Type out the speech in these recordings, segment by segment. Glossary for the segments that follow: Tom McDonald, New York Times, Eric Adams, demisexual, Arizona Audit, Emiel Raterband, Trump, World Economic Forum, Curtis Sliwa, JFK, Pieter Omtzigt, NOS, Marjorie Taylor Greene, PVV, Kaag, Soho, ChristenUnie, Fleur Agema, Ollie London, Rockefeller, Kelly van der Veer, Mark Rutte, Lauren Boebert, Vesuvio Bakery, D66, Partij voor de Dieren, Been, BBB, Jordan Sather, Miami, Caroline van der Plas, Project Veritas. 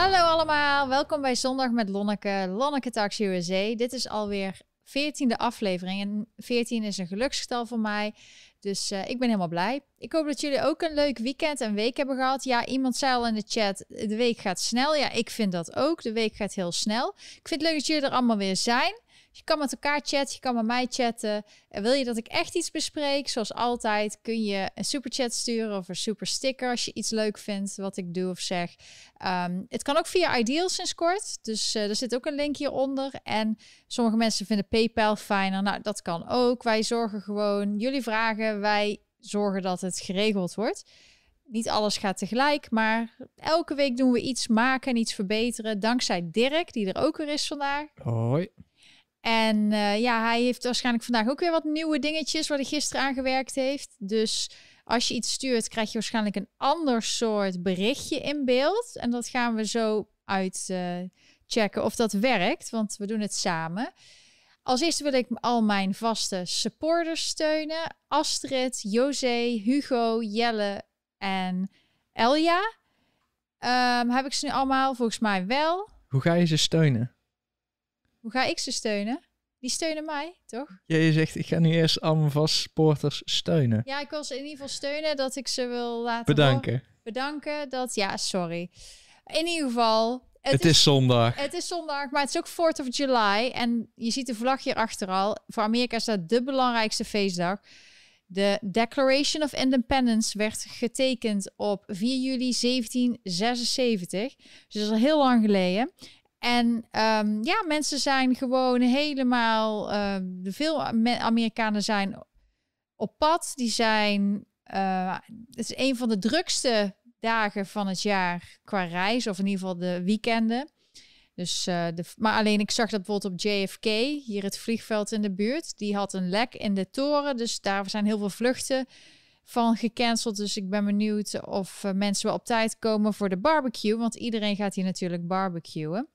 Hallo allemaal, welkom bij Zondag met Lonneke, Lonneke Talks USA. Dit is alweer 14e aflevering en 14 is een geluksgetal voor mij, dus ik ben helemaal blij. Ik hoop dat jullie ook een leuk weekend en week hebben gehad. Ja, iemand zei al in de chat, de week gaat snel. Ja, ik vind dat ook, de week gaat heel snel. Ik vind het leuk dat jullie er allemaal weer zijn. Je kan met elkaar chatten, je kan met mij chatten. En wil je dat ik echt iets bespreek? Zoals altijd kun je een superchat sturen of een supersticker als je iets leuk vindt wat ik doe of zeg. Het kan ook via Ideal sinds kort. Dus er zit ook een link hieronder. En sommige mensen vinden PayPal fijner. Nou, dat kan ook. Wij zorgen gewoon, jullie vragen, wij zorgen dat het geregeld wordt. Niet alles gaat tegelijk, maar elke week doen we iets maken en iets verbeteren. Dankzij Dirk, die er ook weer is vandaag. Hoi. En ja, hij heeft waarschijnlijk vandaag ook weer wat nieuwe dingetjes waar hij gisteren aan gewerkt heeft. Dus als je iets stuurt, krijg je waarschijnlijk een ander soort berichtje in beeld. En dat gaan we zo uitchecken of dat werkt, want we doen het samen. Als eerste wil ik al mijn vaste supporters steunen. Astrid, José, Hugo, Jelle en Elja. Heb ik ze nu allemaal? Volgens mij wel. Hoe ga je ze steunen? Hoe ga ik ze steunen? Die steunen mij, toch? Ja, je zegt, ik ga nu eerst al mijn vaste supporters steunen. Ja, ik wil ze in ieder geval steunen, dat ik ze wil laten... Bedanken. Bedanken, dat... Ja, sorry. In ieder geval... Het is zondag. Het is zondag, maar het is ook 4th of July. En je ziet de vlag hier achter al. Voor Amerika is dat de belangrijkste feestdag. De Declaration of Independence werd getekend op 4 juli 1776. Dus dat is al heel lang geleden. En ja, mensen zijn gewoon helemaal... veel Amerikanen zijn op pad. Die zijn... het is een van de drukste dagen van het jaar qua reis. Of in ieder geval de weekenden. Dus, maar alleen ik zag dat bijvoorbeeld op JFK, hier het vliegveld in de buurt. Die had een lek in de toren. Dus daar zijn heel veel vluchten van gecanceld. Dus ik ben benieuwd of mensen wel op tijd komen voor de barbecue. Want iedereen gaat hier natuurlijk barbecuen.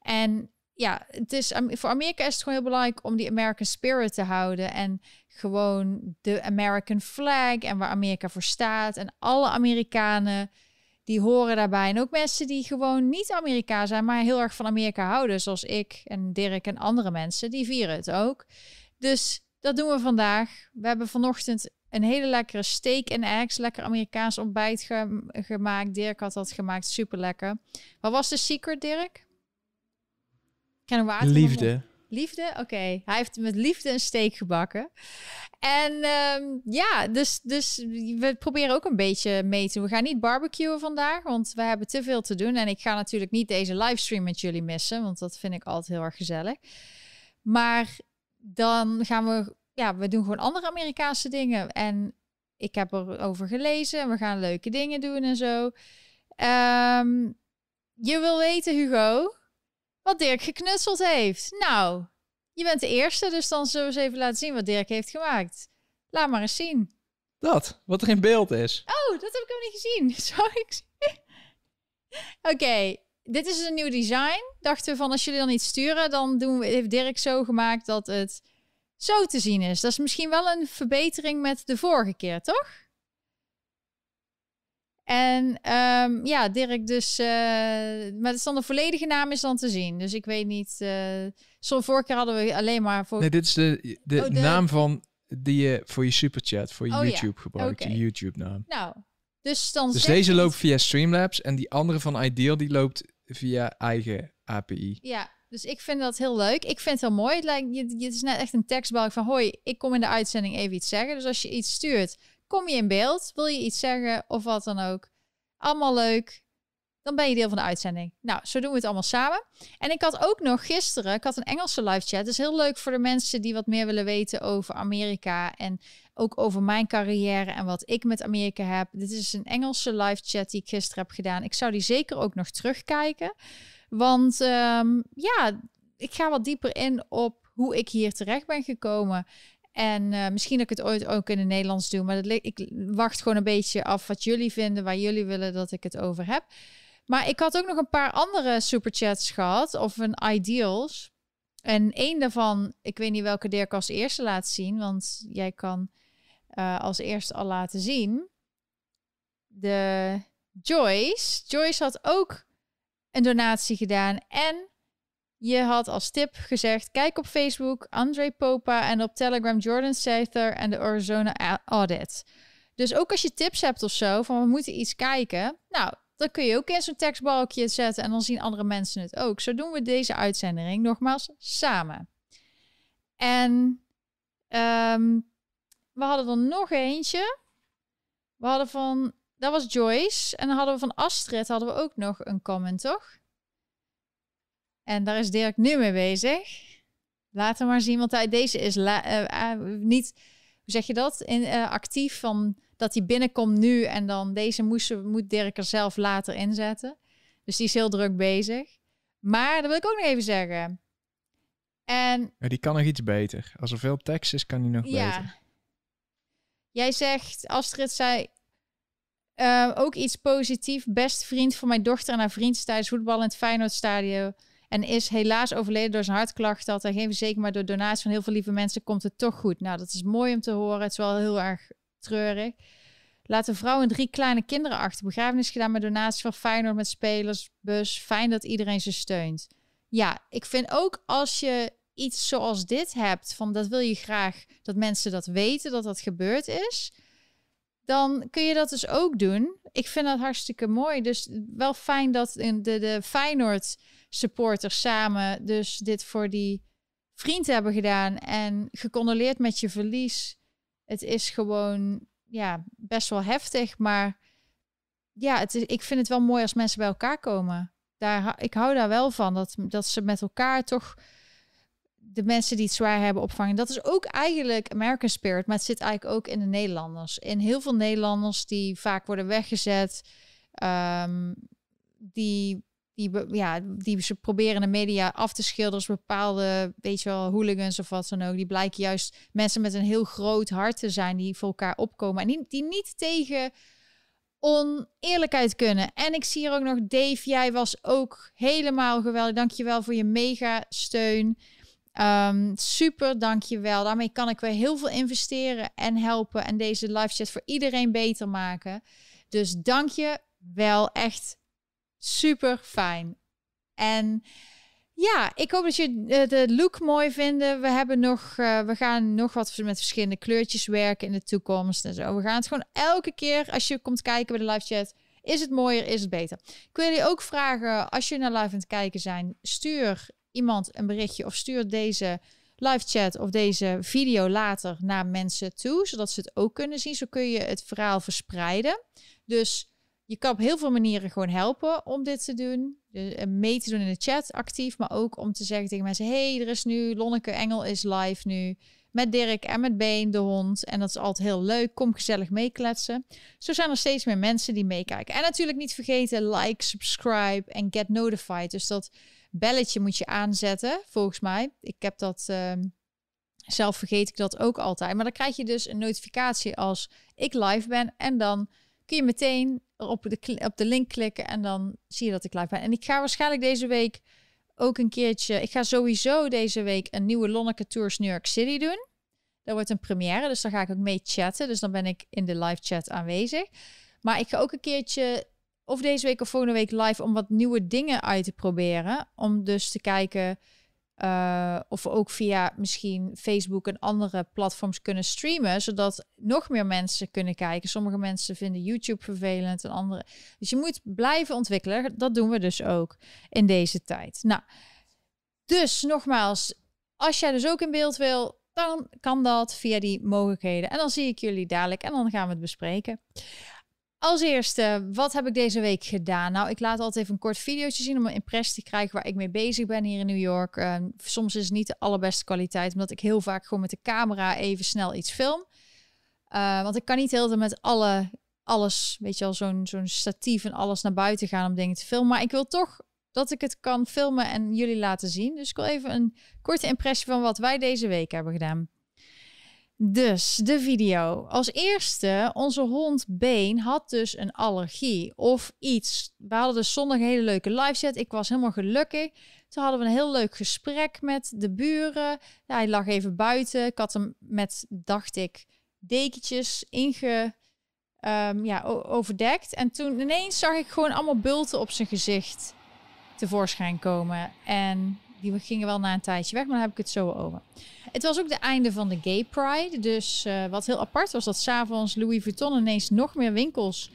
En ja, het is, voor Amerika is het gewoon heel belangrijk om die American spirit te houden. En gewoon de American flag en waar Amerika voor staat. En alle Amerikanen die horen daarbij. En ook mensen die gewoon niet Amerikaan zijn, maar heel erg van Amerika houden. Zoals ik en Dirk en andere mensen. Die vieren het ook. Dus dat doen we vandaag. We hebben vanochtend een hele lekkere steak en eggs. Lekker Amerikaans ontbijt gemaakt. Dirk had dat gemaakt. Super lekker. Wat was de secret, Dirk? Liefde. Liefde? Oké. Hij heeft met liefde een steak gebakken. En ja, dus we proberen ook een beetje mee te doen. We gaan niet barbecuen vandaag, want we hebben te veel te doen. En ik ga natuurlijk niet deze livestream met jullie missen, want dat vind ik altijd heel erg gezellig. Maar dan gaan we... Ja, we doen gewoon andere Amerikaanse dingen. En ik heb erover gelezen. We gaan leuke dingen doen en zo. Je wil weten, Hugo, wat Dirk geknutseld heeft. Nou, je bent de eerste, dus dan zullen we eens even laten zien wat Dirk heeft gemaakt. Laat maar eens zien. Dat, wat er in beeld is. Oh, dat heb ik helemaal niet gezien. Sorry. Oké. Dit is een nieuw design. Dachten we van, als jullie dan iets sturen, dan heeft Dirk zo gemaakt dat het zo te zien is. Dat is misschien wel een verbetering met de vorige keer, toch? En ja, Dirk dus... maar het is dan de volledige naam is dan te zien. Dus ik weet niet... Zo'n vorige keer hadden we alleen maar... Nee, dit is de naam van die je voor je superchat, voor je YouTube gebruikt. Okay. Je YouTube naam. Nou, dus dan... Dus deze loopt via Streamlabs en die andere van Ideal, die loopt via eigen API. Ja. Dus ik vind dat heel leuk. Ik vind het heel mooi. Het lijkt, het is net echt een tekstbalk van... Hoi, ik kom in de uitzending even iets zeggen. Dus als je iets stuurt, kom je in beeld. Wil je iets zeggen of wat dan ook. Allemaal leuk. Dan ben je deel van de uitzending. Nou, zo doen we het allemaal samen. En ik had ook nog gisteren... Ik had een Engelse live chat. Dat is heel leuk voor de mensen die wat meer willen weten over Amerika. En ook over mijn carrière en wat ik met Amerika heb. Dit is een Engelse live chat die ik gisteren heb gedaan. Ik zou die zeker ook nog terugkijken. Want ja, ik ga wat dieper in op hoe ik hier terecht ben gekomen. En misschien dat ik het ooit ook in het Nederlands doe. Maar ik wacht gewoon een beetje af wat jullie vinden, waar jullie willen dat ik het over heb. Maar ik had ook nog een paar andere superchats gehad, of een Ideals. En één daarvan, ik weet niet welke Dirk als eerste laat zien, want jij kan als eerste al laten zien. De Joyce. Joyce had ook een donatie gedaan. En je had als tip gezegd, kijk op Facebook, André Popa en op Telegram Jordan Sather en de Arizona Audit. Dus ook als je tips hebt of zo, van we moeten iets kijken. Nou, dan kun je ook in zo'n tekstbalkje zetten en dan zien andere mensen het ook. Zo doen we deze uitzending nogmaals samen. En we hadden er nog eentje. We hadden van, dat was Joyce. En dan hadden we van Astrid hadden we ook nog een comment, toch? En daar is Dirk nu mee bezig. Laten we maar zien, want hij, deze is niet, hoe zeg je dat? Actief van dat hij binnenkomt nu en dan deze moet Dirk er zelf later inzetten. Dus die is heel druk bezig. Maar dat wil ik ook nog even zeggen. En, ja, die kan nog iets beter. Als er veel tekst is, kan die nog beter. Jij zegt, Astrid zei ook iets positiefs. Best vriend van mijn dochter en haar vriend tijdens voetbal in het Feyenoordstadion. En is helaas overleden door zijn hartklachten. Had hij geen verzekering, maar door donatie van heel veel lieve mensen komt het toch goed. Nou, dat is mooi om te horen. Het is wel heel erg treurig. Laat een vrouw en 3 kleine kinderen achter. Begrafenis gedaan met donaties van Feyenoord met spelersbus. Fijn dat iedereen ze steunt. Ja, ik vind ook als je iets zoals dit hebt, van dat wil je graag dat mensen dat weten, dat dat gebeurd is, dan kun je dat dus ook doen. Ik vind dat hartstikke mooi. Dus wel fijn dat de Feyenoord supporters samen dus dit voor die vriend hebben gedaan en gecondoleerd met je verlies. Het is gewoon ja, best wel heftig, maar ja, ik vind het wel mooi als mensen bij elkaar komen. Ik hou daar wel van, dat ze met elkaar toch de mensen die het zwaar hebben opvangen. Dat is ook eigenlijk American Spirit, maar het zit eigenlijk ook in de Nederlanders. In heel veel Nederlanders die vaak worden weggezet, die ze proberen de media af te schilderen als bepaalde, weet je wel, hooligans of wat dan ook. Die blijken juist mensen met een heel groot hart te zijn die voor elkaar opkomen en die niet tegen oneerlijkheid kunnen. En ik zie hier ook nog, Dave, jij was ook helemaal geweldig. Dankjewel voor je mega steun. Super, dankjewel. Daarmee kan ik weer heel veel investeren en helpen en deze live chat voor iedereen beter maken. Dus dank je wel. Echt super fijn. En ja, ik hoop dat je de look mooi vinden. We gaan nog wat met verschillende kleurtjes werken in de toekomst en zo. We gaan het gewoon elke keer als je komt kijken bij de live chat. Is het mooier, is het beter. Ik wil je ook vragen, als je naar live aan het kijken zijn, stuur iemand een berichtje of stuur deze live chat of deze video later naar mensen toe, zodat ze het ook kunnen zien. Zo kun je het verhaal verspreiden. Dus je kan op heel veel manieren gewoon helpen om dit te doen. Mee te doen in de chat actief, maar ook om te zeggen tegen mensen, hey, er is nu, Lonneke Engel is live nu, met Dirk en met Been, de hond. En dat is altijd heel leuk. Kom gezellig meekletsen. Zo zijn er steeds meer mensen die meekijken. En natuurlijk niet vergeten, like, subscribe en get notified. Dus dat belletje moet je aanzetten, volgens mij. Ik heb dat, zelf vergeet ik dat ook altijd. Maar dan krijg je dus een notificatie als ik live ben. En dan kun je meteen op de link klikken en dan zie je dat ik live ben. En ik ga waarschijnlijk deze week ook een keertje, ik ga sowieso deze week een nieuwe Lonneke Tours New York City doen. Dat wordt een première, dus daar ga ik ook mee chatten. Dus dan ben ik in de live chat aanwezig. Maar ik ga ook een keertje, of deze week of volgende week live, om wat nieuwe dingen uit te proberen. Om dus te kijken of we ook via misschien Facebook en andere platforms kunnen streamen. Zodat nog meer mensen kunnen kijken. Sommige mensen vinden YouTube vervelend en andere. Dus je moet blijven ontwikkelen. Dat doen we dus ook in deze tijd. Nou, dus nogmaals, als jij dus ook in beeld wil, dan kan dat via die mogelijkheden. En dan zie ik jullie dadelijk en dan gaan we het bespreken. Als eerste, wat heb ik deze week gedaan? Nou, ik laat altijd even een kort videootje zien om een impressie te krijgen waar ik mee bezig ben hier in New York. Soms is het niet de allerbeste kwaliteit, omdat ik heel vaak gewoon met de camera even snel iets film. Want ik kan niet de hele tijd met alles, weet je wel, zo'n statief en alles naar buiten gaan om dingen te filmen. Maar ik wil toch dat ik het kan filmen en jullie laten zien. Dus ik wil even een korte impressie van wat wij deze week hebben gedaan. Dus, de video. Als eerste, onze hond Been had dus een allergie of iets. We hadden dus zondag een hele leuke live chat. Ik was helemaal gelukkig. Toen hadden we een heel leuk gesprek met de buren. Ja, hij lag even buiten. Ik had hem met, dacht ik, dekentjes overdekt. En toen ineens zag ik gewoon allemaal bulten op zijn gezicht. tevoorschijn komen. En die gingen wel na een tijdje weg, maar daar heb ik het zo over. Het was ook de einde van de Gay Pride. Dus wat heel apart was dat 's avonds Louis Vuitton ineens nog meer winkels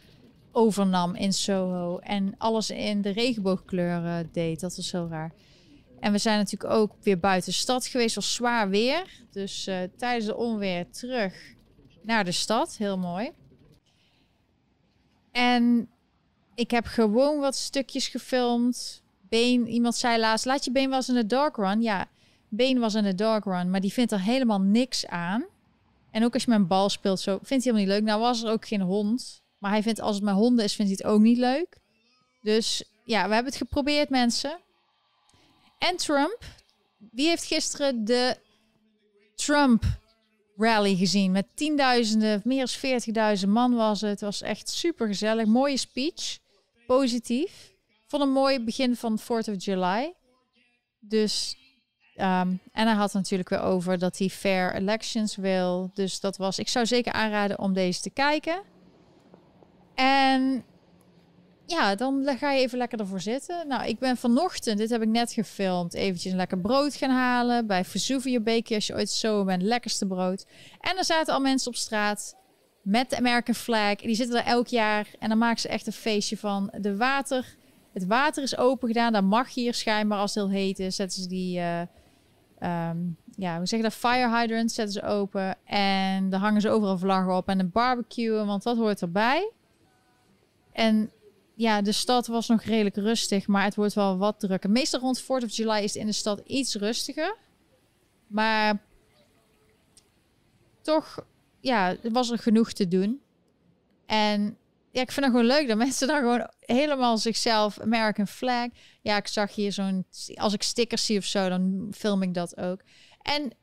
overnam in Soho. En alles in de regenboogkleuren deed. Dat was heel raar. En we zijn natuurlijk ook weer buiten de stad geweest. Het was zwaar weer. Dus tijdens de onweer terug naar de stad. Heel mooi. En ik heb gewoon wat stukjes gefilmd. Been, iemand zei laatst, laat je Been was in de dark run. Ja, Been was in de dark run, maar die vindt er helemaal niks aan. En ook als je met een bal speelt, zo vindt hij helemaal niet leuk. Nou was er ook geen hond. Maar hij vindt, als het met honden is, vindt hij het ook niet leuk. Dus ja, we hebben het geprobeerd, mensen. En Trump. Wie heeft gisteren de Trump-rally gezien? Met tienduizenden, meer dan 40.000 man was het. Het was echt supergezellig. Mooie speech. Positief. Vond een mooi begin van 4th of July. Dus, en hij had natuurlijk weer over dat hij fair elections wil. Dus dat was... Ik zou zeker aanraden om deze te kijken. En... ja, dan ga je even lekker ervoor zitten. Nou, ik ben vanochtend, dit heb ik net gefilmd, eventjes een lekker brood gaan halen. Bij Vesuvio Bakery, als je ooit zo bent, lekkerste brood. En er zaten al mensen op straat met de American flag. Die zitten er elk jaar en dan maken ze echt een feestje van. Het water is open gedaan, dat mag hier schijnbaar als het heel heet is. Zetten ze die, ja, hoe zeg je dat, fire hydrants zetten ze open. En daar hangen ze overal vlaggen op en een barbecue, want dat hoort erbij. En... ja, de stad was nog redelijk rustig, maar het wordt wel wat drukker. Meestal rond 4th of July is het in de stad iets rustiger. Maar toch, ja, was er genoeg te doen. En ja, ik vind het gewoon leuk dat mensen daar gewoon helemaal zichzelf, American flag. Ja, ik zag hier zo'n, als ik stickers zie of zo, dan film ik dat ook. En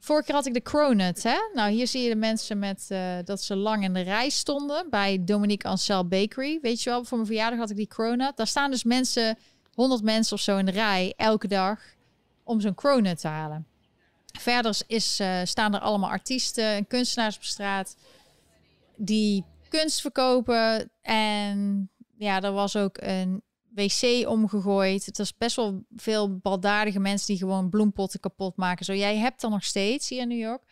vorige keer had ik de Cronut, hè. Nou, hier zie je de mensen met dat ze lang in de rij stonden bij Dominique Ancel Bakery. Weet je wel, voor mijn verjaardag had ik die Cronut. Daar staan dus mensen, 100 mensen of zo in de rij, elke dag, om zo'n Cronut te halen. Verder is, staan er allemaal artiesten en kunstenaars op straat die kunst verkopen. En ja, er was ook een wc omgegooid. Het was best wel veel baldadige mensen die gewoon bloempotten kapot maken. Zo, jij hebt dat nog steeds hier in New York.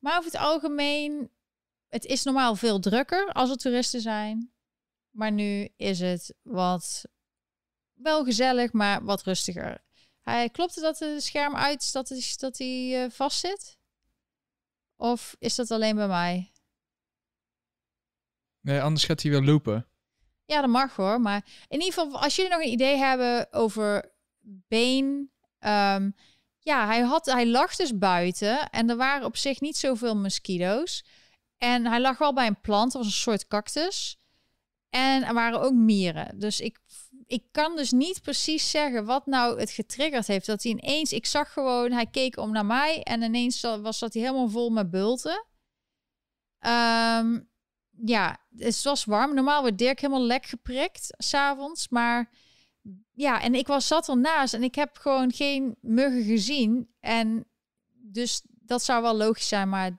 Maar over het algemeen, het is normaal veel drukker als er toeristen zijn. Maar nu is het wat wel gezellig, maar wat rustiger. Klopt het dat het scherm uit is, dat hij vast zit? Of is dat alleen bij mij? Nee, anders gaat hij wel lopen. Ja, dat mag hoor. Maar in ieder geval, als jullie nog een idee hebben over Been. Ja, hij lag dus buiten. En er waren op zich niet zoveel mosquito's. En hij lag wel bij een plant. Dat was een soort cactus. En er waren ook mieren. Dus ik kan dus niet precies zeggen wat nou het getriggerd heeft. Dat hij ineens, ik zag gewoon, hij keek om naar mij. En ineens zat hij helemaal vol met bulten. Ja, het was warm. Normaal wordt Dirk helemaal lek geprikt 's avonds. Maar ja, en ik zat ernaast en ik heb gewoon geen muggen gezien. En dus dat zou wel logisch zijn. Maar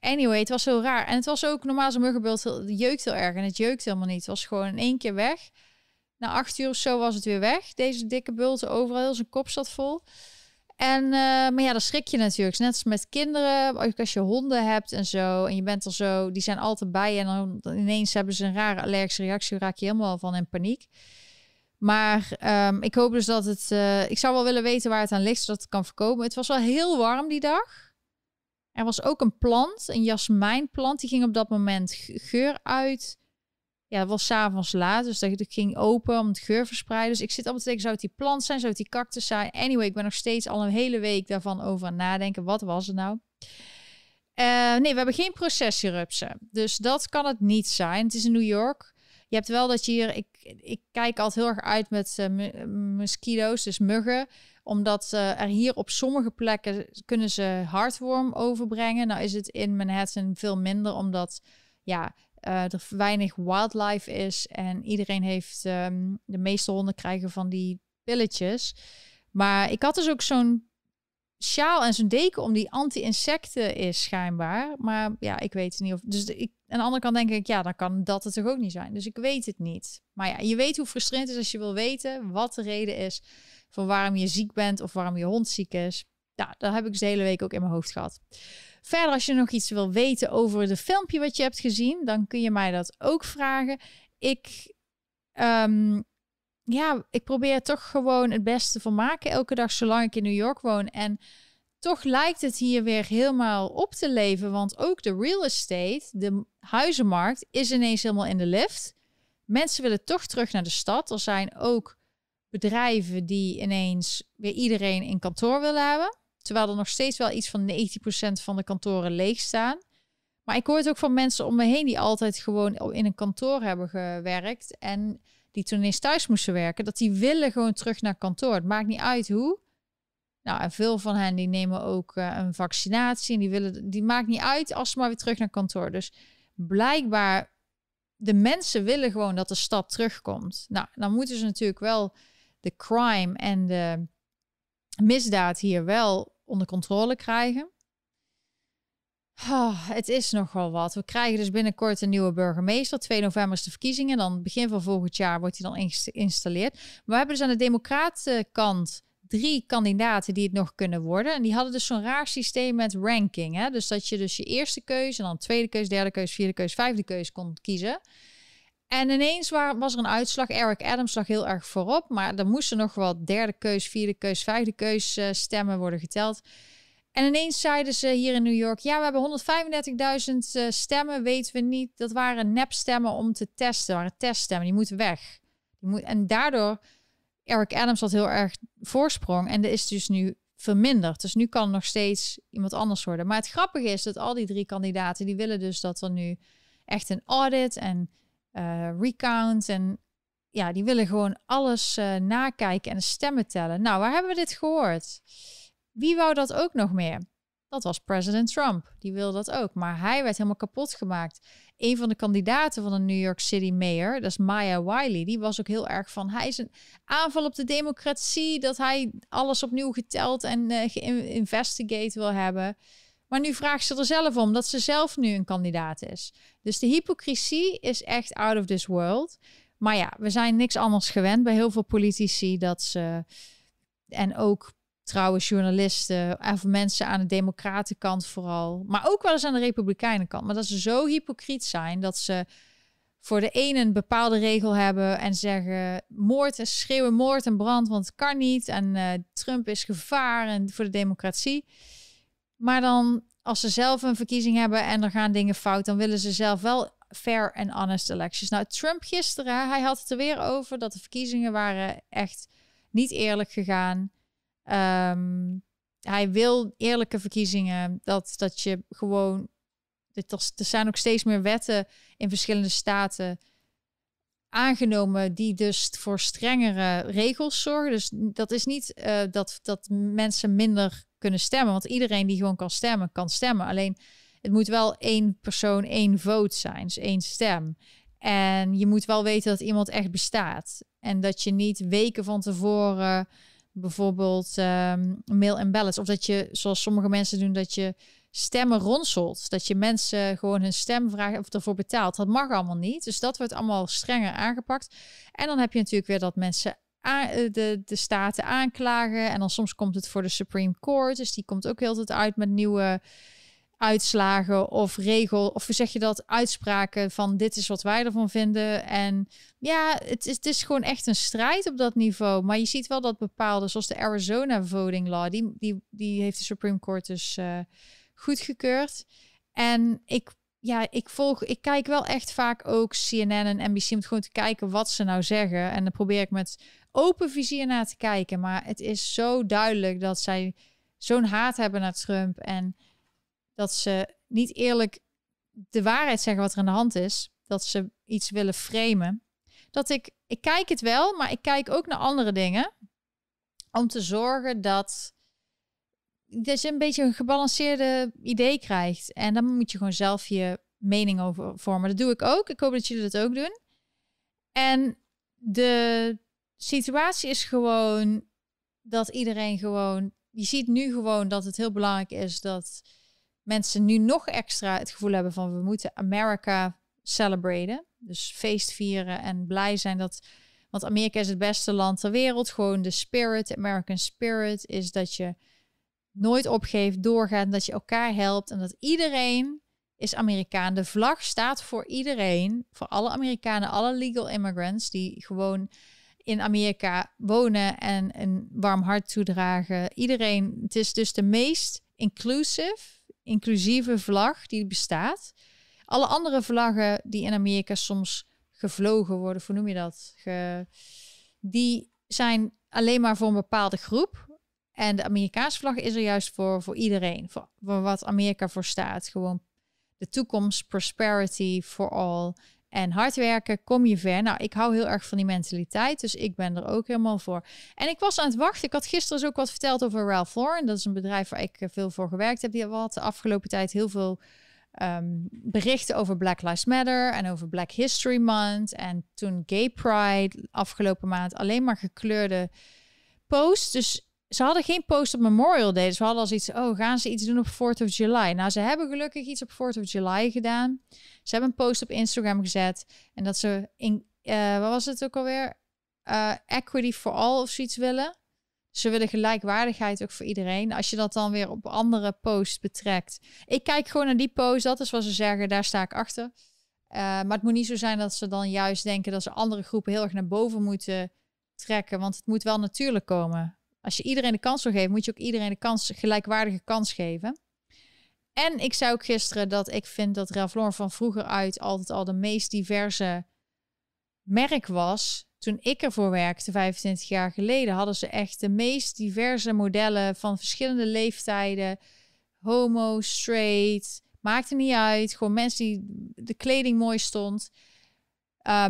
anyway, het was heel raar. En het was ook normaal zo'n muggenbult, het jeukt heel erg. En het jeukt helemaal niet. Het was gewoon in één keer weg. Na 8 uur of zo was het weer weg. Deze dikke bulten overal. Heel zijn kop zat vol. En, maar ja, dan schrik je natuurlijk. Net als met kinderen, ook als je honden hebt en zo. En je bent er zo, die zijn altijd bij je. En dan ineens hebben ze een rare allergische reactie. Raak je helemaal van in paniek. Maar ik hoop dus dat het... ik zou wel willen weten waar het aan ligt, zodat het kan voorkomen. Het was wel heel warm die dag. Er was ook een plant, een jasmijnplant. Die ging op dat moment geur uit. Ja, dat was 's avonds laat, dus dat ging open om het geur verspreiden. Dus ik zit allemaal te denken, zou het die plant zijn? Zou het die cactus zijn? Anyway, ik ben nog steeds al een hele week daarvan over aan nadenken. Wat was het nou? Nee, we hebben geen processierupsen. Dus dat kan het niet zijn. Het is in New York. Je hebt wel dat je hier... Ik kijk altijd heel erg uit met mosquito's, dus muggen. Omdat er hier op sommige plekken kunnen ze hardworm overbrengen. Nou is het in Manhattan veel minder, omdat... ja. Er weinig wildlife is en iedereen heeft, de meeste honden krijgen van die pilletjes. Maar ik had dus ook zo'n sjaal en zijn deken om die anti-insecten is schijnbaar. Maar ja, ik weet het niet. Aan de andere kant denk ik, ja, dan kan dat het toch ook niet zijn. Dus ik weet het niet. Maar ja, je weet hoe frustrerend het is als je wil weten wat de reden is van waarom je ziek bent of waarom je hond ziek is. Ja, dat heb ik dus de hele week ook in mijn hoofd gehad. Verder, als je nog iets wil weten over de filmpje wat je hebt gezien, dan kun je mij dat ook vragen. Ik probeer toch gewoon het beste van maken elke dag zolang ik in New York woon. En toch lijkt het hier weer helemaal op te leven. Want ook de real estate, de huizenmarkt, is ineens helemaal in de lift. Mensen willen toch terug naar de stad. Er zijn ook bedrijven die ineens weer iedereen in kantoor willen hebben. Terwijl er nog steeds wel iets van 90% van de kantoren leeg staan. Maar ik hoor het ook van mensen om me heen die altijd gewoon in een kantoor hebben gewerkt. En die toen ineens thuis moesten werken, dat die willen gewoon terug naar kantoor. Het maakt niet uit hoe. Nou, en veel van hen die nemen ook een vaccinatie. En die maakt niet uit als ze maar weer terug naar kantoor. Dus blijkbaar, de mensen willen gewoon dat de stad terugkomt. Nou, dan moeten ze natuurlijk wel de crime en de misdaad hier wel onder controle krijgen. Oh, het is nogal wat. We krijgen dus binnenkort een nieuwe burgemeester. 2 november is de verkiezingen. Dan begin van volgend jaar wordt hij dan geïnstalleerd. Maar we hebben dus aan de democratenkant 3 kandidaten die het nog kunnen worden. En die hadden dus zo'n raar systeem met ranking. Hè? Dus dat je dus je eerste keuze en dan tweede keuze, derde keuze, vierde keuze, vijfde keuze kon kiezen. En ineens was er een uitslag. Eric Adams lag heel erg voorop. Maar er moesten nog wel derde keuze, vierde keuze, vijfde keuze stemmen worden geteld. En ineens zeiden ze hier in New York, ja, we hebben 135.000 stemmen, weten we niet. Dat waren nepstemmen om te testen, dat waren teststemmen, die moeten weg. En daardoor, Eric Adams had heel erg voorsprong en dat is dus nu verminderd. Dus nu kan er nog steeds iemand anders worden. Maar het grappige is dat al die 3 kandidaten, die willen dus dat er nu echt een audit en recount en ja, die willen gewoon alles nakijken en de stemmen tellen. Nou, waar hebben we dit gehoord? Wie wou dat ook nog meer? Dat was president Trump. Die wilde dat ook. Maar hij werd helemaal kapot gemaakt. Een van de kandidaten van de New York City mayor, dat is Maya Wiley, die was ook heel erg van, hij is een aanval op de democratie, dat hij alles opnieuw geteld en geïnvestigate wil hebben. Maar nu vraagt ze er zelf om, dat ze zelf nu een kandidaat is. Dus de hypocrisie is echt out of this world. Maar ja, we zijn niks anders gewend bij heel veel politici dat ze, en ook trouwe journalisten of mensen aan de democratenkant vooral, maar ook wel eens aan de republikeinenkant. Maar dat ze zo hypocriet zijn dat ze voor de ene een bepaalde regel hebben en zeggen moord en schreeuwen moord en brand, want het kan niet. En Trump is gevaar en voor de democratie. Maar dan als ze zelf een verkiezing hebben en er gaan dingen fout, dan willen ze zelf wel fair en honest elections. Nou, Trump gisteren, hij had het er weer over dat de verkiezingen waren echt niet eerlijk gegaan. Hij wil eerlijke verkiezingen, dat je gewoon, er zijn ook steeds meer wetten in verschillende staten aangenomen die dus voor strengere regels zorgen. Dus dat is niet dat mensen minder kunnen stemmen, want iedereen die gewoon kan stemmen, kan stemmen. Alleen het moet wel 1 persoon, 1 vote zijn, dus 1 stem. En je moet wel weten dat iemand echt bestaat en dat je niet weken van tevoren bijvoorbeeld mail en ballots. Of dat je, zoals sommige mensen doen, dat je stemmen ronselt. Dat je mensen gewoon hun stem vraagt of ervoor betaalt. Dat mag allemaal niet. Dus dat wordt allemaal strenger aangepakt. En dan heb je natuurlijk weer dat mensen de staten aanklagen. En dan soms komt het voor de Supreme Court. Dus die komt ook heel de tijd uit met nieuwe uitslagen of regel, of zeg je dat, uitspraken van dit is wat wij ervan vinden. En ja, het is gewoon echt een strijd op dat niveau. Maar je ziet wel dat bepaalde, zoals de Arizona voting law, die heeft de Supreme Court dus goedgekeurd. En ik kijk wel echt vaak ook CNN en NBC om gewoon te kijken wat ze nou zeggen. En dan probeer ik met open vizier naar te kijken. Maar het is zo duidelijk dat zij zo'n haat hebben naar Trump en dat ze niet eerlijk de waarheid zeggen wat er aan de hand is. Dat ze iets willen framen. Dat ik kijk het wel, maar ik kijk ook naar andere dingen. Om te zorgen dat je een beetje een gebalanceerde idee krijgt. En dan moet je gewoon zelf je mening over vormen. Dat doe ik ook. Ik hoop dat jullie dat ook doen. En de situatie is gewoon dat iedereen gewoon je ziet nu gewoon dat het heel belangrijk is dat mensen nu nog extra het gevoel hebben van we moeten Amerika celebraten. Dus feest vieren en blij zijn dat... Want Amerika is het beste land ter wereld. Gewoon de spirit, American spirit, is dat je nooit opgeeft, doorgaat en dat je elkaar helpt. En dat iedereen is Amerikaan. De vlag staat voor iedereen, voor alle Amerikanen, alle legal immigrants die gewoon in Amerika wonen en een warm hart toedragen. Iedereen, het is dus de meest inclusieve vlag die bestaat. Alle andere vlaggen die in Amerika soms gevlogen worden, hoe noem je dat? Die zijn alleen maar voor een bepaalde groep. En de Amerikaanse vlag is er juist voor iedereen. Voor wat Amerika voor staat. Gewoon de toekomst, prosperity for all. En hard werken, kom je ver. Nou, ik hou heel erg van die mentaliteit. Dus ik ben er ook helemaal voor. En ik was aan het wachten. Ik had gisteren ook wat verteld over Ralph Lauren. Dat is een bedrijf waar ik veel voor gewerkt heb. Die had de afgelopen tijd heel veel berichten over Black Lives Matter en over Black History Month. En toen Gay Pride afgelopen maand, alleen maar gekleurde posts. Dus ze hadden geen post op Memorial Day. Dus we hadden als iets, oh, gaan ze iets doen op 4th of July? Nou, ze hebben gelukkig iets op 4th of July gedaan. Ze hebben een post op Instagram gezet. En dat ze, wat was het ook alweer? Equity for all of zoiets willen. Ze willen gelijkwaardigheid ook voor iedereen. Als je dat dan weer op andere posts betrekt. Ik kijk gewoon naar die post. Dat is wat ze zeggen, daar sta ik achter. Maar het moet niet zo zijn dat ze dan juist denken dat ze andere groepen heel erg naar boven moeten trekken. Want het moet wel natuurlijk komen. Als je iedereen de kans wil geven, moet je ook iedereen de kans, gelijkwaardige kans geven. En ik zei ook gisteren dat ik vind dat Ralph Lauren van vroeger uit altijd al de meest diverse merk was. Toen ik ervoor werkte, 25 jaar geleden, hadden ze echt de meest diverse modellen van verschillende leeftijden. Homo, straight, maakte niet uit. Gewoon mensen die de kleding mooi stond.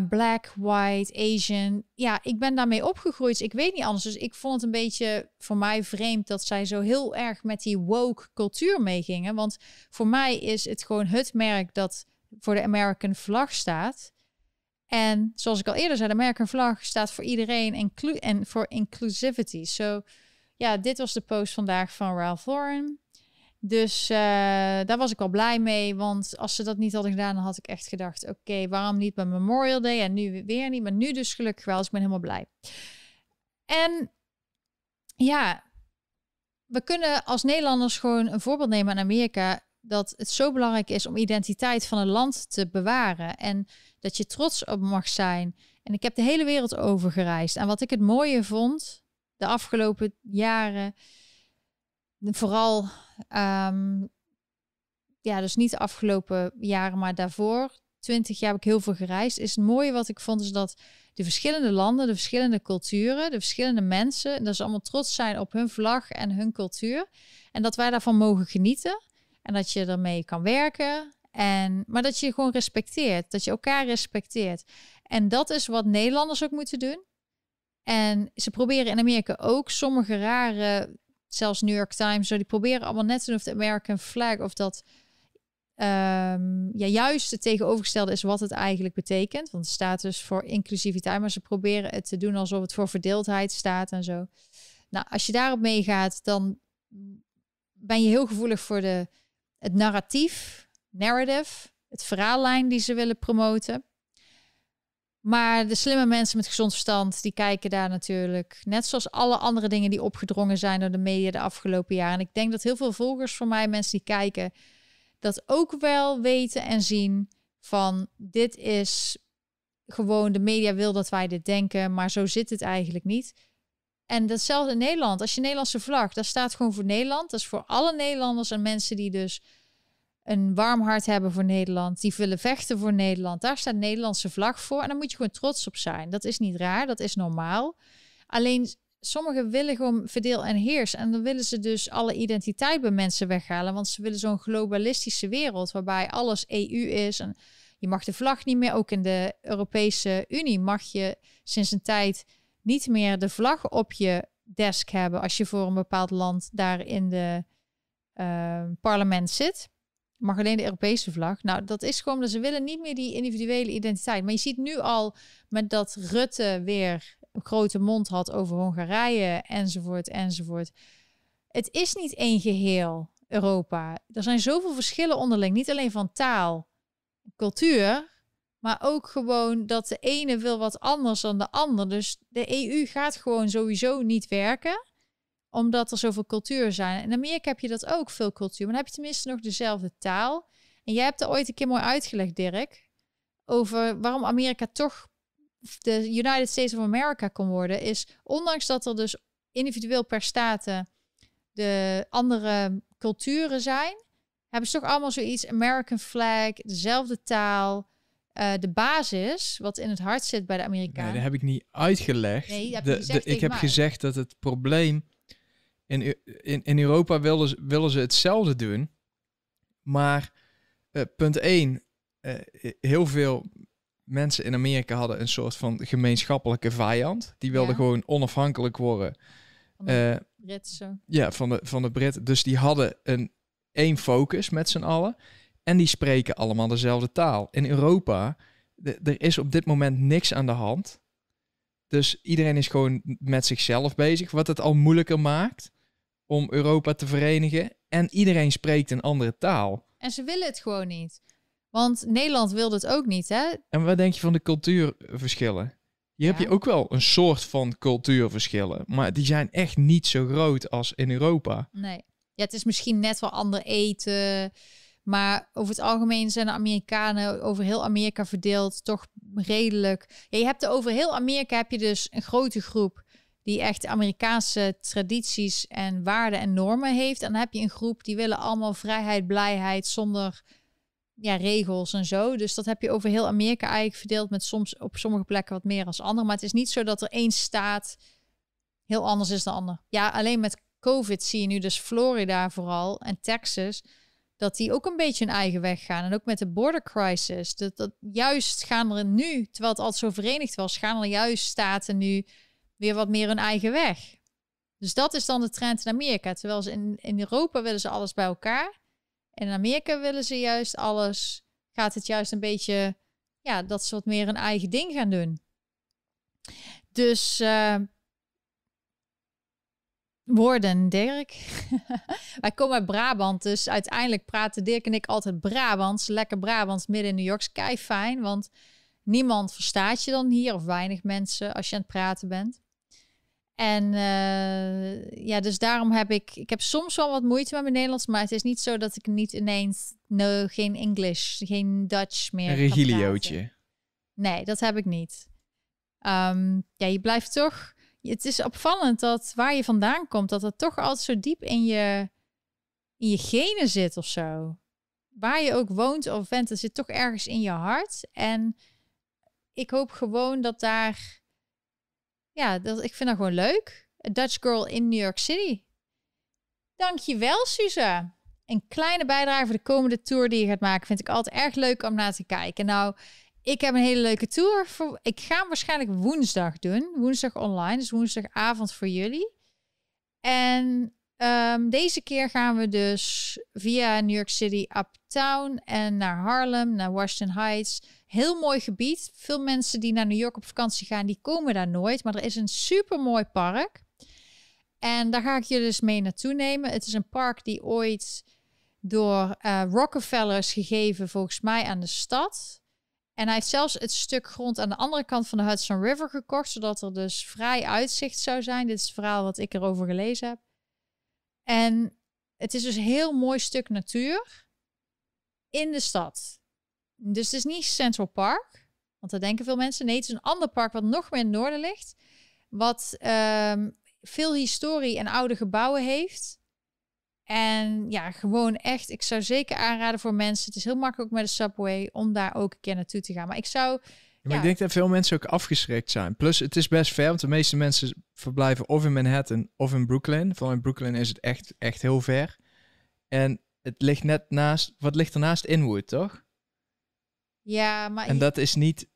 Black, white, Asian. Ja, ik ben daarmee opgegroeid. Dus ik weet niet anders. Dus ik vond het een beetje voor mij vreemd dat zij zo heel erg met die woke cultuur meegingen. Want voor mij is het gewoon het merk dat voor de American vlag staat. En zoals ik al eerder zei, de American vlag staat voor iedereen en voor inclusivity. So, ja, dit was de post vandaag van Ralph Lauren. Dus daar was ik al blij mee. Want als ze dat niet hadden gedaan, dan had ik echt gedacht, oké, waarom niet bij Memorial Day? En nu weer niet, maar nu dus gelukkig wel. Dus ik ben helemaal blij. En ja, we kunnen als Nederlanders gewoon een voorbeeld nemen aan Amerika, dat het zo belangrijk is om identiteit van een land te bewaren en dat je trots op mag zijn. En ik heb de hele wereld overgereisd. En wat ik het mooie vond de afgelopen jaren, vooral, ja, dus niet de afgelopen jaren, maar daarvoor, 20 jaar heb ik heel veel gereisd, is het mooie wat ik vond is dat de verschillende landen, de verschillende culturen, de verschillende mensen, dat ze allemaal trots zijn op hun vlag en hun cultuur. En dat wij daarvan mogen genieten. En dat je ermee kan werken. Maar dat je gewoon respecteert. Dat je elkaar respecteert. En dat is wat Nederlanders ook moeten doen. En ze proberen in Amerika ook sommige rare, zelfs New York Times, die proberen allemaal net te doen of de American flag, of dat ja, juist het tegenovergestelde is wat het eigenlijk betekent. Want het staat dus voor inclusiviteit. Maar ze proberen het te doen alsof het voor verdeeldheid staat en zo. Nou, als je daarop meegaat, dan ben je heel gevoelig voor het narrative, het verhaallijn die ze willen promoten. Maar de slimme mensen met gezond verstand, die kijken daar natuurlijk, net zoals alle andere dingen die opgedrongen zijn door de media de afgelopen jaren. En ik denk dat heel veel volgers van mij, mensen die kijken, dat ook wel weten en zien van dit is gewoon, de media wil dat wij dit denken, maar zo zit het eigenlijk niet. En datzelfde in Nederland. Als je Nederlandse vlag, dat staat gewoon voor Nederland. Dat is voor alle Nederlanders en mensen die dus een warm hart hebben voor Nederland. Die willen vechten voor Nederland. Daar staat de Nederlandse vlag voor. En daar moet je gewoon trots op zijn. Dat is niet raar, dat is normaal. Alleen sommigen willen gewoon verdeel en heers. En dan willen ze dus alle identiteit bij mensen weghalen. Want ze willen zo'n globalistische wereld waarbij alles EU is. En je mag de vlag niet meer. Ook in de Europese Unie mag je sinds een tijd niet meer de vlag op je desk hebben als je voor een bepaald land daar in de parlement zit. Mag alleen de Europese vlag. Nou, dat is gewoon dat ze willen niet meer die individuele identiteit. Maar je ziet nu al met dat Rutte weer een grote mond had over Hongarije enzovoort enzovoort. Het is niet één geheel, Europa. Er zijn zoveel verschillen onderling. Niet alleen van taal, cultuur, maar ook gewoon dat de ene wil wat anders dan de ander. Dus de EU gaat gewoon sowieso niet werken, omdat er zoveel culturen zijn. In Amerika heb je dat ook, veel cultuur. Maar dan heb je tenminste nog dezelfde taal. En jij hebt er ooit een keer mooi uitgelegd, Dirk, over waarom Amerika toch de United States of America kon worden, is ondanks dat er dus individueel per staten de andere culturen zijn, hebben ze toch allemaal zoiets, American flag, dezelfde taal, de basis, wat in het hart zit bij de Amerikanen. Nee, dat heb ik niet uitgelegd. Nee, heb je gezegd ik heb gezegd dat het probleem, in Europa willen ze hetzelfde doen, maar punt 1, heel veel mensen in Amerika hadden een soort van gemeenschappelijke vijand. Die wilden gewoon onafhankelijk worden. Van de Britten. Ja, van de Britten. Dus die hadden één focus met z'n allen. En die spreken allemaal dezelfde taal. In Europa, er is op dit moment niks aan de hand. Dus iedereen is gewoon met zichzelf bezig. Wat het al moeilijker maakt om Europa te verenigen. En iedereen spreekt een andere taal. En ze willen het gewoon niet. Want Nederland wilde het ook niet, hè? En wat denk je van de cultuurverschillen? Hier heb je ook wel een soort van cultuurverschillen. Maar die zijn echt niet zo groot als in Europa. Nee. Ja, het is misschien net wel ander eten. Maar over het algemeen zijn de Amerikanen over heel Amerika verdeeld toch redelijk. Ja, je hebt over heel Amerika heb je dus een grote groep die echt Amerikaanse tradities en waarden en normen heeft. En dan heb je een groep die willen allemaal vrijheid, blijheid zonder... ja, regels en zo. Dus dat heb je over heel Amerika eigenlijk verdeeld, met soms op sommige plekken wat meer als andere. Maar het is niet zo dat er één staat heel anders is dan ander. Ja, alleen met COVID zie je nu dus Florida vooral en Texas, dat die ook een beetje hun eigen weg gaan. En ook met de border crisis. Dat juist gaan er nu, terwijl het altijd zo verenigd was, gaan er juist staten nu weer wat meer hun eigen weg. Dus dat is dan de trend in Amerika. Terwijl ze in Europa willen ze alles bij elkaar. En in Amerika willen ze juist alles... gaat het juist een beetje... ja, dat ze wat meer een eigen ding gaan doen. Dus... woorden, Dirk. Wij komen uit Brabant, dus uiteindelijk praten Dirk en ik altijd Brabants. Lekker Brabants, midden in New York. Kei fijn, want niemand verstaat je dan hier... of weinig mensen als je aan het praten bent. En ja, dus daarom heb ik heb soms wel wat moeite met mijn Nederlands, maar het is niet zo dat ik niet ineens, geen English, geen Dutch meer. Een regiliootje. Nee, dat heb ik niet. Ja, je blijft toch, het is opvallend dat waar je vandaan komt, dat dat toch altijd zo diep in je genen zit of zo. Waar je ook woont of bent, dat zit toch ergens in je hart. En ik hoop gewoon dat daar... ja, ik vind dat gewoon leuk. A Dutch girl in New York City. Dankjewel, Suze. Een kleine bijdrage voor de komende tour die je gaat maken. Vind ik altijd erg leuk om naar te kijken. Nou, ik heb een hele leuke tour. Ik ga hem waarschijnlijk woensdag doen. Woensdag online, dus woensdagavond voor jullie. En deze keer gaan we dus via New York City Uptown en naar Harlem, naar Washington Heights. Heel mooi gebied. Veel mensen die naar New York op vakantie gaan, die komen daar nooit. Maar er is een supermooi park. En daar ga ik jullie dus mee naartoe nemen. Het is een park die ooit door Rockefeller is gegeven, volgens mij, aan de stad. En hij heeft zelfs het stuk grond aan de andere kant van de Hudson River gekocht, zodat er dus vrij uitzicht zou zijn. Dit is het verhaal wat ik erover gelezen heb. En het is dus een heel mooi stuk natuur in de stad. Dus het is niet Central Park, want dat denken veel mensen. Nee, het is een ander park wat nog meer in het noorden ligt. Wat veel historie en oude gebouwen heeft. En ja, gewoon echt, ik zou zeker aanraden voor mensen. Het is heel makkelijk met de subway om daar ook een keer naartoe te gaan. Maar ik zou... maar ik denk dat veel mensen ook afgeschrikt zijn. Plus, het is best ver, want de meeste mensen verblijven of in Manhattan of in Brooklyn. Vooral in Brooklyn is het echt, echt heel ver. En het ligt net naast... wat ligt er naast? Inwood, toch? Ja, maar... en dat is niet...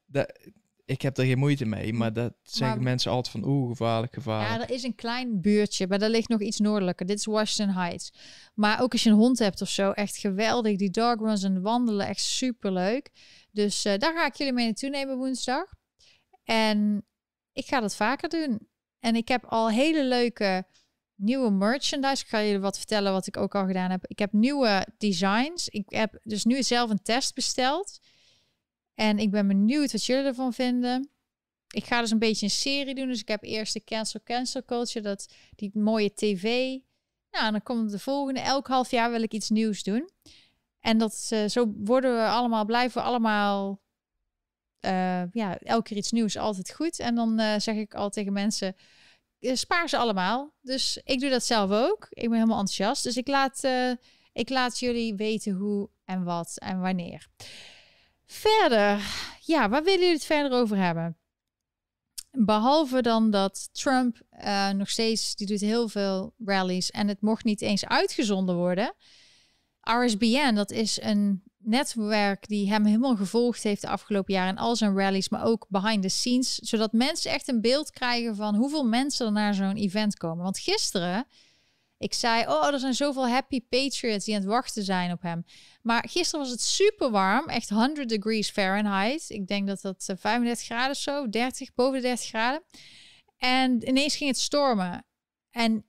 ik heb er geen moeite mee, maar dat zeggen mensen altijd van... oeh, gevaarlijk, gevaarlijk. Ja, er is een klein buurtje, maar daar ligt nog iets noordelijker. Dit is Washington Heights. Maar ook als je een hond hebt of zo, echt geweldig. Die dog runs en wandelen, echt superleuk. Dus daar ga ik jullie mee naartoe nemen woensdag. En ik ga dat vaker doen. En ik heb al hele leuke nieuwe merchandise. Ik ga jullie wat vertellen wat ik ook al gedaan heb. Ik heb nieuwe designs. Ik heb dus nu zelf een test besteld. En ik ben benieuwd wat jullie ervan vinden. Ik ga dus een beetje een serie doen. Dus ik heb eerst de cancel culture. Die mooie tv. Nou, en dan komt de volgende. Elk half jaar wil ik iets nieuws doen. En dat zo worden we allemaal, blijven we allemaal... ja, elke keer iets nieuws, altijd goed. En dan zeg ik al tegen mensen... spaar ze allemaal. Dus ik doe dat zelf ook. Ik ben helemaal enthousiast. Dus ik laat jullie weten hoe en wat en wanneer. Verder. Ja, waar willen jullie het verder over hebben? Behalve dan dat Trump nog steeds... die doet heel veel rallies... en het mocht niet eens uitgezonden worden. RSBN, dat is een netwerk... die hem helemaal gevolgd heeft de afgelopen jaren... en al zijn rallies, maar ook behind the scenes... zodat mensen echt een beeld krijgen... van hoeveel mensen er naar zo'n event komen. Want gisteren... ik zei, oh, er zijn zoveel happy patriots... die aan het wachten zijn op hem. Maar gisteren was het super warm. Echt 100 degrees Fahrenheit. Ik denk dat dat 35 graden of zo... 30, boven de 30 graden. En ineens ging het stormen. En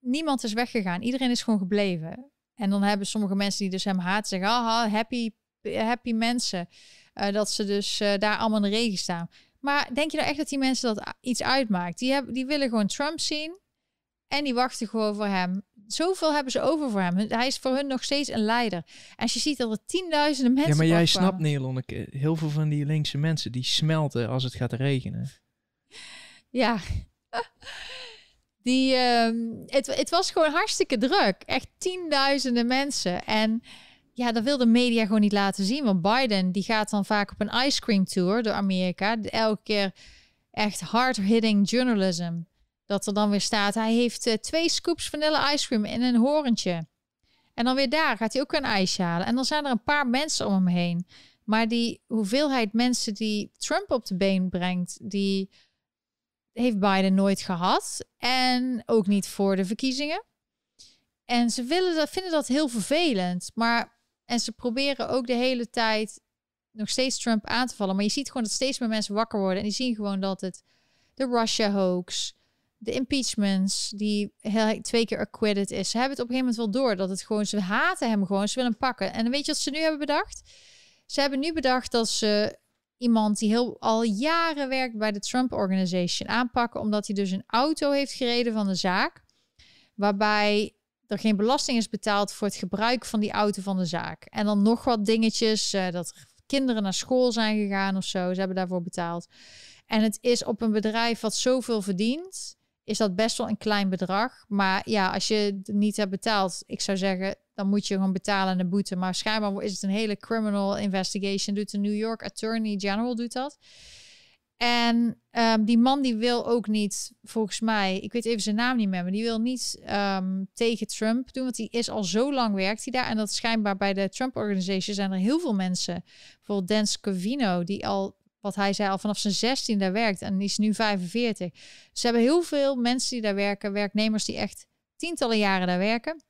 niemand is weggegaan. Iedereen is gewoon gebleven. En dan hebben sommige mensen die dus hem haat... zeggen, aha, happy mensen. Dat ze dus daar allemaal in de regen staan. Maar denk je nou echt dat die mensen dat iets uitmaakt? Die willen gewoon Trump zien... en die wachten gewoon voor hem. Zoveel hebben ze over voor hem. Hij is voor hun nog steeds een leider. En als je ziet dat er tienduizenden mensen... Ja, maar jij snapt niet, Lonneke. Heel veel van die linkse mensen... die smelten als het gaat regenen. Ja. Het was gewoon hartstikke druk. Echt tienduizenden mensen. En ja, dat wil de media gewoon niet laten zien. Want Biden, die gaat dan vaak op een ice cream tour door Amerika. Elke keer echt hard-hitting journalism. Dat er dan weer staat, hij heeft 2 scoops vanille ice cream in een horentje. En dan weer daar gaat hij ook een ijsje halen. En dan zijn er een paar mensen om hem heen. Maar die hoeveelheid mensen die Trump op de been brengt... die heeft Biden nooit gehad. En ook niet voor de verkiezingen. En ze vinden dat heel vervelend. En ze proberen ook de hele tijd nog steeds Trump aan te vallen. Maar je ziet gewoon dat steeds meer mensen wakker worden. En die zien gewoon dat het de Russia hoax... de impeachments, die 2 keer acquitted is. Ze hebben het op een gegeven moment wel door. Dat het gewoon, ze haten hem gewoon. Ze willen hem pakken. En weet je wat ze nu hebben bedacht? Ze hebben nu bedacht dat ze iemand die al jaren werkt bij de Trump Organization aanpakken. Omdat hij dus een auto heeft gereden van de zaak. Waarbij er geen belasting is betaald voor het gebruik van die auto van de zaak. En dan nog wat dingetjes. Dat er kinderen naar school zijn gegaan of zo. Ze hebben daarvoor betaald. En het is op een bedrijf wat zoveel verdient... is dat best wel een klein bedrag. Maar ja, als je het niet hebt betaald... ik zou zeggen, dan moet je gewoon betalen aan de boete. Maar schijnbaar is het een hele criminal investigation. Doet de New York Attorney General doet dat. En die man die wil ook niet, volgens mij... ik weet even zijn naam niet meer... maar die wil niet tegen Trump doen... want die is al zo lang werkt hij daar. En dat schijnbaar bij de Trump Organization zijn er heel veel mensen. Bijvoorbeeld Dan Scavino, die al... wat hij zei, al vanaf zijn 16 daar werkt en die is nu 45. Ze hebben heel veel mensen die daar werken, werknemers die echt tientallen jaren daar werken.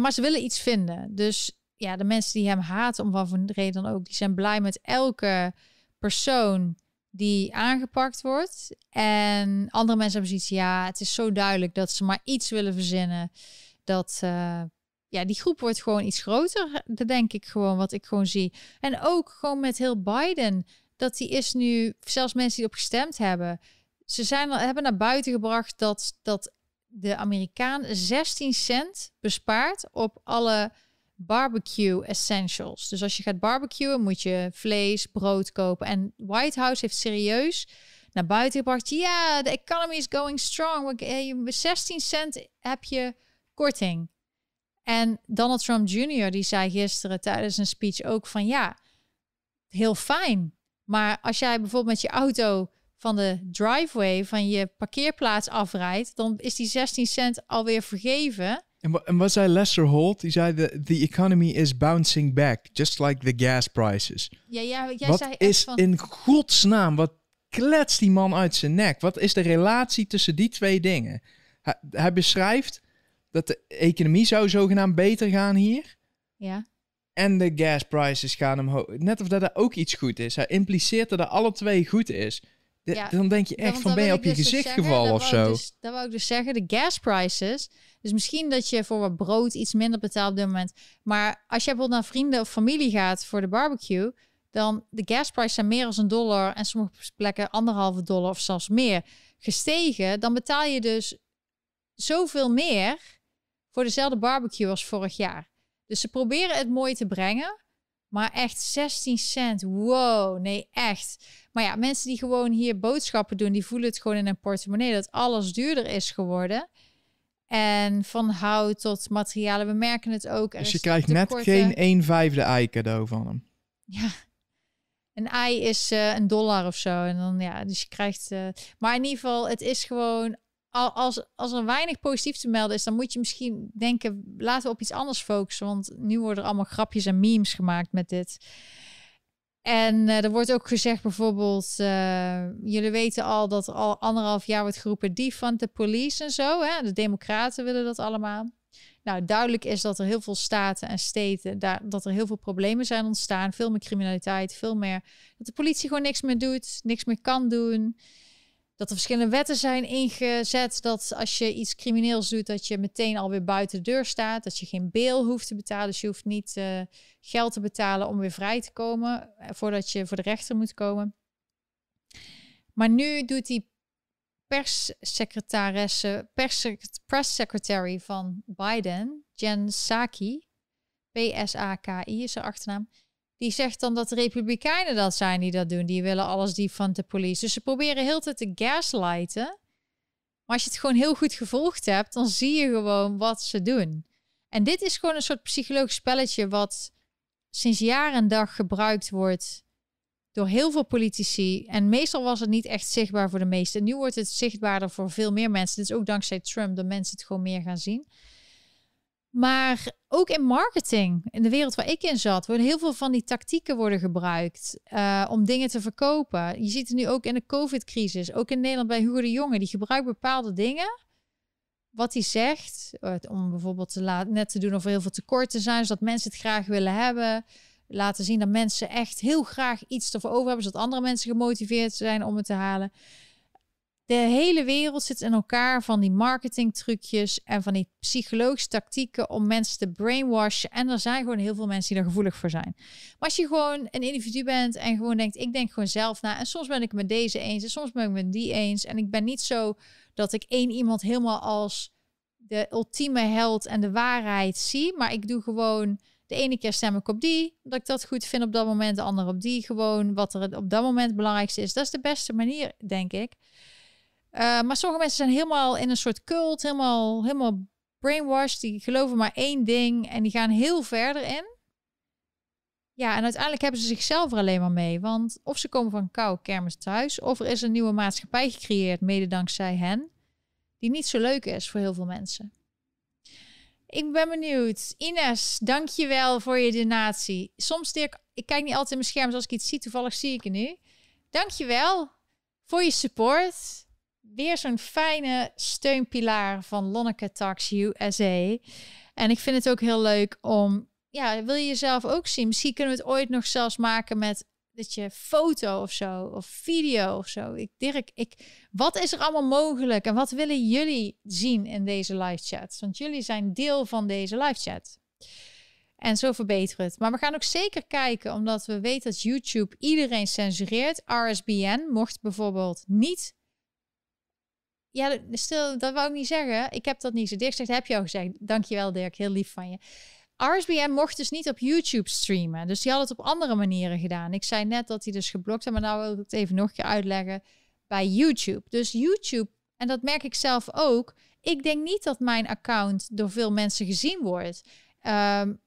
Maar ze willen iets vinden. Dus ja, de mensen die hem haten, om wat voor reden dan ook, die zijn blij met elke persoon die aangepakt wordt. En andere mensen hebben zoiets, ja, het is zo duidelijk dat ze maar iets willen verzinnen. Dat... ja, die groep wordt gewoon iets groter, dat denk ik gewoon, wat ik gewoon zie. En ook gewoon met heel Biden, dat die is nu, zelfs mensen die op gestemd hebben, hebben naar buiten gebracht dat de Amerikaan 16 cent bespaart op alle barbecue essentials. Dus als je gaat barbecuen, moet je vlees, brood kopen. En White House heeft serieus naar buiten gebracht, ja, the economy is going strong. 16 cent heb je korting. En Donald Trump Jr. die zei gisteren tijdens een speech ook van ja, heel fijn. Maar als jij bijvoorbeeld met je auto van de driveway van je parkeerplaats afrijdt, dan is die 16 cent alweer vergeven. En wat zei Lester Holt? Die zei the economy is bouncing back, just like the gas prices. Ja, jij wat zei is van... in godsnaam, wat kletst die man uit zijn nek? Wat is de relatie tussen die twee dingen? Hij beschrijft... dat de economie zou zogenaamd beter gaan hier. Ja. En de gas prices gaan omhoog. Net of dat er ook iets goed is. Hij impliceert dat er alle twee goed is. Ja, dan denk je echt, ja, van ben je op je gezicht gevallen of zo? Dat wou ik dus zeggen, de gas prices. Dus misschien dat je voor wat brood iets minder betaalt op dit moment. Maar als je bijvoorbeeld naar vrienden of familie gaat voor de barbecue, dan de gasprijzen zijn meer dan $1 en sommige plekken $1,5 of zelfs meer gestegen. Dan betaal je dus zoveel meer voor dezelfde barbecue als vorig jaar. Dus ze proberen het mooi te brengen. Maar echt 16 cent, wow, nee echt. Maar ja, mensen die gewoon hier boodschappen doen, die voelen het gewoon in hun portemonnee dat alles duurder is geworden. En van hout tot materialen, we merken het ook. Dus je krijgt net geen 1/5 ei cadeau van hem. Ja, een ei is $1 of zo. En dan ja, dus je krijgt. Maar in ieder geval, het is gewoon. Als er weinig positief te melden is, dan moet je misschien denken, laten we op iets anders focussen. Want nu worden er allemaal grapjes en memes gemaakt met dit. En er wordt ook gezegd bijvoorbeeld, jullie weten al dat er al 1,5 jaar wordt geroepen defund the police en zo. Hè? De democraten willen dat allemaal. Nou, duidelijk is dat er heel veel staten en steden, dat er heel veel problemen zijn ontstaan. Veel meer criminaliteit, veel meer dat de politie gewoon niks meer doet, niks meer kan doen. Dat er verschillende wetten zijn ingezet, dat als je iets crimineels doet, dat je meteen alweer buiten de deur staat. Dat je geen bail hoeft te betalen. Dus je hoeft niet geld te betalen om weer vrij te komen, voordat je voor de rechter moet komen. Maar nu doet die press secretary van Biden, Jen Psaki, P-S-A-K-I is haar achternaam, die zegt dan dat de Republikeinen dat zijn die dat doen. Die willen alles defund the police. Dus ze proberen heel de tijd te gaslighten. Maar als je het gewoon heel goed gevolgd hebt, dan zie je gewoon wat ze doen. En dit is gewoon een soort psychologisch spelletje wat sinds jaar en dag gebruikt wordt door heel veel politici. En meestal was het niet echt zichtbaar voor de meesten. Nu wordt het zichtbaarder voor veel meer mensen. Dit is ook dankzij Trump dat mensen het gewoon meer gaan zien. Maar ook in marketing, in de wereld waar ik in zat, worden heel veel van die tactieken worden gebruikt om dingen te verkopen. Je ziet het nu ook in de COVID-crisis, ook in Nederland bij Hugo de Jonge. Die gebruikt bepaalde dingen, wat hij zegt, om bijvoorbeeld net te doen of er heel veel tekorten zijn, zodat mensen het graag willen hebben. Laten zien dat mensen echt heel graag iets ervoor over hebben, zodat andere mensen gemotiveerd zijn om het te halen. De hele wereld zit in elkaar van die marketingtrucjes en van die psychologische tactieken om mensen te brainwashen. En er zijn gewoon heel veel mensen die daar gevoelig voor zijn. Maar als je gewoon een individu bent en gewoon denkt, ik denk gewoon zelf na. En soms ben ik met deze eens en soms ben ik met die eens. En ik ben niet zo dat ik één iemand helemaal als de ultieme held en de waarheid zie. Maar ik doe gewoon, de ene keer stem ik op die, dat ik dat goed vind op dat moment. De andere op die, gewoon wat er op dat moment het belangrijkste is. Dat is de beste manier, denk ik. Maar sommige mensen zijn helemaal in een soort cult, helemaal brainwashed. Die geloven maar één ding en die gaan heel verder in. Ja, en uiteindelijk hebben ze zichzelf er alleen maar mee. Want of ze komen van een koude kermis thuis, of er is een nieuwe maatschappij gecreëerd, mede dankzij hen, die niet zo leuk is voor heel veel mensen. Ik ben benieuwd. Ines, dank je wel voor je donatie. Soms, Dirk, ik kijk niet altijd in mijn scherm, dus als ik iets zie, toevallig zie ik het nu. Dank je wel voor je support. Weer zo'n fijne steunpilaar van Lonneke Talks USA. En ik vind het ook heel leuk om, ja, wil je jezelf ook zien? Misschien kunnen we het ooit nog zelfs maken met dat je foto of zo, of video of zo. Wat is er allemaal mogelijk? En wat willen jullie zien in deze live chat? Want jullie zijn deel van deze live chat. En zo verbeteren we het. Maar we gaan ook zeker kijken, omdat we weten dat YouTube iedereen censureert. RSBN mocht bijvoorbeeld niet. Ja, stil, dat wou ik niet zeggen. Ik heb dat niet zo dicht gezegd. Heb je al gezegd. Dankjewel Dirk, heel lief van je. RSBN mocht dus niet op YouTube streamen. Dus die had het op andere manieren gedaan. Ik zei net dat hij dus geblokt had, maar nou wil ik het even nog een keer uitleggen bij YouTube. Dus YouTube, en dat merk ik zelf ook, ik denk niet dat mijn account door veel mensen gezien wordt.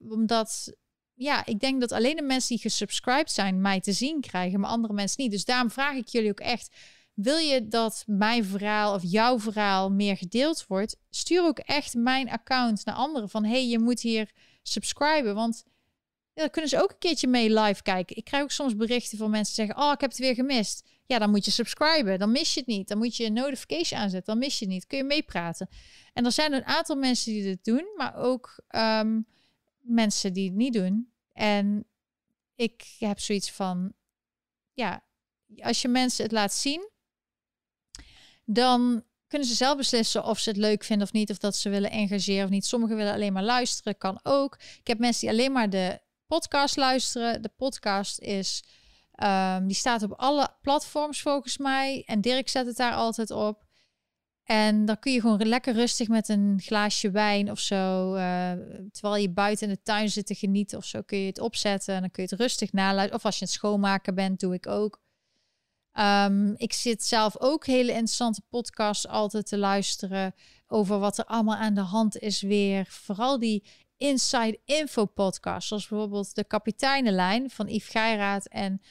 Omdat, ja, ik denk dat alleen de mensen die gesubscribed zijn mij te zien krijgen, maar andere mensen niet. Dus daarom vraag ik jullie ook echt, wil je dat mijn verhaal of jouw verhaal meer gedeeld wordt? Stuur ook echt mijn account naar anderen. Van, hey, je moet hier subscriben. Want ja, dan kunnen ze ook een keertje mee live kijken. Ik krijg ook soms berichten van mensen die zeggen, oh, ik heb het weer gemist. Ja, dan moet je subscriben. Dan mis je het niet. Dan moet je een notification aanzetten. Dan mis je het niet. Kun je meepraten. En er zijn een aantal mensen die dit doen. Maar ook mensen die het niet doen. En ik heb zoiets van, ja, als je mensen het laat zien, dan kunnen ze zelf beslissen of ze het leuk vinden of niet. Of dat ze willen engageren of niet. Sommigen willen alleen maar luisteren, kan ook. Ik heb mensen die alleen maar de podcast luisteren. De podcast is, die staat op alle platforms volgens mij. En Dirk zet het daar altijd op. En dan kun je gewoon lekker rustig met een glaasje wijn of zo, terwijl je buiten in de tuin zit te genieten of zo, kun je het opzetten. En dan kun je het rustig naluisteren. Of als je aan het schoonmaken bent, doe ik ook. Ik zit zelf ook hele interessante podcasts altijd te luisteren over wat er allemaal aan de hand is weer. Vooral die Inside Info podcasts, zoals bijvoorbeeld de Kapiteinenlijn van Yves Geiraat en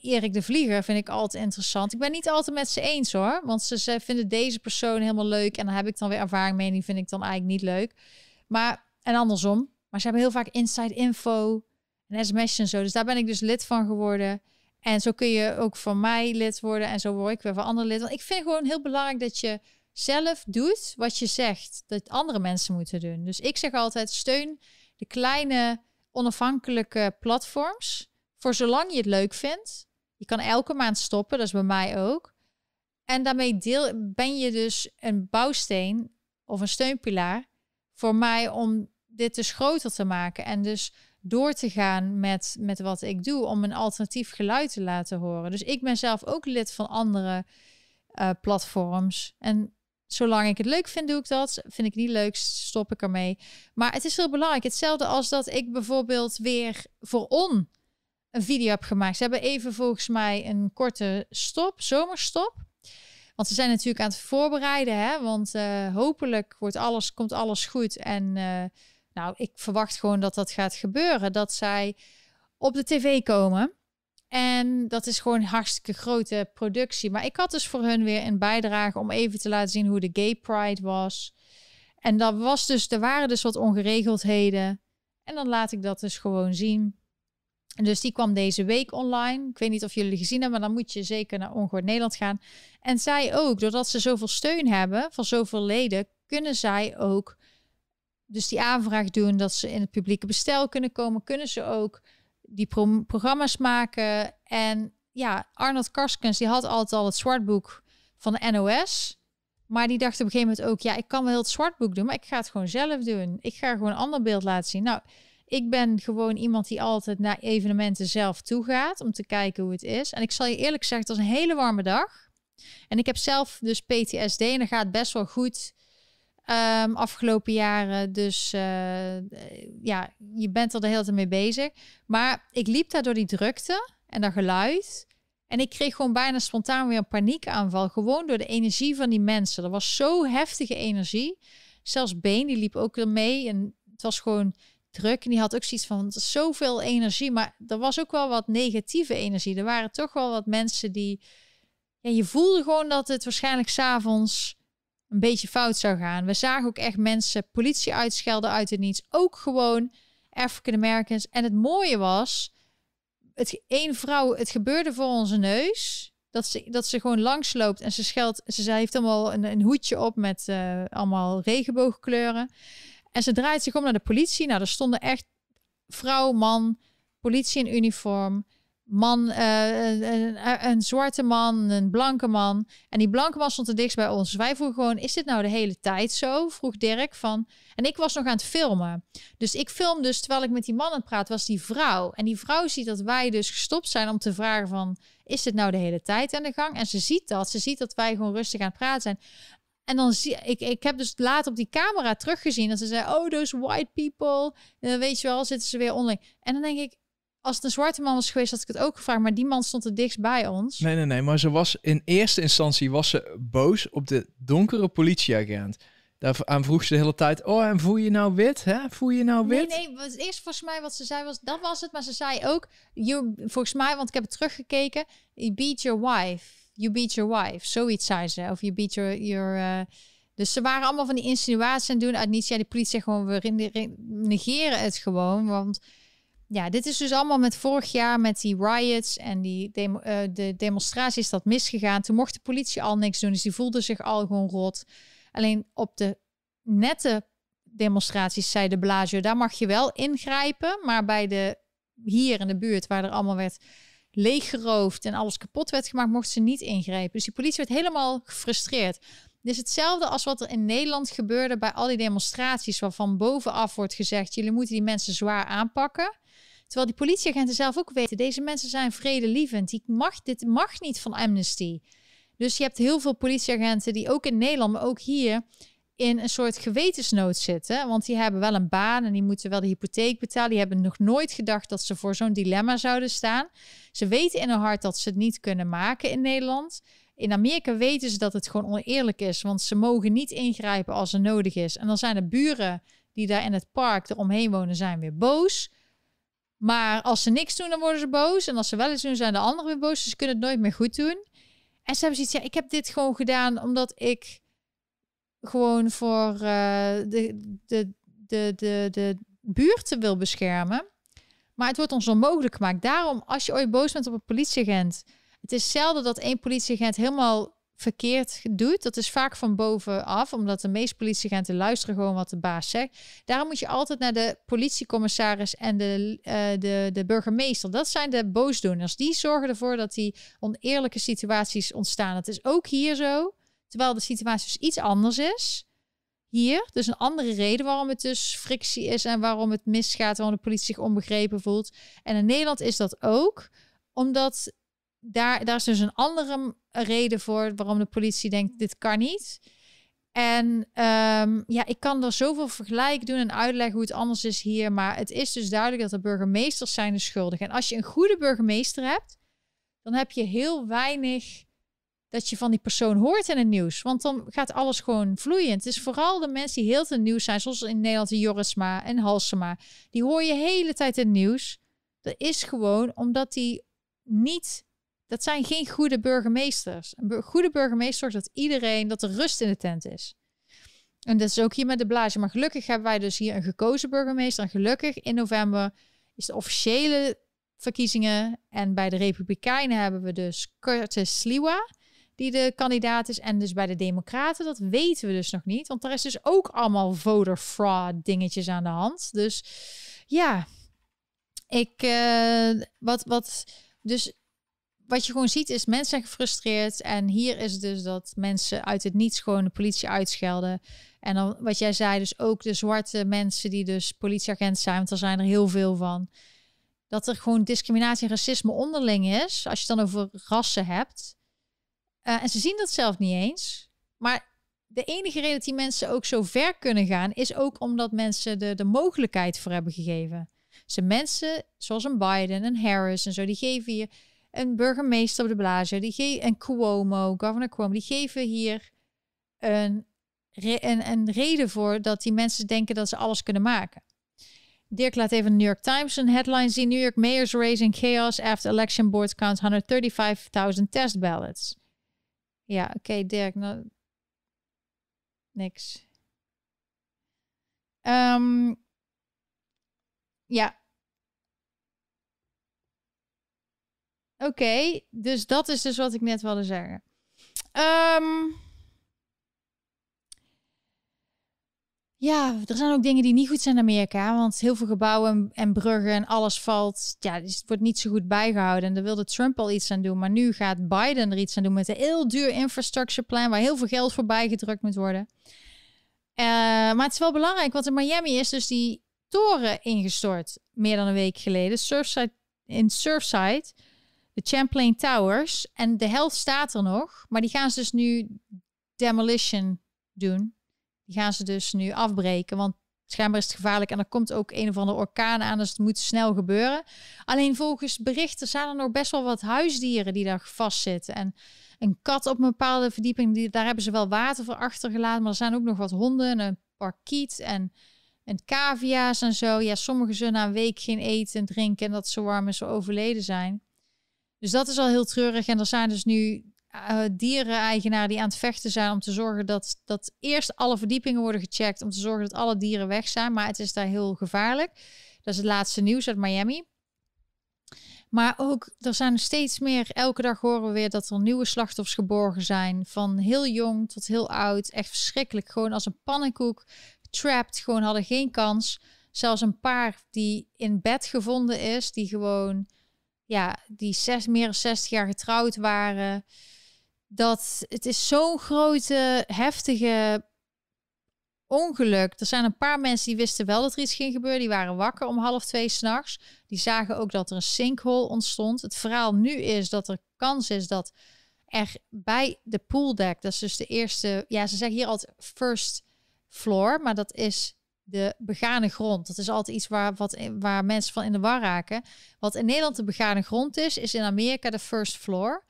Erik de Vlieger vind ik altijd interessant. Ik ben niet altijd met ze eens hoor, want ze vinden deze persoon helemaal leuk en daar heb ik dan weer ervaring mee en die vind ik dan eigenlijk niet leuk. Maar, en andersom, maar ze hebben heel vaak Inside Info en sms'jes en zo, dus daar ben ik dus lid van geworden. En zo kun je ook van mij lid worden en zo word ik weer van andere lid. Want ik vind gewoon heel belangrijk dat je zelf doet wat je zegt dat andere mensen moeten doen. Dus ik zeg altijd steun de kleine onafhankelijke platforms voor zolang je het leuk vindt. Je kan elke maand stoppen, dat is bij mij ook. En daarmee ben je dus een bouwsteen of een steunpilaar voor mij om dit dus groter te maken. En dus door te gaan met wat ik doe, om een alternatief geluid te laten horen. Dus ik ben zelf ook lid van andere platforms. En zolang ik het leuk vind, doe ik dat. Vind ik het niet leuk, stop ik ermee. Maar het is heel belangrijk. Hetzelfde als dat ik bijvoorbeeld weer voor On een video heb gemaakt. Ze hebben even volgens mij een korte stop, zomerstop. Want ze zijn natuurlijk aan het voorbereiden, hè? Want hopelijk komt alles goed en nou, ik verwacht gewoon dat dat gaat gebeuren. Dat zij op de tv komen. En dat is gewoon een hartstikke grote productie. Maar ik had dus voor hun weer een bijdrage om even te laten zien hoe de Gay Pride was. En dat was dus, er waren dus wat ongeregeldheden. En dan laat ik dat dus gewoon zien. En dus die kwam deze week online. Ik weet niet of jullie gezien hebben, maar dan moet je zeker naar Ongehoord Nederland gaan. En zij ook, doordat ze zoveel steun hebben van zoveel leden, kunnen zij ook dus die aanvraag doen dat ze in het publieke bestel kunnen komen. Kunnen ze ook die programma's maken. En ja, Arnold Karskens die had altijd al het zwartboek van de NOS. Maar die dacht op een gegeven moment ook, ja, ik kan wel heel het zwartboek doen, maar ik ga het gewoon zelf doen. Ik ga gewoon een ander beeld laten zien. Nou, ik ben gewoon iemand die altijd naar evenementen zelf toe gaat om te kijken hoe het is. En ik zal je eerlijk zeggen, het was een hele warme dag. En ik heb zelf dus PTSD en dat gaat best wel goed. Afgelopen jaren. Dus ja, je bent er de hele tijd mee bezig. Maar ik liep daar door die drukte en dat geluid. En ik kreeg gewoon bijna spontaan weer een paniekaanval. Gewoon door de energie van die mensen. Er was zo heftige energie. Zelfs Been, die liep ook ermee. En het was gewoon druk. En die had ook zoiets van zoveel energie. Maar er was ook wel wat negatieve energie. Er waren toch wel wat mensen die... Ja, je voelde gewoon dat het waarschijnlijk 's avonds... een beetje fout zou gaan. We zagen ook echt mensen politie uitschelden uit het niets. Ook gewoon African Americans. En het mooie was, één vrouw, het gebeurde voor onze neus. Dat ze gewoon langsloopt en ze scheldt. Ze heeft allemaal een hoedje op met allemaal regenboogkleuren. En ze draait zich om naar de politie. Nou, er stonden echt vrouw, man, politie in uniform. Man, een zwarte man, een blanke man. En die blanke man stond er dichtst bij ons. Wij vroegen gewoon, is dit nou de hele tijd zo? Vroeg Dirk van... En ik was nog aan het filmen. Dus ik film dus, terwijl ik met die man aan het praten was, die vrouw. En die vrouw ziet dat wij dus gestopt zijn om te vragen van... Is dit nou de hele tijd aan de gang? En ze ziet dat wij gewoon rustig aan het praten zijn. En dan zie ik heb dus later op die camera teruggezien dat ze zei... Oh, those white people. En dan weet je wel, zitten ze weer onderling. En dan denk ik... Als het een zwarte man was geweest, had ik het ook gevraagd. Maar die man stond er dichtst bij ons. Nee. Maar ze was in eerste instantie boos op de donkere politieagent. Daaraan vroeg ze de hele tijd... Oh, en voel je nou wit? Hè? Voel je nou wit? Nee. Het eerste volgens mij wat ze zei was... Dat was het, maar ze zei ook... volgens mij, want ik heb het teruggekeken... You beat your wife. You beat your wife. Zoiets zei ze. Of you beat your Dus ze waren allemaal van die insinuaties aan doen. Uit niets, ja, die politie zegt gewoon... We negeren het gewoon, want... Ja, dit is dus allemaal met vorig jaar met die riots en die demonstraties dat misgegaan. Toen mocht de politie al niks doen, dus die voelde zich al gewoon rot. Alleen op de nette demonstraties, zei de Blasio, daar mag je wel ingrijpen. Maar bij hier in de buurt, waar er allemaal werd leeggeroofd en alles kapot werd gemaakt, mochten ze niet ingrijpen. Dus die politie werd helemaal gefrustreerd. Het is hetzelfde als wat er in Nederland gebeurde bij al die demonstraties, waarvan bovenaf wordt gezegd, jullie moeten die mensen zwaar aanpakken. Terwijl die politieagenten zelf ook weten, deze mensen zijn vredelievend. Dit mag niet van Amnesty. Dus je hebt heel veel politieagenten die ook in Nederland, maar ook hier, in een soort gewetensnood zitten. Want die hebben wel een baan en die moeten wel de hypotheek betalen. Die hebben nog nooit gedacht dat ze voor zo'n dilemma zouden staan. Ze weten in hun hart dat ze het niet kunnen maken in Nederland. In Amerika weten ze dat het gewoon oneerlijk is, want ze mogen niet ingrijpen als er nodig is. En dan zijn de buren die daar in het park eromheen wonen, zijn weer boos. Maar als ze niks doen, dan worden ze boos. En als ze wel eens doen, zijn de anderen weer boos. Dus ze kunnen het nooit meer goed doen. En ze hebben zoiets, ja, ik heb dit gewoon gedaan omdat ik gewoon voor de buurten wil beschermen. Maar het wordt ons onmogelijk gemaakt. Daarom, als je ooit boos bent op een politieagent, het is zelden dat één politieagent helemaal verkeerd doet. Dat is vaak van bovenaf, omdat de meeste politieagenten luisteren gewoon wat de baas zegt. Daarom moet je altijd naar de politiecommissaris en de burgemeester. Dat zijn de boosdoeners. Die zorgen ervoor dat die oneerlijke situaties ontstaan. Dat is ook hier zo, terwijl de situatie dus iets anders is hier. Dus een andere reden waarom het dus frictie is en waarom het misgaat, waarom de politie zich onbegrepen voelt. En in Nederland is dat ook, omdat daar is dus een andere reden voor waarom de politie denkt, dit kan niet. En ja, ik kan er zoveel vergelijk doen en uitleggen hoe het anders is hier. Maar het is dus duidelijk dat de burgemeesters zijn de schuldigen. En als je een goede burgemeester hebt, dan heb je heel weinig dat je van die persoon hoort in het nieuws. Want dan gaat alles gewoon vloeiend. Het is vooral de mensen die heel het nieuws zijn, zoals in Nederland de Jorrisma en Halsema. Die hoor je de hele tijd in het nieuws. Dat is gewoon omdat die niet... Dat zijn geen goede burgemeesters. Een goede burgemeester zorgt dat iedereen, dat er rust in de tent is. En dat is ook hier met de blaasje. Maar gelukkig hebben wij dus hier een gekozen burgemeester. En gelukkig in november is de officiële verkiezingen. En bij de Republikeinen hebben we dus Curtis Sliwa, die de kandidaat is. En dus bij de Democraten, dat weten we dus nog niet. Want daar is dus ook allemaal voter fraud dingetjes aan de hand. Dus ja, wat je gewoon ziet is, mensen zijn gefrustreerd. En hier is het dus dat mensen uit het niets gewoon de politie uitschelden. En dan, wat jij zei, dus ook de zwarte mensen die dus politieagent zijn, want er zijn er heel veel van. Dat er gewoon discriminatie en racisme onderling is, als je het dan over rassen hebt. En ze zien dat zelf niet eens. Maar de enige reden dat die mensen ook zo ver kunnen gaan, is ook omdat mensen de mogelijkheid voor hebben gegeven. Dus mensen zoals een Biden, een Harris en zo, die geven hier... Een burgemeester op de blazer, en Cuomo, governor Cuomo, die geven hier een reden voor dat die mensen denken dat ze alles kunnen maken. Dirk laat even de New York Times een headline zien. New York mayors raising chaos after election board counts 135.000 test ballots. Ja, oké, Dirk. Nou, niks. Ja. Oké, dus dat is dus wat ik net wilde zeggen. Ja, er zijn ook dingen die niet goed zijn in Amerika. Want heel veel gebouwen en bruggen en alles valt... Ja, dus het wordt niet zo goed bijgehouden. En daar wilde Trump al iets aan doen. Maar nu gaat Biden er iets aan doen met een heel duur infrastructure plan... waar heel veel geld voor bijgedrukt moet worden. Maar het is wel belangrijk, want in Miami is dus die toren ingestort... meer dan een week geleden, in Surfside... De Champlain Towers. En de helft staat er nog. Maar die gaan ze dus nu demolition doen. Die gaan ze dus nu afbreken. Want schijnbaar is het gevaarlijk. En er komt ook een of andere orkaan aan. Dus het moet snel gebeuren. Alleen volgens berichten zijn er nog best wel wat huisdieren die daar vastzitten. En een kat op een bepaalde verdieping. Daar hebben ze wel water voor achtergelaten. Maar er zijn ook nog wat honden. En een parkiet. En cavia's en zo. Ja, sommigen zullen na een week geen eten en drinken. En dat ze warm en zo overleden zijn. Dus dat is al heel treurig. En er zijn dus nu diereneigenaren die aan het vechten zijn... om te zorgen dat eerst alle verdiepingen worden gecheckt... om te zorgen dat alle dieren weg zijn. Maar het is daar heel gevaarlijk. Dat is het laatste nieuws uit Miami. Maar ook, er zijn steeds meer... Elke dag horen we weer dat er nieuwe slachtoffers geborgen zijn. Van heel jong tot heel oud. Echt verschrikkelijk. Gewoon als een pannenkoek. Trapped. Gewoon hadden geen kans. Zelfs een paar die in bed gevonden is... die gewoon... ja, die meer dan 60 jaar getrouwd waren. Dat het is zo'n grote, heftige ongeluk. Er zijn een paar mensen die wisten wel dat er iets ging gebeuren. Die waren wakker om 1:30 s'nachts. Die zagen ook dat er een sinkhole ontstond. Het verhaal nu is dat er kans is dat er bij de pooldeck, dat is dus de eerste, ja, ze zeggen hier altijd first floor, maar dat is de begane grond. Dat is altijd iets waar mensen van in de war raken. Wat in Nederland de begane grond is, is in Amerika de first floor.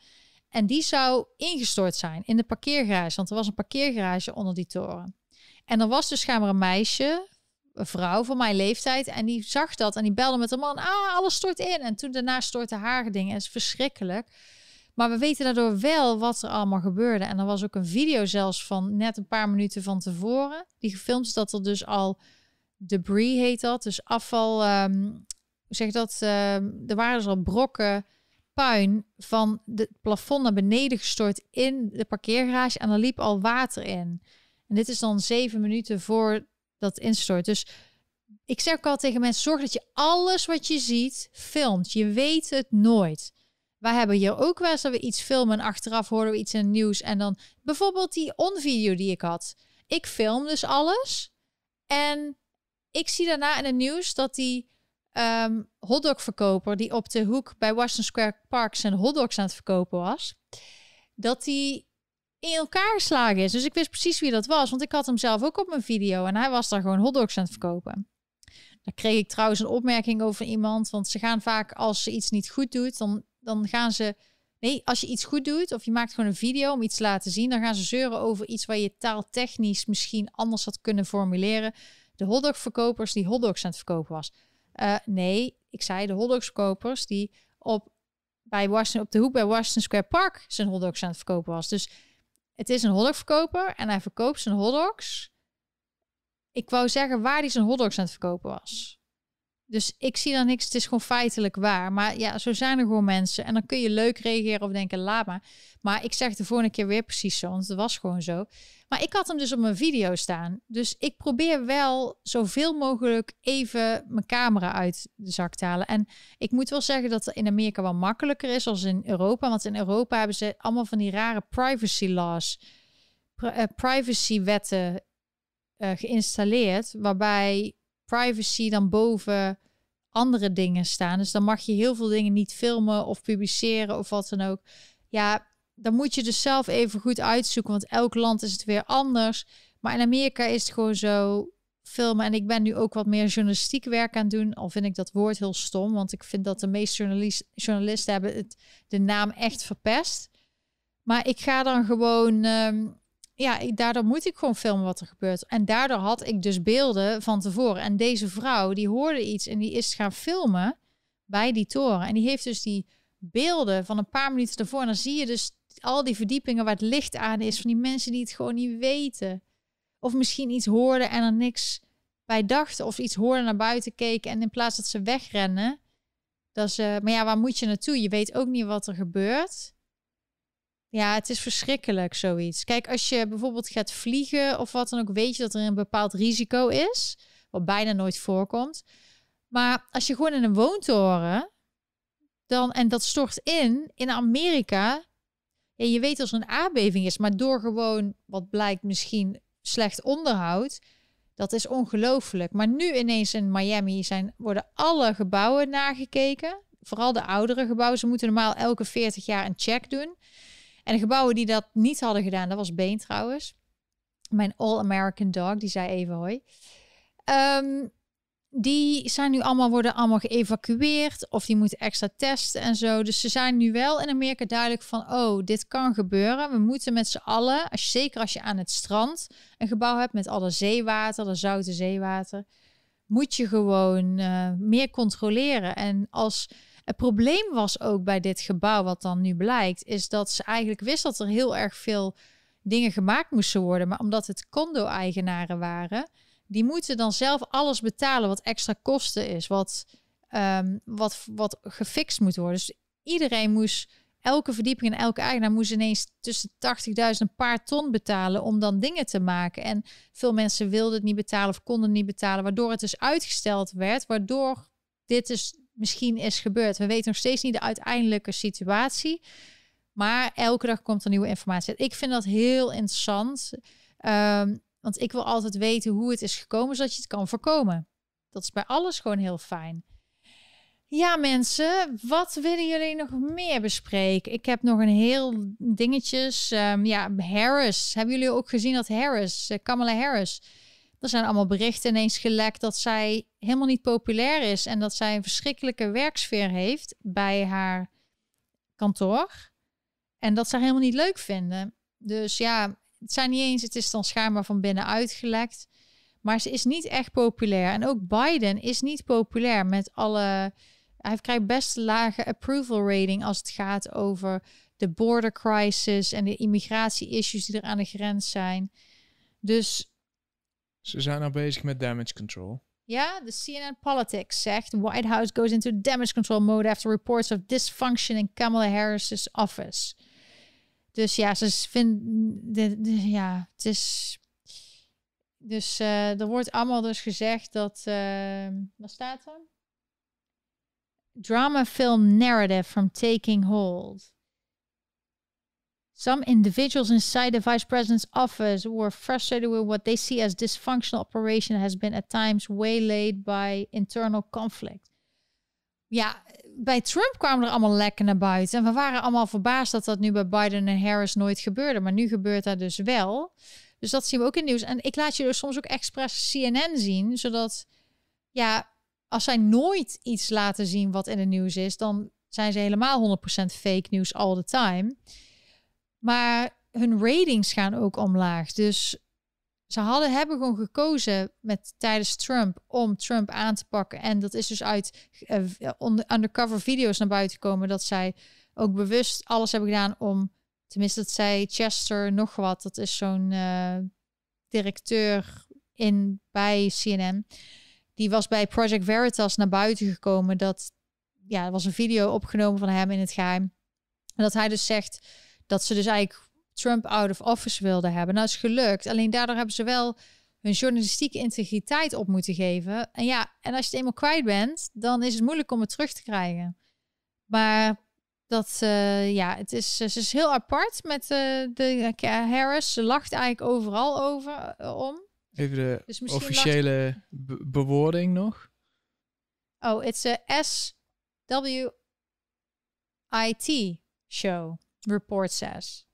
En die zou ingestort zijn in de parkeergarage, want er was een parkeergarage onder die toren. En er was dus schijnbaar een meisje, een vrouw van mijn leeftijd, en die zag dat en die belde met een man, alles stort in. En toen daarna stortte haar dingen. Het is verschrikkelijk. Maar we weten daardoor wel wat er allemaal gebeurde. En er was ook een video zelfs van net een paar minuten van tevoren, die gefilmd is dat er dus al debris heet dat, dus afval, er waren dus al brokken puin van het plafond naar beneden gestort in de parkeergarage en er liep al water in. En dit is dan 7 minuten voor dat instort. Dus ik zeg ook al tegen mensen, zorg dat je alles wat je ziet filmt. Je weet het nooit. Wij hebben hier ook wel eens dat we iets filmen en achteraf horen we iets in het nieuws. En dan bijvoorbeeld die on-video die ik had. Ik film dus alles. En ik zie daarna in het nieuws dat die hotdogverkoper die op de hoek bij Washington Square Park zijn hotdogs aan het verkopen was, dat die in elkaar geslagen is. Dus ik wist precies wie dat was, want ik had hem zelf ook op mijn video en hij was daar gewoon hotdogs aan het verkopen. Daar kreeg ik trouwens een opmerking over iemand, want ze gaan vaak, als ze iets niet goed doet, dan gaan ze... Nee, als je iets goed doet of je maakt gewoon een video om iets te laten zien, dan gaan ze zeuren over iets waar je taaltechnisch misschien anders had kunnen formuleren. De hotdogverkopers die hotdogs aan het verkopen was. Nee, ik zei de hotdogskopers die op de hoek bij Washington Square Park zijn hotdogs aan het verkopen was. Dus het is een hotdogverkoper en hij verkoopt zijn hotdogs. Ik wou zeggen waar hij zijn hotdogs aan het verkopen was. Dus ik zie daar niks, het is gewoon feitelijk waar. Maar ja, zo zijn er gewoon mensen. En dan kun je leuk reageren of denken, laat maar. Maar ik zeg de vorige keer weer precies zo, want het was gewoon zo. Maar ik had hem dus op mijn video staan. Dus ik probeer wel zoveel mogelijk even mijn camera uit de zak te halen. En ik moet wel zeggen dat het in Amerika wel makkelijker is dan in Europa. Want in Europa hebben ze allemaal van die rare privacy laws, privacywetten geïnstalleerd, waarbij privacy dan boven andere dingen staan. Dus dan mag je heel veel dingen niet filmen of publiceren of wat dan ook. Ja, dan moet je dus zelf even goed uitzoeken, want elk land is het weer anders. Maar in Amerika is het gewoon zo filmen. En ik ben nu ook wat meer journalistiek werk aan het doen. Al vind ik dat woord heel stom, want ik vind dat de meeste journalisten hebben de naam echt verpest. Maar ik ga dan gewoon... daardoor moet ik gewoon filmen wat er gebeurt. En daardoor had ik dus beelden van tevoren. En deze vrouw, die hoorde iets en die is gaan filmen bij die toren. En die heeft dus die beelden van een paar minuten daarvoor. En dan zie je dus al die verdiepingen waar het licht aan is van die mensen die het gewoon niet weten. Of misschien iets hoorden en er niks bij dachten. Of iets hoorden, naar buiten keken. En in plaats dat ze wegrennen, maar ja, waar moet je naartoe? Je weet ook niet wat er gebeurt. Ja, het is verschrikkelijk zoiets. Kijk, als je bijvoorbeeld gaat vliegen of wat dan ook, weet je dat er een bepaald risico is, wat bijna nooit voorkomt. Maar als je gewoon in een woontoren, en dat stort in Amerika, ja, je weet als er een aardbeving is, maar door gewoon, wat blijkt misschien, slecht onderhoud, dat is ongelooflijk. Maar nu ineens in Miami worden alle gebouwen nagekeken, vooral de oudere gebouwen. Ze moeten normaal elke 40 jaar een check doen. En de gebouwen die dat niet hadden gedaan, dat was Been trouwens. Mijn All-American dog, die zei even hoi. Die zijn nu worden allemaal geëvacueerd. Of die moeten extra testen en zo. Dus ze zijn nu wel in Amerika duidelijk van, oh, dit kan gebeuren. We moeten met z'n allen, zeker als je aan het strand een gebouw hebt met al dat zeewater, dat zoute zeewater, moet je gewoon meer controleren. En het probleem was ook bij dit gebouw, wat dan nu blijkt, is dat ze eigenlijk wist dat er heel erg veel dingen gemaakt moesten worden. Maar omdat het condo-eigenaren waren, die moeten dan zelf alles betalen wat extra kosten is. Wat gefixt moet worden. Dus iedereen moest, elke verdieping en elke eigenaar moest ineens tussen 80.000 en een paar ton betalen om dan dingen te maken. En veel mensen wilden het niet betalen of konden het niet betalen, waardoor het dus uitgesteld werd. Waardoor dit dus misschien is gebeurd. We weten nog steeds niet de uiteindelijke situatie. Maar elke dag komt er nieuwe informatie. Ik vind dat heel interessant. Want ik wil altijd weten hoe het is gekomen, zodat je het kan voorkomen. Dat is bij alles gewoon heel fijn. Ja mensen, wat willen jullie nog meer bespreken? Ik heb nog een heel dingetjes. Harris. Hebben jullie ook gezien dat Harris, Kamala Harris... Er zijn allemaal berichten ineens gelekt dat zij helemaal niet populair is. En dat zij een verschrikkelijke werksfeer heeft bij haar kantoor. En dat ze haar helemaal niet leuk vinden. Dus ja, het zijn niet eens, het is dan schijnbaar van binnen uitgelekt. Maar ze is niet echt populair. En ook Biden is niet populair met alle... Hij krijgt best lage approval rating als het gaat over de border crisis en de immigratie-issues die er aan de grens zijn. Dus... Ze zijn al bezig met damage control. Ja, de CNN Politics zegt... White House goes into damage control mode after reports of dysfunction in Kamala Harris' office. Dus ja, ze vinden... Ja, het is... Dus er wordt allemaal dus gezegd dat... wat staat er? Drama film narrative from taking hold. Some individuals inside the vice president's office were frustrated with what they see as dysfunctional operation has been at times waylaid by internal conflict. Ja, bij Trump kwamen er allemaal lekken naar buiten. En we waren allemaal verbaasd dat dat nu bij Biden en Harris nooit gebeurde. Maar nu gebeurt dat dus wel. Dus dat zien we ook in het nieuws. En ik laat je dus soms ook expres CNN zien. Zodat, ja, als zij nooit iets laten zien wat in het nieuws is... dan zijn ze helemaal 100% fake news all the time... Maar hun ratings gaan ook omlaag. Dus ze hebben gewoon gekozen tijdens Trump om Trump aan te pakken. En dat is dus uit undercover video's naar buiten komen. Dat zij ook bewust alles hebben gedaan om... Tenminste, dat zij Chester nog wat. Dat is zo'n directeur bij CNN. Die was bij Project Veritas naar buiten gekomen. Er was een video opgenomen van hem in het geheim. En dat hij dus zegt... Dat ze dus eigenlijk Trump out of office wilden hebben. Nou, is gelukt. Alleen daardoor hebben ze wel hun journalistieke integriteit op moeten geven. En ja, en als je het eenmaal kwijt bent, dan is het moeilijk om het terug te krijgen. Maar dat, ze is heel apart met Harris. Ze lacht eigenlijk overal over om. Even de dus officiële bewoording nog. Oh, it's a SWIT show. Report says.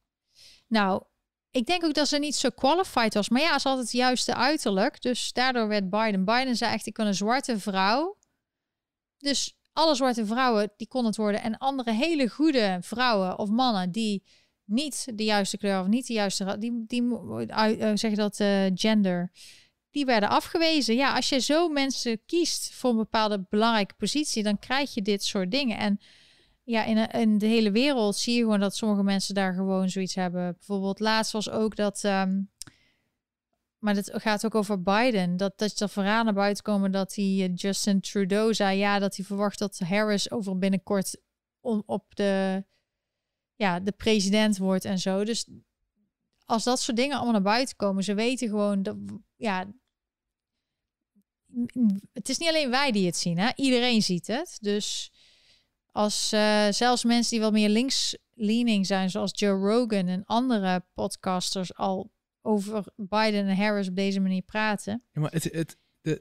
Nou, ik denk ook dat ze niet zo qualified was. Maar ja, ze had het juiste uiterlijk. Dus daardoor werd Biden. Biden zei echt, ik ben een zwarte vrouw. Dus alle zwarte vrouwen, die kon het worden. En andere hele goede vrouwen of mannen die niet de juiste kleur of niet de juiste... gender... Die werden afgewezen. Ja, als je zo mensen kiest voor een bepaalde belangrijke positie... dan krijg je dit soort dingen. En... Ja, in de hele wereld zie je gewoon dat sommige mensen daar gewoon zoiets hebben. Bijvoorbeeld laatst was ook dat... maar dat gaat ook over Biden. Dat er verhalen naar buiten komen dat hij Justin Trudeau zei... Ja, dat hij verwacht dat Harris over binnenkort de president wordt en zo. Dus als dat soort dingen allemaal naar buiten komen... Ze weten gewoon dat... Ja, het is niet alleen wij die het zien, hè? Iedereen ziet het, dus... Als zelfs mensen die wat meer links-leaning zijn... zoals Joe Rogan en andere podcasters... al over Biden en Harris op deze manier praten. Ja, maar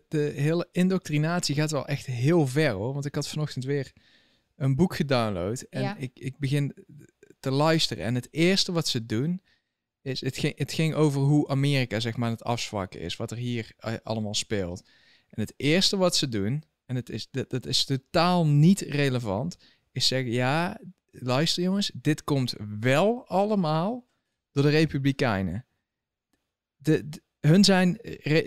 de hele indoctrinatie gaat wel echt heel ver, hoor. Want ik had vanochtend weer een boek gedownload... en ja. Ik begin te luisteren. En het eerste wat ze doen... is het ging over hoe Amerika, zeg maar, aan het afzwakken is. Wat er hier allemaal speelt. En het eerste wat ze doen... En dat is totaal niet relevant. Is zeggen, ja, luister jongens, dit komt wel allemaal door de Republikeinen. Hun zijn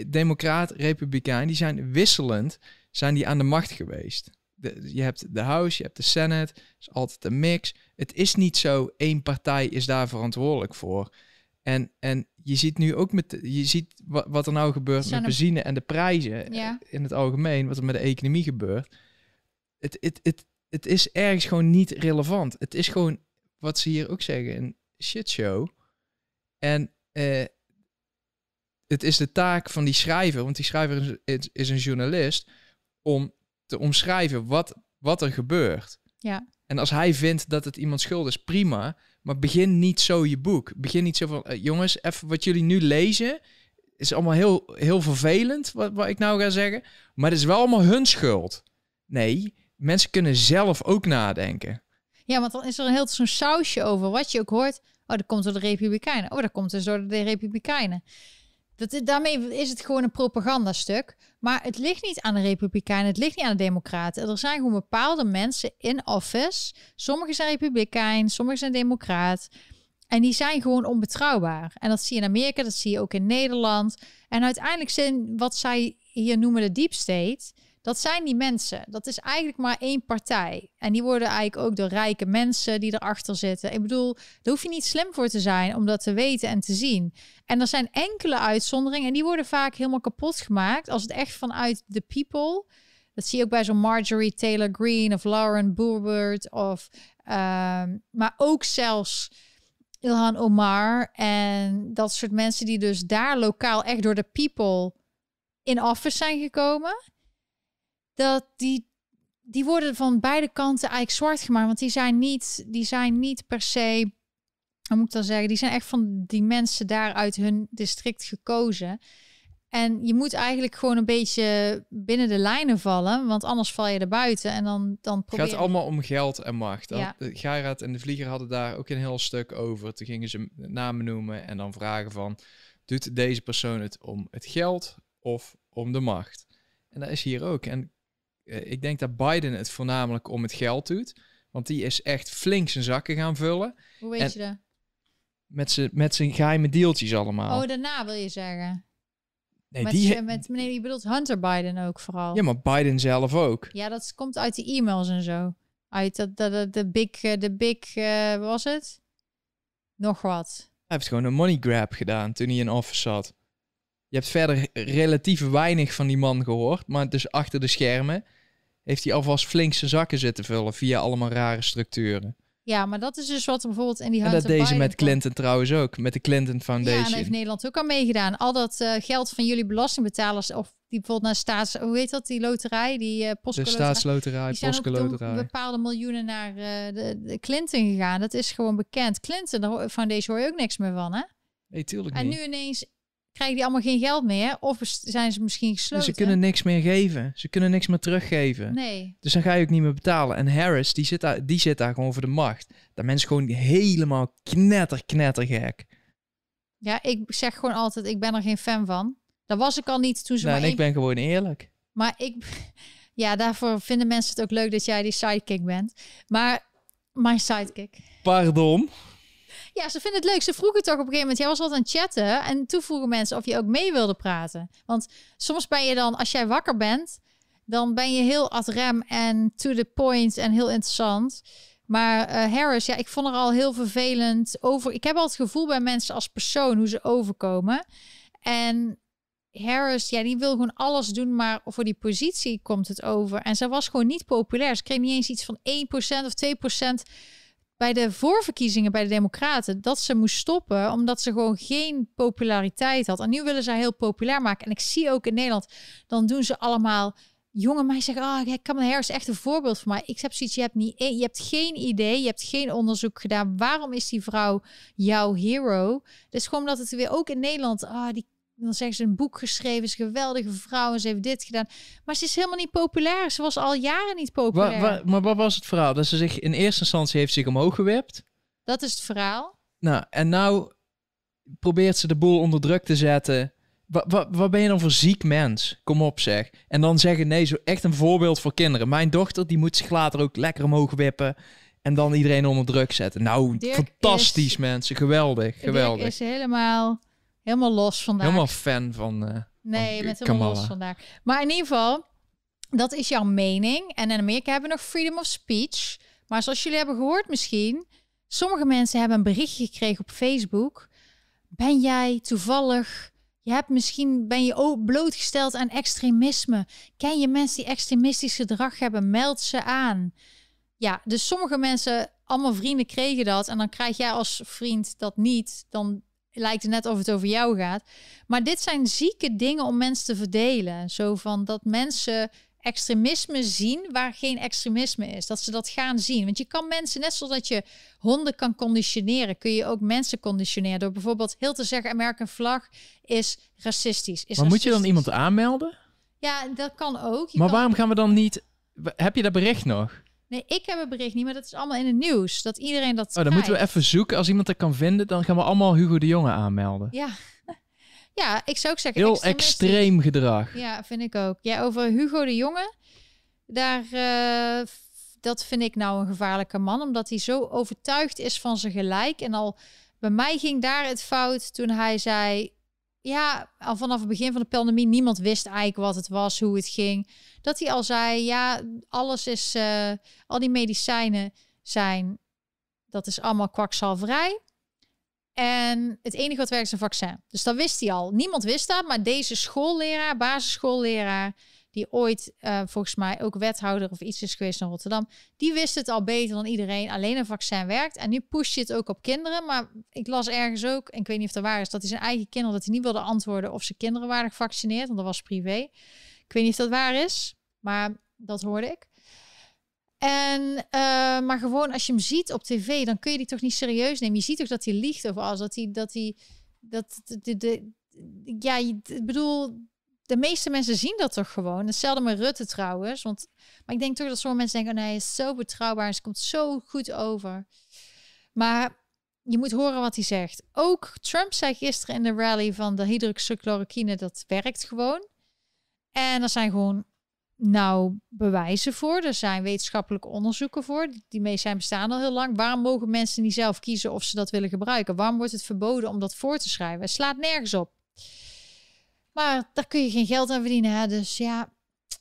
democraat-republikein, die zijn wisselend, zijn die aan de macht geweest. Je hebt de House, je hebt de Senate, het is altijd een mix. Het is niet zo, één partij is daar verantwoordelijk voor. En je ziet nu ook wat er nou gebeurt met benzine en de prijzen in het algemeen, wat er met de economie gebeurt. Het is ergens gewoon niet relevant. Het is gewoon, wat ze hier ook zeggen, een shitshow. En het is de taak van die schrijver, want die schrijver is een journalist, om te omschrijven wat wat er gebeurt. Ja. En als hij vindt dat het iemand schuld is, prima. Maar begin niet zo je boek. Begin niet zo van, jongens, even wat jullie nu lezen is allemaal heel vervelend, wat ik nou ga zeggen. Maar het is wel allemaal hun schuld. Nee, mensen kunnen zelf ook nadenken. Ja, want dan is er een heel zo'n sausje over wat je ook hoort. Oh, dat komt door de Republikeinen. Oh, dat komt dus door de Republikeinen. Daarmee is het gewoon een propagandastuk. Maar het ligt niet aan de Republikeinen, het ligt niet aan de Democraten. Er zijn gewoon bepaalde mensen in office. Sommigen zijn Republikein, sommigen zijn Democraat. En die zijn gewoon onbetrouwbaar. En dat zie je in Amerika, dat zie je ook in Nederland. En uiteindelijk zijn wat zij hier noemen de deep state, dat zijn die mensen. Dat is eigenlijk maar één partij. En die worden eigenlijk ook door rijke mensen die erachter zitten. Ik bedoel, daar hoef je niet slim voor te zijn om dat te weten en te zien. En er zijn enkele uitzonderingen en die worden vaak helemaal kapot gemaakt als het echt vanuit de people. Dat zie je ook bij zo'n Marjorie Taylor Greene of Lauren Boebert of maar ook zelfs Ilhan Omar en dat soort mensen die dus daar lokaal echt door de people in office zijn gekomen. Dat die worden van beide kanten eigenlijk zwart gemaakt. Want die zijn niet per se, hoe moet ik dat zeggen? Die zijn echt van die mensen daar uit hun district gekozen. En je moet eigenlijk gewoon een beetje binnen de lijnen vallen. Want anders val je er buiten. En dan probeer je... Het gaat allemaal om geld en macht. Ja. Geiraat en de Vlieger hadden daar ook een heel stuk over. Toen gingen ze namen noemen en dan vragen van... Doet deze persoon het om het geld of om de macht? En dat is hier ook. En ik denk dat Biden het voornamelijk om het geld doet. Want die is echt flink zijn zakken gaan vullen. Hoe weet je dat? Met zijn geheime deeltjes allemaal. Oh, daarna wil je zeggen. Nee, je bedoelt Hunter Biden ook vooral. Ja, maar Biden zelf ook. Ja, dat komt uit de e-mails en zo. Uit de big was het? Nog wat. Hij heeft gewoon een money grab gedaan toen hij in office zat. Je hebt verder relatief weinig van die man gehoord. Maar dus achter de schermen heeft hij alvast flink zijn zakken zitten vullen via allemaal rare structuren. Ja, maar dat is dus wat er bijvoorbeeld in die Hunter Biden... En dat deze met Clinton trouwens ook, met de Clinton Foundation. Ja, en daar heeft Nederland ook al meegedaan. Al dat geld van jullie belastingbetalers... of die bijvoorbeeld naar hoe heet dat, die loterij? Die postcoloterij. De staatsloterij, die zijn postcoloterij. Ook bepaalde miljoenen naar de Clinton gegaan. Dat is gewoon bekend. Clinton, de Foundation, hoor je ook niks meer van, hè? Nee, tuurlijk niet. En nu ineens... Krijgen die allemaal geen geld meer? Of zijn ze misschien gesloten? Ze kunnen niks meer geven. Ze kunnen niks meer teruggeven. Nee. Dus dan ga je ook niet meer betalen. En Harris, die zit daar gewoon voor de macht. Dat mensen gewoon helemaal knettergek. Ja, ik zeg gewoon altijd, ik ben er geen fan van. Dat was ik al niet toen ze maar... ik ben gewoon eerlijk. Maar ja, daarvoor vinden mensen het ook leuk dat jij die sidekick bent. Maar mijn sidekick... Pardon? Ja, ze vinden het leuk. Ze vroegen toch op een gegeven moment... Jij was altijd aan het chatten. En toen vroegen mensen of je ook mee wilde praten. Want soms ben je dan... Als jij wakker bent... Dan ben je heel ad rem en to the point en heel interessant. Maar Harris, ja, ik vond er al heel vervelend over. Ik heb al het gevoel bij mensen als persoon hoe ze overkomen. En Harris, ja, die wil gewoon alles doen. Maar voor die positie komt het over. En zij was gewoon niet populair. Ze kreeg niet eens iets van 1% of 2%... Bij de voorverkiezingen bij de Democraten... dat ze moest stoppen omdat ze gewoon geen populariteit had. En nu willen ze heel populair maken. En ik zie ook in Nederland... dan doen ze allemaal... jonge meisjes zeggen... oh, Kamala Harris is echt een voorbeeld voor mij. Ik heb zoiets, je hebt geen idee... je hebt geen onderzoek gedaan. Waarom is die vrouw jouw hero? Dus gewoon omdat het weer ook in Nederland... dan zeggen ze een boek geschreven, is een geweldige vrouw en ze heeft dit gedaan. Maar ze is helemaal niet populair. Ze was al jaren niet populair. Maar wat was het verhaal? Dat ze zich in eerste instantie heeft zich omhoog gewipt. Dat is het verhaal. Nou, en nou probeert ze de boel onder druk te zetten. Wat ben je dan voor ziek mens? Kom op zeg. En dan zeggen, nee, zo echt een voorbeeld voor kinderen. Mijn dochter, die moet zich later ook lekker omhoog wippen. En dan iedereen onder druk zetten. Nou, Dirk fantastisch is... mensen. Geweldig. Dirk is helemaal los vandaag. Helemaal fan van helemaal los vandaag. Maar in ieder geval, dat is jouw mening. En in Amerika hebben we nog freedom of speech. Maar zoals jullie hebben gehoord misschien... sommige mensen hebben een berichtje gekregen op Facebook. Ben jij toevallig... ben je ook blootgesteld aan extremisme. Ken je mensen die extremistisch gedrag hebben? Meld ze aan. Ja, dus sommige mensen... allemaal vrienden kregen dat. En dan krijg jij als vriend dat niet. Dan... lijkt het net of het over jou gaat. Maar dit zijn zieke dingen om mensen te verdelen. Zo van dat mensen extremisme zien waar geen extremisme is. Dat ze dat gaan zien. Want je kan mensen, net zoals dat je honden kan conditioneren, kun je ook mensen conditioneren. Door bijvoorbeeld heel te zeggen, American flag is racistisch. Maar moet je dan iemand aanmelden? Ja, dat kan ook. Maar waarom gaan we dan niet... Heb je dat bericht nog? Nee, ik heb het bericht niet, maar dat is allemaal in het nieuws. Dat iedereen dat krijgt. Dan moeten we even zoeken. Als iemand dat kan vinden, dan gaan we allemaal Hugo de Jonge aanmelden. Ja. Ja, ik zou ook zeggen... Heel extreem gedrag. Ja, vind ik ook. Ja, over Hugo de Jonge, dat vind ik nou een gevaarlijke man, omdat hij zo overtuigd is van zijn gelijk. En al bij mij ging daar het fout toen hij zei... Ja, al vanaf het begin van de pandemie, niemand wist eigenlijk wat het was, hoe het ging. Dat hij al zei, ja, alles is... al die medicijnen zijn... Dat is allemaal kwakzalverij. En het enige wat werkt is een vaccin. Dus dat wist hij al. Niemand wist dat, maar deze schoolleraar, basisschoolleraar... die ooit volgens mij ook wethouder of iets is geweest in Rotterdam... die wist het al beter dan iedereen. Alleen een vaccin werkt. En nu pusht je het ook op kinderen. Maar ik las ergens ook, en ik weet niet of dat waar is... dat hij zijn eigen kinderen, dat hij niet wilde antwoorden... of zijn kinderen waren gevaccineerd, want dat was privé. Ik weet niet of dat waar is, maar dat hoorde ik. Maar gewoon als je hem ziet op tv, dan kun je die toch niet serieus nemen. Je ziet toch dat hij liegt over alles. Ik bedoel... De meeste mensen zien dat toch gewoon. Hetzelfde met Rutte trouwens. Maar ik denk toch dat sommige mensen denken... Oh nee, hij is zo betrouwbaar. Het komt zo goed over. Maar je moet horen wat hij zegt. Ook Trump zei gisteren in de rally van de hydroxychloroquine... dat werkt gewoon. En er zijn gewoon bewijzen voor. Er zijn wetenschappelijke onderzoeken voor. Die mee zijn bestaan al heel lang. Waarom mogen mensen niet zelf kiezen of ze dat willen gebruiken? Waarom wordt het verboden om dat voor te schrijven? Het slaat nergens op. Maar daar kun je geen geld aan verdienen. Hè? Dus ja.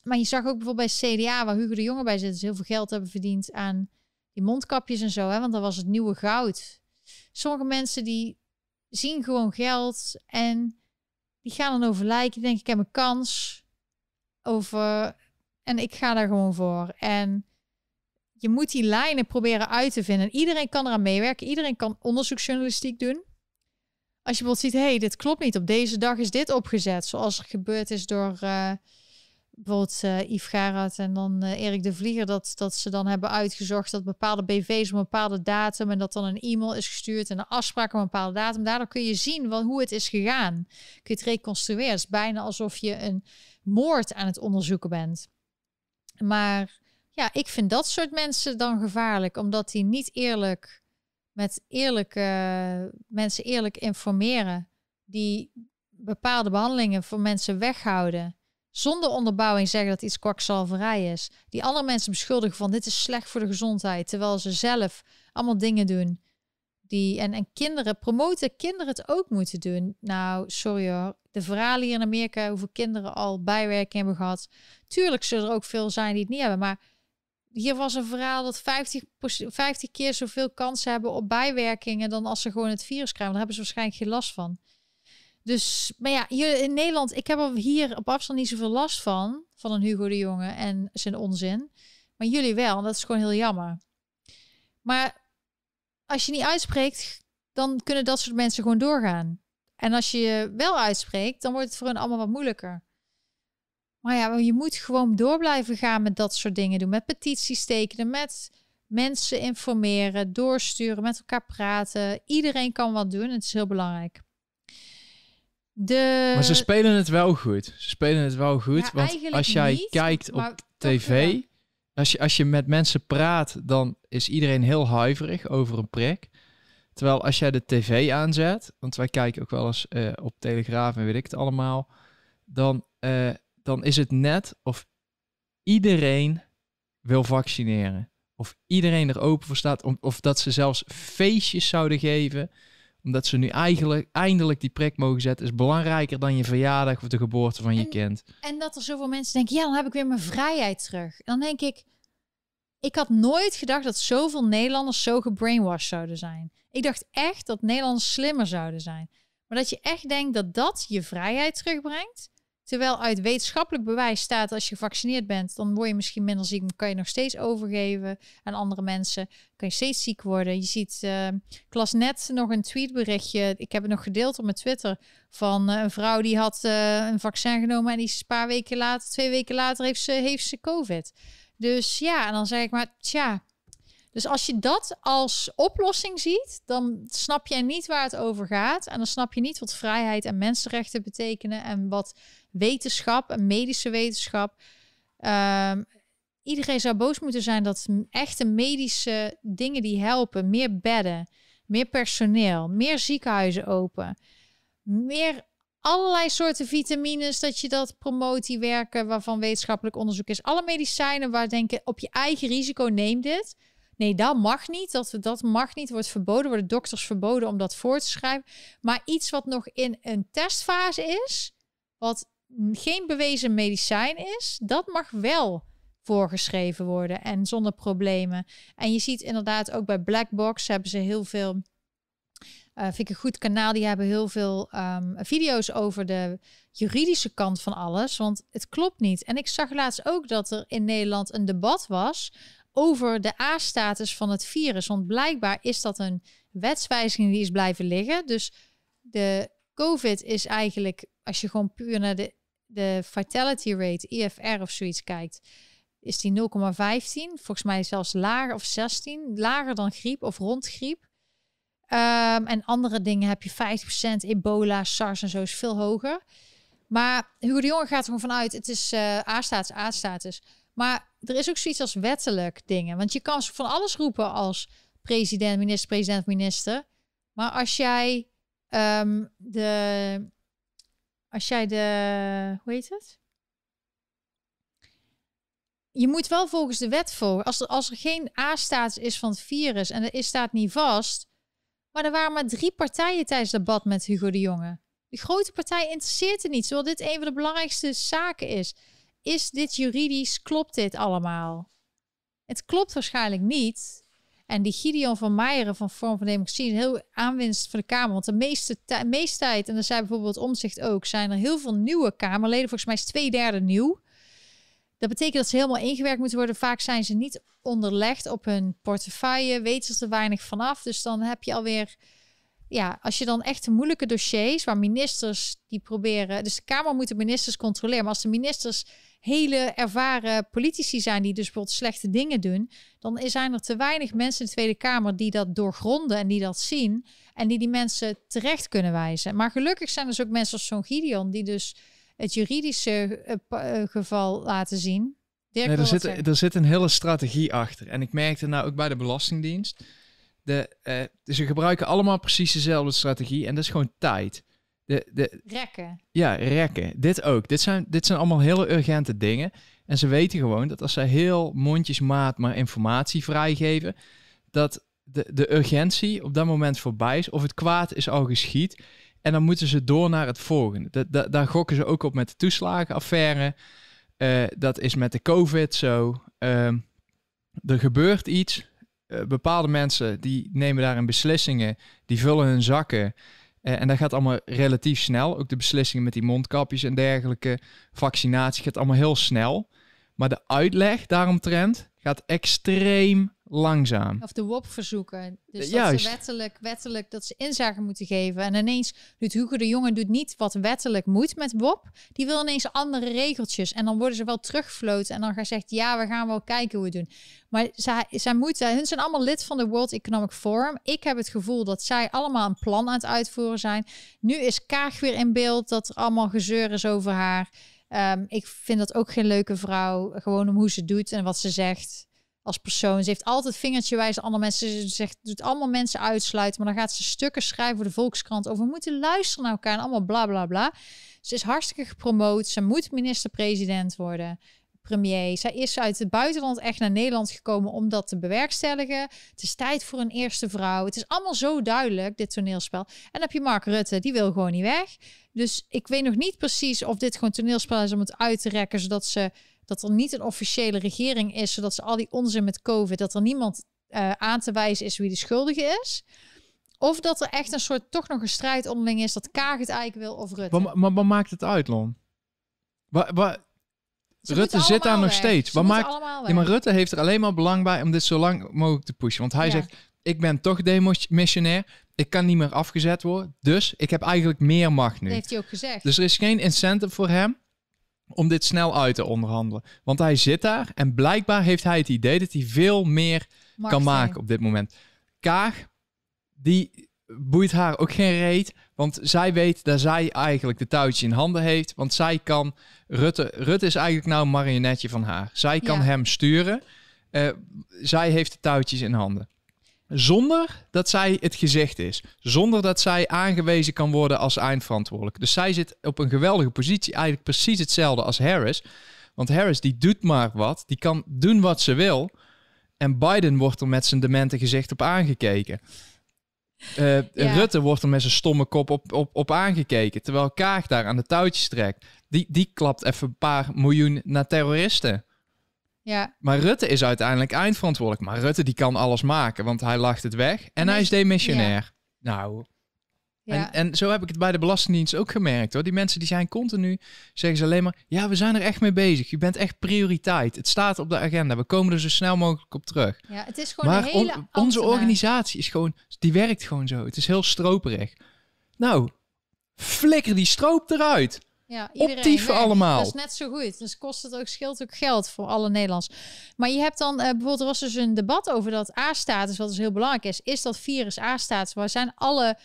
Maar je zag ook bijvoorbeeld bij CDA, waar Hugo de Jonge bij zit, dus heel veel geld hebben verdiend aan die mondkapjes en zo. Hè? Want dat was het nieuwe goud. Sommige mensen die zien gewoon geld en die gaan dan over lijken. Die denken, ik heb een kans over en ik ga daar gewoon voor. En je moet die lijnen proberen uit te vinden. En iedereen kan eraan meewerken. Iedereen kan onderzoeksjournalistiek doen. Als je bijvoorbeeld ziet, hé, dit klopt niet. Op deze dag is dit opgezet. Zoals er gebeurd is door bijvoorbeeld Yves Gerard en dan Erik de Vlieger. Dat ze dan hebben uitgezocht dat bepaalde BV's op een bepaalde datum... en dat dan een e-mail is gestuurd en een afspraak op een bepaalde datum. Daardoor kun je zien hoe het is gegaan. Kun je het reconstrueren. Het is bijna alsof je een moord aan het onderzoeken bent. Maar ja, ik vind dat soort mensen dan gevaarlijk. Omdat die niet eerlijk... met eerlijke mensen eerlijk informeren... die bepaalde behandelingen voor mensen weghouden... zonder onderbouwing zeggen dat iets kwakzalverij is... die andere mensen beschuldigen van dit is slecht voor de gezondheid... terwijl ze zelf allemaal dingen doen... En kinderen promoten kinderen het ook moeten doen. Nou, sorry hoor. De verhalen hier in Amerika... hoeveel kinderen al bijwerking hebben gehad. Tuurlijk zullen er ook veel zijn die het niet hebben, maar... Hier was een verhaal dat 50 keer zoveel kansen hebben op bijwerkingen... dan als ze gewoon het virus krijgen. Daar hebben ze waarschijnlijk geen last van. Dus, maar ja, hier in Nederland... Ik heb er hier op afstand niet zoveel last van... van een Hugo de Jonge en zijn onzin. Maar jullie wel, en dat is gewoon heel jammer. Maar als je niet uitspreekt... dan kunnen dat soort mensen gewoon doorgaan. En als je wel uitspreekt... dan wordt het voor hen allemaal wat moeilijker. Maar ja, je moet gewoon door blijven gaan met dat soort dingen doen. Met petities tekenen, met mensen informeren, doorsturen, met elkaar praten. Iedereen kan wat doen, het is heel belangrijk. Maar ze spelen het wel goed. Ze spelen het wel goed, ja, want als jij kijkt op tv... Als je met mensen praat, dan is iedereen heel huiverig over een prik. Terwijl als jij de tv aanzet, want wij kijken ook wel eens op Telegraaf en weet ik het allemaal... Dan is het net of iedereen wil vaccineren. Of iedereen er open voor staat. Of dat ze zelfs feestjes zouden geven. Omdat ze nu eigenlijk eindelijk die prik mogen zetten. Is belangrijker dan je verjaardag of de geboorte van je kind. En dat er zoveel mensen denken, ja, dan heb ik weer mijn vrijheid terug. En dan denk ik, ik had nooit gedacht dat zoveel Nederlanders zo gebrainwashed zouden zijn. Ik dacht echt dat Nederlanders slimmer zouden zijn. Maar dat je echt denkt dat dat je vrijheid terugbrengt. Terwijl uit wetenschappelijk bewijs staat, als je gevaccineerd bent, dan word je misschien minder ziek, maar kan je nog steeds overgeven aan andere mensen. Kan je steeds ziek worden. Je ziet, ik las net nog een tweetberichtje, ik heb het nog gedeeld op mijn Twitter, van een vrouw die had een vaccin genomen en die is een paar weken later, 2 weken later, heeft ze COVID. Dus ja, en dan zeg ik maar, tja. Dus als je dat als oplossing ziet, dan snap je niet waar het over gaat. En dan snap je niet wat vrijheid en mensenrechten betekenen. En wat wetenschap en medische wetenschap. Iedereen zou boos moeten zijn dat echte medische dingen die helpen. Meer bedden, meer personeel, meer ziekenhuizen open. Meer allerlei soorten vitamines, dat je dat promoot, die werken waarvan wetenschappelijk onderzoek is. Alle medicijnen waar denken op je eigen risico, neem dit. Nee, dat mag niet. Dat mag niet. Wordt verboden. Worden dokters verboden om dat voor te schrijven. Maar iets wat nog in een testfase is, wat geen bewezen medicijn is, dat mag wel voorgeschreven worden en zonder problemen. En je ziet inderdaad ook bij Black Box hebben ze heel veel. Vind ik een goed kanaal. Die hebben heel veel video's over de juridische kant van alles. Want het klopt niet. En ik zag laatst ook dat er in Nederland een debat was over de A-status van het virus. Want blijkbaar is dat een wetswijziging die is blijven liggen. Dus de COVID is eigenlijk, als je gewoon puur naar de fatality rate, IFR of zoiets kijkt, is die 0,15. Volgens mij zelfs lager of 16. Lager dan griep of rond griep. En andere dingen heb je 50%. Ebola, SARS en zo is veel hoger. Maar Hugo de Jonge gaat er gewoon vanuit, het is A-status, A-status. Maar er is ook zoiets als wettelijk dingen. Want je kan van alles roepen als president, minister, president, minister. Maar als jij hoe heet het? Je moet wel volgens de wet volgen. Als er geen A-status is van het virus en er staat niet vast. Maar er waren maar 3 partijen tijdens het debat met Hugo de Jonge. Die grote partij interesseert het niet. Terwijl dit een van de belangrijkste zaken is. Is dit juridisch? Klopt dit allemaal? Het klopt waarschijnlijk niet. En die Gideon van Meijeren van Vorm van Democratie is heel aanwinst voor de Kamer. Want de meeste tijd, en dat zei bijvoorbeeld Omtzigt ook, zijn er heel veel nieuwe Kamerleden. Volgens mij is 2/3 nieuw. Dat betekent dat ze helemaal ingewerkt moeten worden. Vaak zijn ze niet onderlegd op hun portefeuille. Weten ze er weinig vanaf. Dus dan heb je alweer, ja, als je dan echt de moeilijke dossiers, waar ministers die proberen, dus de Kamer moet de ministers controleren. Maar als de ministers hele ervaren politici zijn die dus bijvoorbeeld slechte dingen doen, dan zijn er te weinig mensen in de Tweede Kamer die dat doorgronden en die dat zien en die mensen terecht kunnen wijzen. Maar gelukkig zijn er dus ook mensen als zo'n Gideon die dus het juridische geval laten zien. Dirk, nee, er zit een hele strategie achter. En ik merkte nou ook bij de Belastingdienst. Dus ze gebruiken allemaal precies dezelfde strategie en dat is gewoon tijd. Rekken. Ja, rekken. Dit ook. Dit zijn allemaal hele urgente dingen. En ze weten gewoon dat als zij heel mondjesmaat maar informatie vrijgeven, dat de urgentie op dat moment voorbij is of het kwaad is al geschied. En dan moeten ze door naar het volgende. Daar gokken ze ook op met de toeslagenaffaire. Dat is met de COVID zo. Er gebeurt iets. Bepaalde mensen die nemen daarin beslissingen, die vullen hun zakken. En dat gaat allemaal relatief snel. Ook de beslissingen met die mondkapjes en dergelijke, vaccinatie, gaat allemaal heel snel. Maar de uitleg daaromtrent gaat extreem langzaam. Of de WOP-verzoeken. Dus dat ze wettelijk dat ze inzage moeten geven. En ineens doet Hugo de Jonge niet wat wettelijk moet met WOP. Die wil ineens andere regeltjes. En dan worden ze wel teruggefloten. En dan gaan ze zeggen, ja, we gaan wel kijken hoe we het doen. Maar hun zijn allemaal lid van de World Economic Forum. Ik heb het gevoel dat zij allemaal een plan aan het uitvoeren zijn. Nu is Kaag weer in beeld dat er allemaal gezeur is over haar. Ik vind dat ook geen leuke vrouw. Gewoon om hoe ze doet en wat ze zegt. Als persoon. Ze heeft altijd vingertjewijs andere mensen. Ze zegt, doet allemaal mensen uitsluiten. Maar dan gaat ze stukken schrijven voor de Volkskrant over. We moeten luisteren naar elkaar en allemaal bla bla bla. Ze is hartstikke gepromoot. Ze moet minister-president worden. Premier. Zij is uit het buitenland echt naar Nederland gekomen om dat te bewerkstelligen. Het is tijd voor een eerste vrouw. Het is allemaal zo duidelijk, dit toneelspel. En dan heb je Mark Rutte, die wil gewoon niet weg. Dus ik weet nog niet precies of dit gewoon toneelspel is om het uit te rekken, zodat ze, dat er niet een officiële regering is, zodat ze al die onzin met COVID, dat er niemand aan te wijzen is wie de schuldige is. Of dat er echt een soort, toch nog een strijd onderling is, dat Kaag het eigenlijk wil of Rutte. Maar maakt het uit, Lon? Rutte zit daar nog steeds. Maar Rutte heeft er alleen maar belang bij om dit zo lang mogelijk te pushen. Want hij zegt, ik ben toch demissionair. Ik kan niet meer afgezet worden. Dus ik heb eigenlijk meer macht nu. Dat heeft hij ook gezegd. Dus er is geen incentive voor hem om dit snel uit te onderhandelen. Want hij zit daar en blijkbaar heeft hij het idee dat hij veel meer kan maken op dit moment. Kaag, die boeit haar ook geen reet. Want zij weet dat zij eigenlijk de touwtje in handen heeft. Want zij kan... Rutte is eigenlijk nou een marionetje van haar. Zij kan hem sturen. Zij heeft de touwtjes in handen. Zonder dat zij het gezicht is. Zonder dat zij aangewezen kan worden als eindverantwoordelijk. Dus zij zit op een geweldige positie. Eigenlijk precies hetzelfde als Harris. Want Harris die doet maar wat. Die kan doen wat ze wil. En Biden wordt er met zijn demente gezicht op aangekeken. Rutte wordt er met zijn stomme kop op aangekeken. Terwijl Kaag daar aan de touwtjes trekt. Die klapt even een paar miljoen naar terroristen. Ja. Maar Rutte is uiteindelijk eindverantwoordelijk. Maar Rutte die kan alles maken, want hij lacht het weg. En hij is demissionair. Ja. Nou. Ja. En zo heb ik het bij de Belastingdienst ook gemerkt, hoor. Die mensen die zijn continu, zeggen ze alleen maar... Ja, we zijn er echt mee bezig. Je bent echt prioriteit. Het staat op de agenda. We komen er zo snel mogelijk op terug. Ja, het is gewoon maar een hele onze organisatie is gewoon... Die werkt gewoon zo. Het is heel stroperig. Nou, flikker die stroop eruit. Ja, optieven allemaal. Dat is net zo goed. Dus kost het ook, scheelt ook geld voor alle Nederlands. Maar je hebt dan bijvoorbeeld, er was dus een debat over dat A-status, wat dus heel belangrijk is. Is dat virus A-status? Waar zijn alle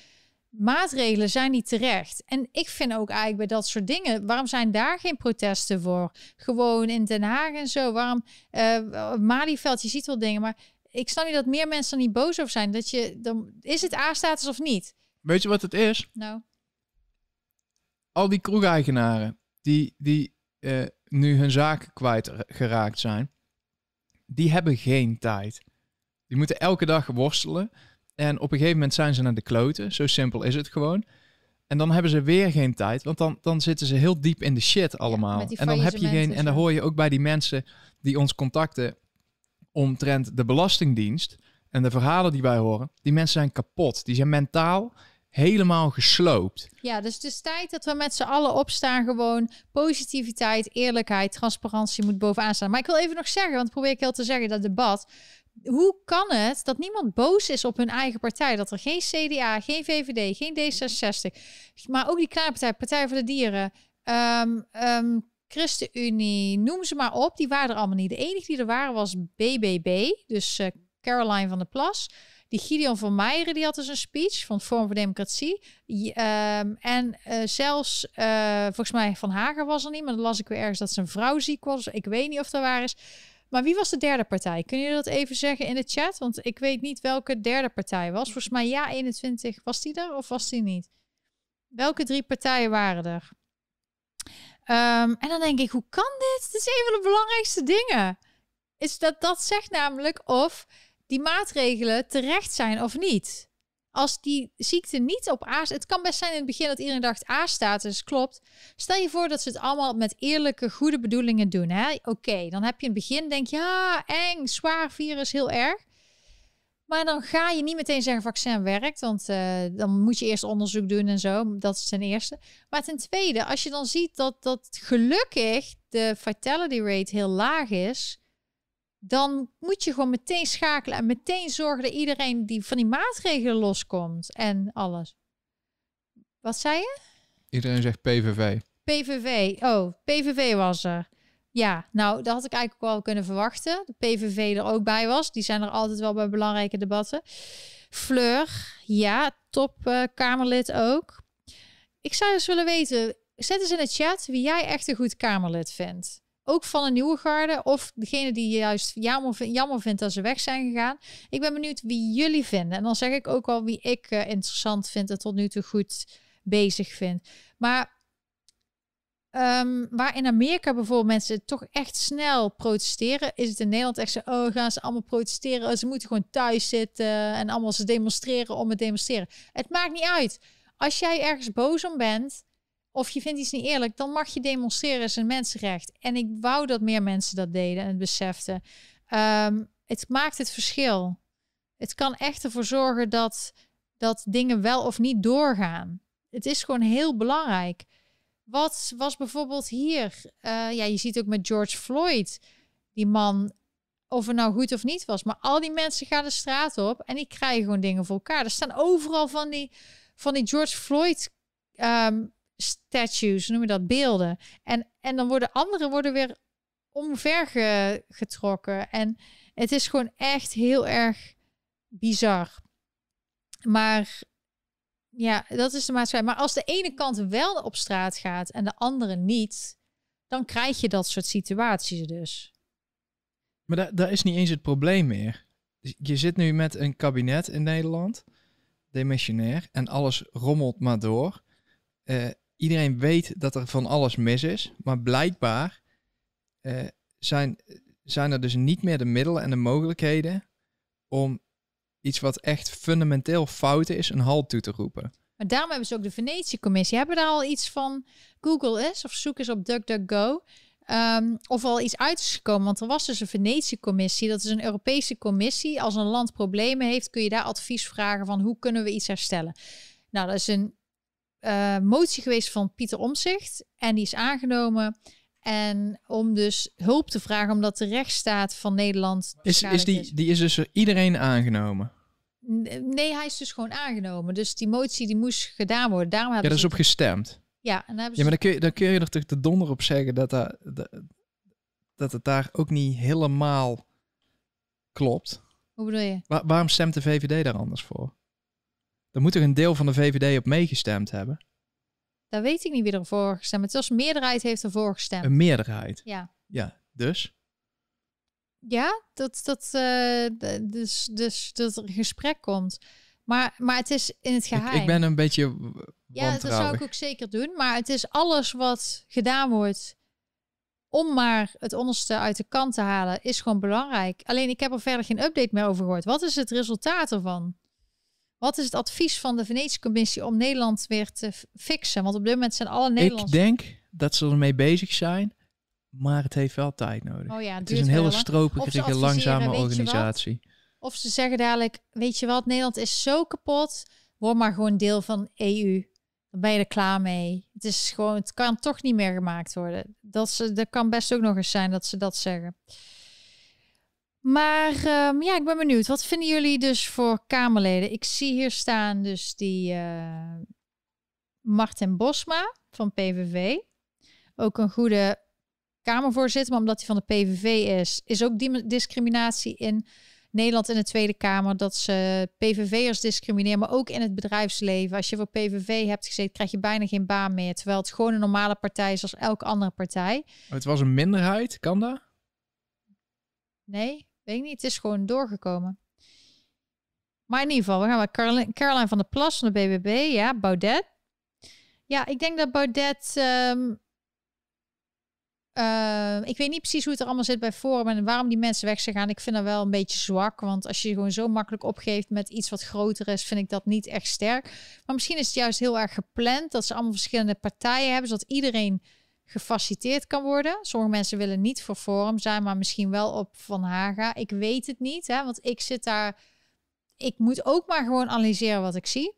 maatregelen zijn niet terecht? En ik vind ook eigenlijk bij dat soort dingen, waarom zijn daar geen protesten voor? Gewoon in Den Haag en zo. Waarom Malieveld, je ziet wel dingen. Maar ik snap niet dat meer mensen er niet boos over zijn. Dat je, dan, is het A-status of niet? Weet je wat het is? Nou. Al die kroegeigenaren die nu hun zaken kwijtgeraakt zijn, die hebben geen tijd. Die moeten elke dag worstelen. En op een gegeven moment zijn ze naar de kloten. Zo simpel is het gewoon. En dan hebben ze weer geen tijd. Want dan zitten ze heel diep in de shit allemaal. Ja, en dan heb je geen. En dan hoor je ook bij die mensen die ons contacten omtrent de Belastingdienst en de verhalen die wij horen. Die mensen zijn kapot. Die zijn mentaal helemaal gesloopt. Ja, dus het is tijd dat we met z'n allen opstaan. Gewoon positiviteit, eerlijkheid, transparantie moet bovenaan staan. Maar ik wil even nog zeggen, want probeer ik heel te zeggen, dat debat. Hoe kan het dat niemand boos is op hun eigen partij? Dat er geen CDA, geen VVD, geen D66, maar ook die kleine partij, Partij voor de Dieren, ChristenUnie, noem ze maar op. Die waren er allemaal niet. De enige die er waren was BBB, dus Caroline van der Plas. Die Gideon van Meijeren, die had dus een speech van Forum voor Democratie. Volgens mij Van Haga was er niet. Maar dan las ik weer ergens dat zijn vrouw ziek was. Ik weet niet of dat waar is. Maar wie was de derde partij? Kunnen jullie dat even zeggen in de chat? Want ik weet niet welke derde partij was. Volgens mij Ja21. Was die er of was die niet? Welke drie partijen waren er? En dan denk ik, hoe kan dit? Dit is een van de belangrijkste dingen. Is dat zegt namelijk of die maatregelen terecht zijn of niet. Als die ziekte niet op A... Het kan best zijn in het begin dat iedereen dacht A-status klopt. Stel je voor dat ze het allemaal met eerlijke, goede bedoelingen doen. Oké, dan heb je in het begin denk je... Ja, eng, zwaar virus, heel erg. Maar dan ga je niet meteen zeggen vaccin werkt. Want dan moet je eerst onderzoek doen en zo. Dat is ten eerste. Maar ten tweede, als je dan ziet dat gelukkig de fatality rate heel laag is, dan moet je gewoon meteen schakelen en meteen zorgen dat iedereen die van die maatregelen loskomt en alles. Wat zei je? Iedereen zegt PVV. PVV, oh, PVV was er. Ja, nou, dat had ik eigenlijk ook wel kunnen verwachten. De PVV er ook bij was. Die zijn er altijd wel bij belangrijke debatten. Fleur, ja, top Kamerlid ook. Ik zou dus willen weten, zet eens in de chat wie jij echt een goed Kamerlid vindt. Ook van een nieuwe garde. Of degene die juist jammer vindt dat ze weg zijn gegaan. Ik ben benieuwd wie jullie vinden. En dan zeg ik ook wel wie ik interessant vind. En tot nu toe goed bezig vind. Maar waar in Amerika bijvoorbeeld mensen toch echt snel protesteren, is het in Nederland echt zo, oh, gaan ze allemaal protesteren. Ze moeten gewoon thuis zitten. En allemaal ze demonstreren om het demonstreren. Het maakt niet uit. Als jij ergens boos om bent, of je vindt iets niet eerlijk, dan mag je demonstreren, is een mensenrecht. En ik wou dat meer mensen dat deden en het beseften. Het maakt het verschil. Het kan echt ervoor zorgen dat dingen wel of niet doorgaan. Het is gewoon heel belangrijk. Wat was bijvoorbeeld hier? Ja, je ziet ook met George Floyd, die man, of het nou goed of niet was. Maar al die mensen gaan de straat op en die krijgen gewoon dingen voor elkaar. Er staan overal van die George Floyd statues, noem je dat, beelden. En dan worden anderen weer omver getrokken. En het is gewoon echt heel erg bizar. Maar ja, dat is de maatschappij. Maar als de ene kant wel op straat gaat en de andere niet, dan krijg je dat soort situaties dus. Maar daar is niet eens het probleem meer. Je zit nu met een kabinet in Nederland, demissionair, en alles rommelt maar door. Iedereen weet dat er van alles mis is, maar blijkbaar zijn er dus niet meer de middelen en de mogelijkheden om iets wat echt fundamenteel fout is, een halt toe te roepen. Maar daarom hebben ze ook de Venetië-commissie. Hebben daar al iets van? Google is, of zoek eens op DuckDuckGo. Of al iets uit is gekomen. Want er was dus een Venetië-commissie. Dat is een Europese commissie. Als een land problemen heeft, kun je daar advies vragen van hoe kunnen we iets herstellen. Nou, dat is een motie geweest van Pieter Omtzigt. En die is aangenomen. En om dus hulp te vragen, omdat de rechtsstaat van Nederland die is dus door iedereen aangenomen? Nee, hij is dus gewoon aangenomen. Dus die motie die moest gedaan worden. Daarom hebben ze op gestemd. Ja, en ja, maar dan kun je er toch de donder op zeggen dat het daar ook niet helemaal klopt. Hoe bedoel je? Waarom stemt de VVD daar anders voor? Dan moet er een deel van de VVD op meegestemd hebben. Dat weet ik niet wie ervoor gestemd heeft. Zelfs een meerderheid heeft ervoor gestemd. Een meerderheid? Ja. Ja, dus? Ja, dus dat er een gesprek komt. Maar het is in het geheim. Ik ben een beetje wantrouwig. Ja, dat zou ik ook zeker doen. Maar het is alles wat gedaan wordt om maar het onderste uit de kant te halen, is gewoon belangrijk. Alleen ik heb er verder geen update meer over gehoord. Wat is het resultaat ervan? Wat is het advies van de Venetische Commissie om Nederland weer te fixen? Want op dit moment zijn alle Nederlanders... Ik denk dat ze ermee bezig zijn, maar het heeft wel tijd nodig. Oh ja, het is een hele stroperige, langzame organisatie. Of ze zeggen dadelijk, weet je wat, Nederland is zo kapot, word maar gewoon deel van EU. Dan ben je er klaar mee. Het is gewoon, het kan toch niet meer gemaakt worden. Dat kan best ook nog eens zijn dat ze dat zeggen. Maar ja, ik ben benieuwd. Wat vinden jullie dus voor Kamerleden? Ik zie hier staan dus die Martin Bosma van PVV. Ook een goede Kamervoorzitter, maar omdat hij van de PVV is, is ook die discriminatie in Nederland in de Tweede Kamer, dat ze PVV'ers discrimineren, maar ook in het bedrijfsleven. Als je voor PVV hebt gezeten, krijg je bijna geen baan meer. Terwijl het gewoon een normale partij is als elke andere partij. Het was een minderheid, kan dat? Nee, weet ik niet. Het is gewoon doorgekomen. Maar in ieder geval, we gaan naar Caroline van der Plas van de BBB. Ja, Baudet. Ja, ik denk dat Baudet... ik weet niet precies hoe het er allemaal zit bij Forum en waarom die mensen weg zijn gaan. Ik vind dat wel een beetje zwak. Want als je gewoon zo makkelijk opgeeft met iets wat groter is, vind ik dat niet echt sterk. Maar misschien is het juist heel erg gepland dat ze allemaal verschillende partijen hebben, zodat iedereen gefaciliteerd kan worden. Sommige mensen willen niet voor Forum zijn, maar misschien wel op Van Haga. Ik weet het niet, hè, want ik zit daar... Ik moet ook maar gewoon analyseren wat ik zie.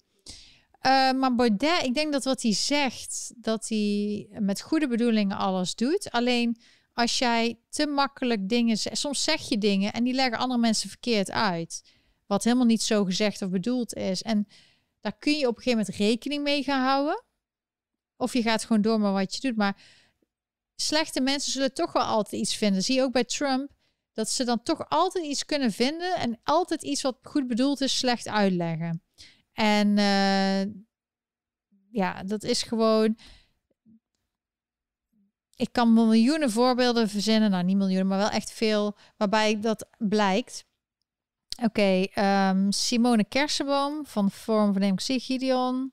Maar Baudet, ik denk dat wat hij zegt, dat hij met goede bedoelingen alles doet. Alleen als jij te makkelijk dingen zegt, soms zeg je dingen en die leggen andere mensen verkeerd uit. Wat helemaal niet zo gezegd of bedoeld is. En daar kun je op een gegeven moment rekening mee gaan houden. Of je gaat gewoon door met wat je doet. Maar slechte mensen zullen toch wel altijd iets vinden. Zie je ook bij Trump, dat ze dan toch altijd iets kunnen vinden en altijd iets wat goed bedoeld is slecht uitleggen. En ja, dat is gewoon... Ik kan miljoenen voorbeelden verzinnen. Nou, niet miljoenen, maar wel echt veel waarbij dat blijkt. Oké, Simone Kersenboom van Forum voor Democratie, Gideon.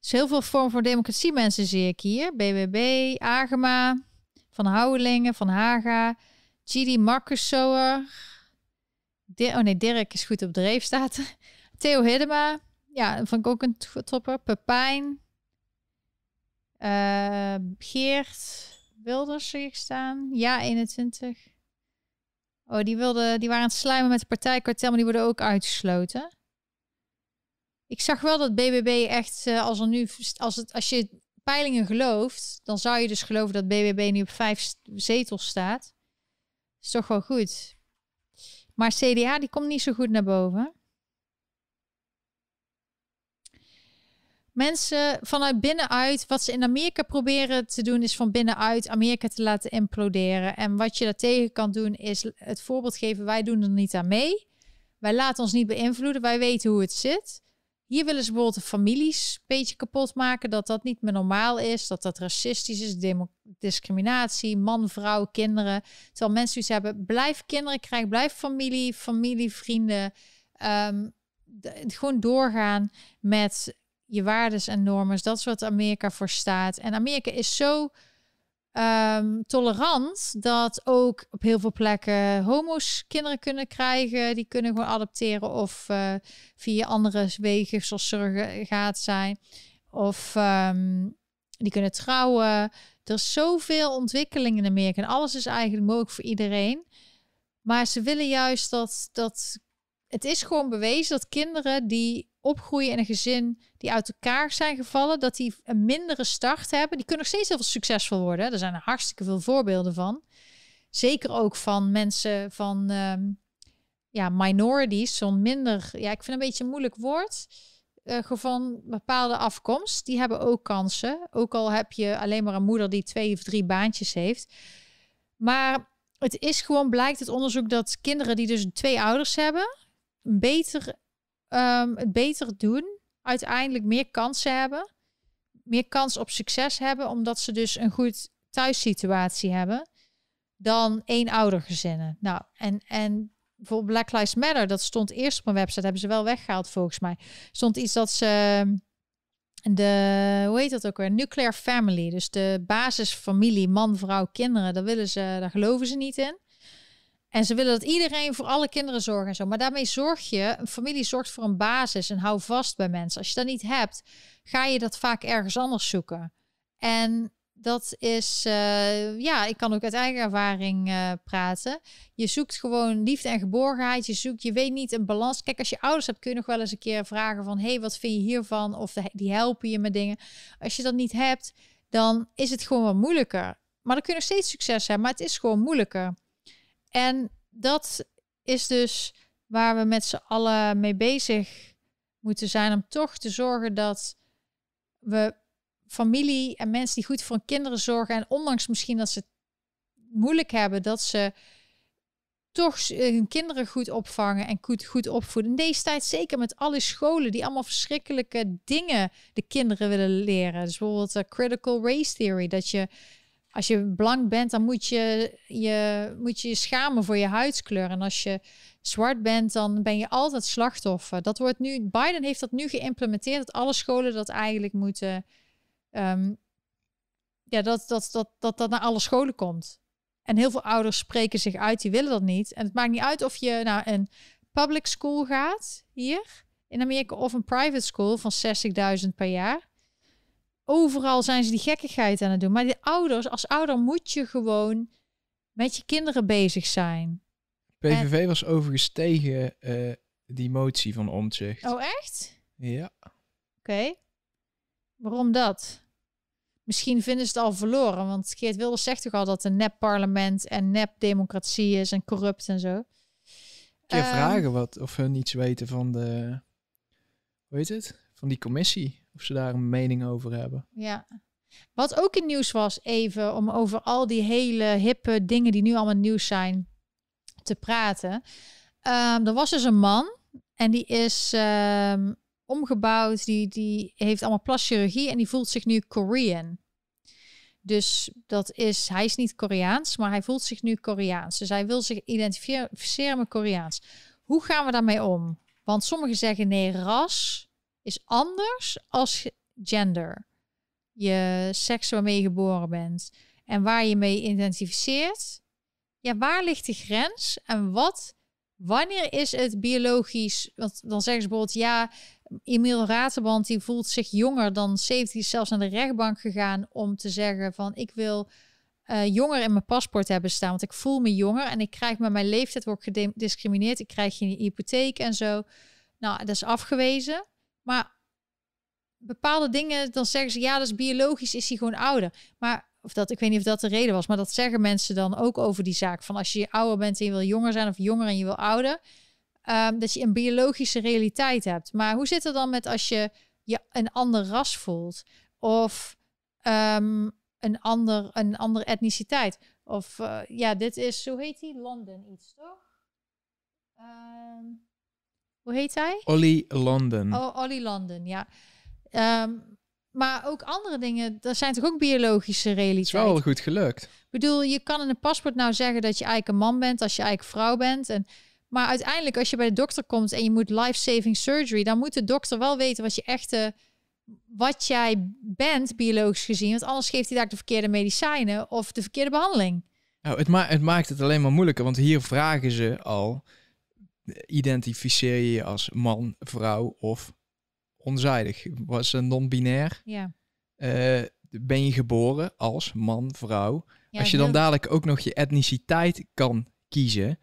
Dus heel veel Forum voor Democratie mensen zie ik hier. BBB, Agema, Van Houwelingen, Van Haga, Gidi Marcussoer. Dirk is goed op dreef, staat. Theo Hiddema. Ja, dat vond ik ook een topper. Pepijn. Geert Wilders zie ik staan. Ja, 21. Oh, die waren aan het slijmen met de partijkartel, maar die worden ook uitgesloten. Ik zag wel dat BBB echt, als je een peilingen gelooft, dan zou je dus geloven dat BBB nu op 5 zetels staat. Is toch wel goed. Maar CDA, die komt niet zo goed naar boven. Mensen vanuit binnenuit, wat ze in Amerika proberen te doen, is van binnenuit Amerika te laten imploderen. En wat je daartegen kan doen, is het voorbeeld geven, wij doen er niet aan mee. Wij laten ons niet beïnvloeden, wij weten hoe het zit. Hier willen ze bijvoorbeeld de families een beetje kapot maken, dat dat niet meer normaal is, dat dat racistisch is, discriminatie, man, vrouw, kinderen. Terwijl mensen iets hebben, blijf kinderen krijgen, blijf familie, vrienden. Gewoon doorgaan met je waardes en normen. Dat is wat Amerika voor staat. En Amerika is zo tolerant dat ook op heel veel plekken homo's kinderen kunnen krijgen. Die kunnen gewoon adopteren of via andere wegen zoals surrogaat zijn. Of die kunnen trouwen. Er is zoveel ontwikkeling in Amerika. En alles is eigenlijk mogelijk voor iedereen. Maar ze willen juist dat het is gewoon bewezen dat kinderen die opgroeien in een gezin die uit elkaar zijn gevallen, dat die een mindere start hebben. Die kunnen nog steeds heel veel succesvol worden. Er zijn er hartstikke veel voorbeelden van. Zeker ook van mensen van minorities, zo'n minder, ik vind een beetje een moeilijk woord, van bepaalde afkomst. Die hebben ook kansen. Ook al heb je alleen maar een moeder die 2 of 3 baantjes heeft. Maar het is gewoon, blijkt uit onderzoek, dat kinderen die dus 2 ouders hebben, het beter doen, uiteindelijk meer kansen hebben, meer kans op succes hebben, omdat ze dus een goed thuissituatie hebben dan 1-oudergezinnen. Nou, en bijvoorbeeld Black Lives Matter, dat stond eerst op mijn website, hebben ze wel weggehaald volgens mij. Stond iets dat ze nuclear family, dus de basisfamilie, man, vrouw, kinderen, daar geloven ze niet in. En ze willen dat iedereen voor alle kinderen zorgt en zo. Maar daarmee zorg je, een familie zorgt voor een basis en hou vast bij mensen. Als je dat niet hebt, ga je dat vaak ergens anders zoeken. En dat is, ik kan ook uit eigen ervaring praten. Je zoekt gewoon liefde en geborgenheid. Je weet niet een balans. Kijk, als je ouders hebt, kun je nog wel eens een keer vragen van, hey, wat vind je hiervan? Of die helpen je met dingen. Als je dat niet hebt, dan is het gewoon wat moeilijker. Maar dan kun je nog steeds succes hebben, maar het is gewoon moeilijker. En dat is dus waar we met z'n allen mee bezig moeten zijn, om toch te zorgen dat we familie en mensen die goed voor hun kinderen zorgen, en ondanks misschien dat ze het moeilijk hebben, dat ze toch hun kinderen goed opvangen en goed opvoeden. In deze tijd zeker met alle scholen die allemaal verschrikkelijke dingen de kinderen willen leren. Dus bijvoorbeeld critical race theory, dat je, als je blank bent, dan moet je schamen voor je huidskleur. En als je zwart bent, dan ben je altijd slachtoffer. Dat wordt nu, Biden heeft dat nu geïmplementeerd, dat alle scholen dat eigenlijk moeten, dat naar alle scholen komt. En heel veel ouders spreken zich uit, die willen dat niet. En het maakt niet uit of je naar een public school gaat, hier in Amerika, of een private school van 60.000 per jaar. Overal zijn ze die gekkigheid aan het doen. Maar de ouders, als ouder moet je gewoon met je kinderen bezig zijn. PVV was overigens tegen die motie van Omtzigt. Oh, echt? Ja. Oké. Waarom dat? Misschien vinden ze het al verloren. Want Geert Wilders zegt toch al dat een nep parlement en nep democratie is en corrupt en zo. Ik kan vragen of hun iets weten van de, van die commissie. Of ze daar een mening over hebben. Ja. Wat ook in nieuws was, even om over al die hele hippe dingen die nu allemaal nieuws zijn te praten. Er was dus een man en die is omgebouwd. Die heeft allemaal plaschirurgie en die voelt zich nu Korean. Dus hij is niet Koreaans, maar hij voelt zich nu Koreaans. Dus hij wil zich identificeren met Koreaans. Hoe gaan we daarmee om? Want sommigen zeggen nee, ras is anders als gender. Je seks waarmee je geboren bent. En waar je mee identificeert. Ja, waar ligt de grens? En wanneer is het biologisch? Want dan zeggen ze bijvoorbeeld, Emiel Raterband die voelt zich jonger dan 70, zelfs naar de rechtbank gegaan om te zeggen van, ik wil jonger in mijn paspoort hebben staan, want ik voel me jonger en ik krijg met mijn leeftijd, word ik gediscrimineerd, ik krijg geen hypotheek en zo. Nou, dat is afgewezen. Maar bepaalde dingen, dan zeggen ze ja, dat is biologisch, is hij gewoon ouder. Maar of dat, ik weet niet of dat de reden was, maar dat zeggen mensen dan ook over die zaak. Van als je ouder bent en je wil jonger zijn, of jonger en je wil ouder, dat je een biologische realiteit hebt. Maar hoe zit het dan met als je een ander ras voelt? Of een andere etniciteit? Of dit is, hoe heet die? London iets, toch? Hoe heet hij? Ollie London. Oh, Ollie London, ja. Maar ook andere dingen, dat zijn toch ook biologische realiteiten? Het is wel goed gelukt. Ik bedoel, je kan in een paspoort nou zeggen dat je eigenlijk een man bent, als je eigenlijk vrouw bent. Maar uiteindelijk, als je bij de dokter komt en je moet life-saving surgery, dan moet de dokter wel weten wat jij bent, biologisch gezien. Want anders geeft hij daar de verkeerde medicijnen of de verkeerde behandeling. Nou, het maakt het alleen maar moeilijker, want hier vragen ze al, identificeer je je als man, vrouw of onzijdig? Was een non-binair? Ja. Ben je geboren als man, vrouw? Ja, als je dan dadelijk ook nog je etniciteit kan kiezen,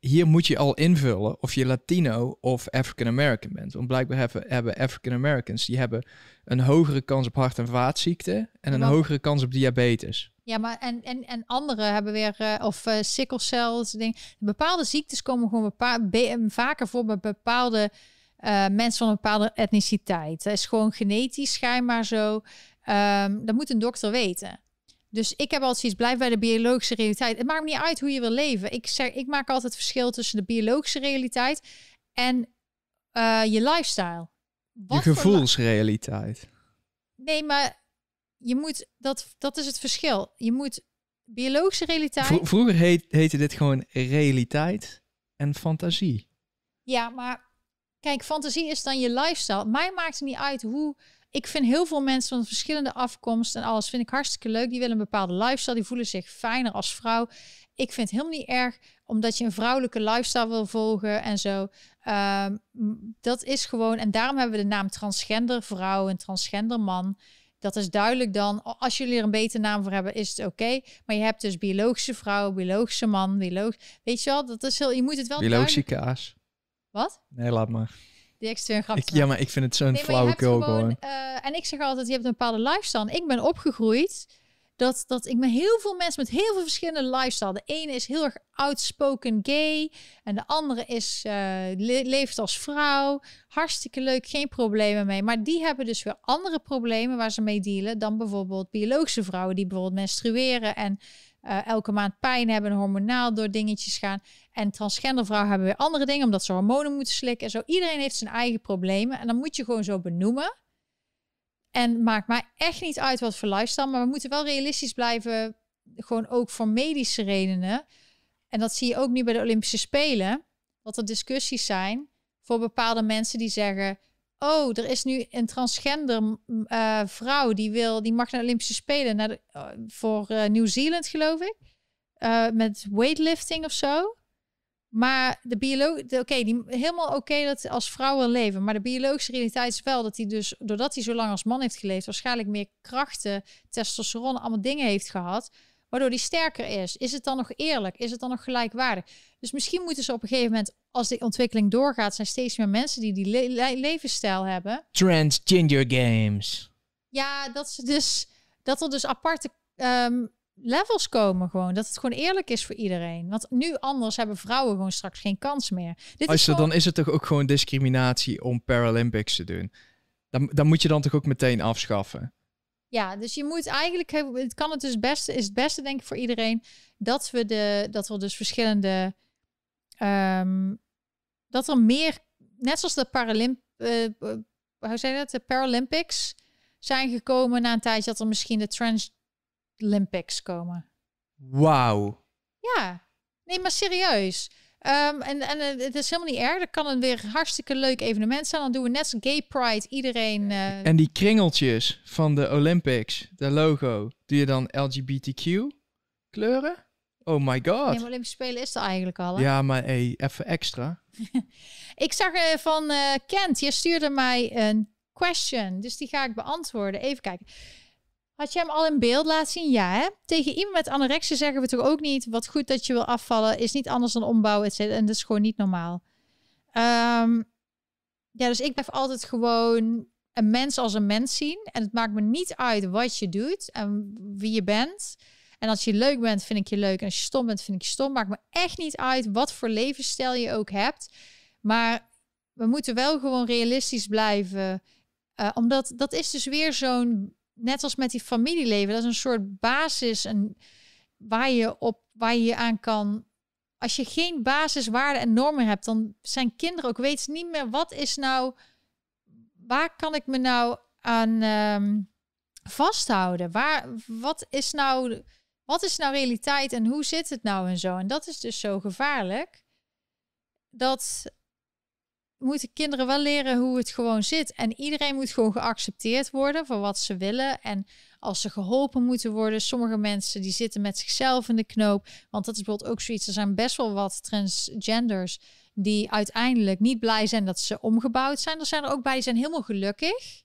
hier moet je al invullen of je Latino of African American bent. Want blijkbaar hebben African Americans, die hebben een hogere kans op hart- en vaatziekten en een hogere kans op diabetes. Ja, maar en anderen hebben weer sickle cells, bepaalde ziektes komen gewoon vaker voor bij bepaalde mensen van een bepaalde etniciteit. Dat is gewoon genetisch schijnbaar zo. Dat moet een dokter weten. Dus ik heb altijd zoiets, blijf bij de biologische realiteit. Het maakt me niet uit hoe je wil leven. Ik maak altijd verschil tussen de biologische realiteit en je lifestyle. Je gevoelsrealiteit. Nee, maar je moet, dat is het verschil. Je moet biologische realiteit. Vroeger heette dit gewoon realiteit en fantasie. Ja, maar kijk, fantasie is dan je lifestyle. Mij maakt het niet uit hoe. Ik vind heel veel mensen van verschillende afkomsten en alles vind ik hartstikke leuk. Die willen een bepaalde lifestyle. Die voelen zich fijner als vrouw. Ik vind het helemaal niet erg omdat je een vrouwelijke lifestyle wil volgen en zo. Dat is gewoon. En daarom hebben we de naam transgender vrouw en transgender man. Dat is duidelijk dan. Als jullie er een betere naam voor hebben, is het oké. Maar je hebt dus biologische vrouw, biologische man, weet je wel? Dat is heel. Je moet het wel. Biologische kaas. Wat? Nee, laat maar. Die externe grap. Ja, maar ik vind het zo'n flauwekul gewoon. En ik zeg altijd, je hebt een bepaalde lifestyle. Ik ben opgegroeid dat ik met heel veel mensen met heel veel verschillende lifestyle. De ene is heel erg outspoken gay. En de andere is leeft als vrouw. Hartstikke leuk, geen problemen mee. Maar die hebben dus weer andere problemen waar ze mee dealen dan bijvoorbeeld biologische vrouwen die bijvoorbeeld menstrueren en elke maand pijn hebben, hormonaal door dingetjes gaan. En transgender vrouwen hebben weer andere dingen, omdat ze hormonen moeten slikken en zo. Iedereen heeft zijn eigen problemen. En dan moet je gewoon zo benoemen. En maakt mij echt niet uit wat voor lifestyle. Maar we moeten wel realistisch blijven, gewoon ook voor medische redenen. En dat zie je ook nu bij de Olympische Spelen. Dat er discussies zijn voor bepaalde mensen die zeggen, oh, er is nu een transgender vrouw die mag naar de Olympische Spelen voor Nieuw-Zeeland, geloof ik. Met weightlifting of zo. Maar de helemaal oké dat als vrouwen leven. Maar de biologische realiteit is wel dat hij dus, doordat hij zo lang als man heeft geleefd, waarschijnlijk meer krachten, testosteron, allemaal dingen heeft gehad, waardoor hij sterker is. Is het dan nog eerlijk? Is het dan nog gelijkwaardig? Dus misschien moeten ze op een gegeven moment, als die ontwikkeling doorgaat, zijn steeds meer mensen die levensstijl hebben. Transgender games. Ja, dat er dus aparte levels komen gewoon. Dat het gewoon eerlijk is voor iedereen. Want nu anders hebben vrouwen gewoon straks geen kans meer. Dan is het toch ook gewoon discriminatie om Paralympics te doen. Dan moet je dan toch ook meteen afschaffen. Ja, dus je moet eigenlijk het beste denk ik voor iedereen dat we dus verschillende dat er meer, net zoals de Paralympics zijn gekomen na een tijdje, dat er misschien de Translympics komen. Wauw. Ja. Nee, maar serieus. En het is helemaal niet erg. Dat kan een weer hartstikke leuk evenement zijn. Dan doen we net zo'n Gay Pride. Iedereen. En die kringeltjes van de Olympics, de logo, doe je dan LGBTQ kleuren? Oh my god. Nee, maar Olympische Spelen is er eigenlijk al. Hè? Ja, maar hey, even extra. Ik zag van Kent, je stuurde mij een question. Dus die ga ik beantwoorden. Even kijken. Had jij hem al in beeld laten zien? Ja, hè? Tegen iemand met anorexia zeggen we toch ook niet, wat goed dat je wil afvallen, is niet anders dan ombouwen. En dat is gewoon niet normaal. Dus ik blijf altijd gewoon een mens als een mens zien. En het maakt me niet uit wat je doet en wie je bent. En als je leuk bent, vind ik je leuk. En als je stom bent, vind ik je stom. Maakt me echt niet uit wat voor levensstijl je ook hebt. Maar we moeten wel gewoon realistisch blijven. Omdat dat is dus weer zo'n... Net als met die familieleven. Dat is een soort basis waar je je aan kan... Als je geen basiswaarden en normen hebt... dan zijn kinderen ook weten niet meer... wat is nou... waar kan ik me nou aan vasthouden? Wat is nou realiteit en hoe zit het nou en zo? En dat is dus zo gevaarlijk. Dat moeten kinderen wel leren hoe het gewoon zit. En iedereen moet gewoon geaccepteerd worden voor wat ze willen. En als ze geholpen moeten worden. Sommige mensen die zitten met zichzelf in de knoop. Want dat is bijvoorbeeld ook zoiets. Er zijn best wel wat transgenders... die uiteindelijk niet blij zijn dat ze omgebouwd zijn. Er zijn er ook bij, die zijn helemaal gelukkig.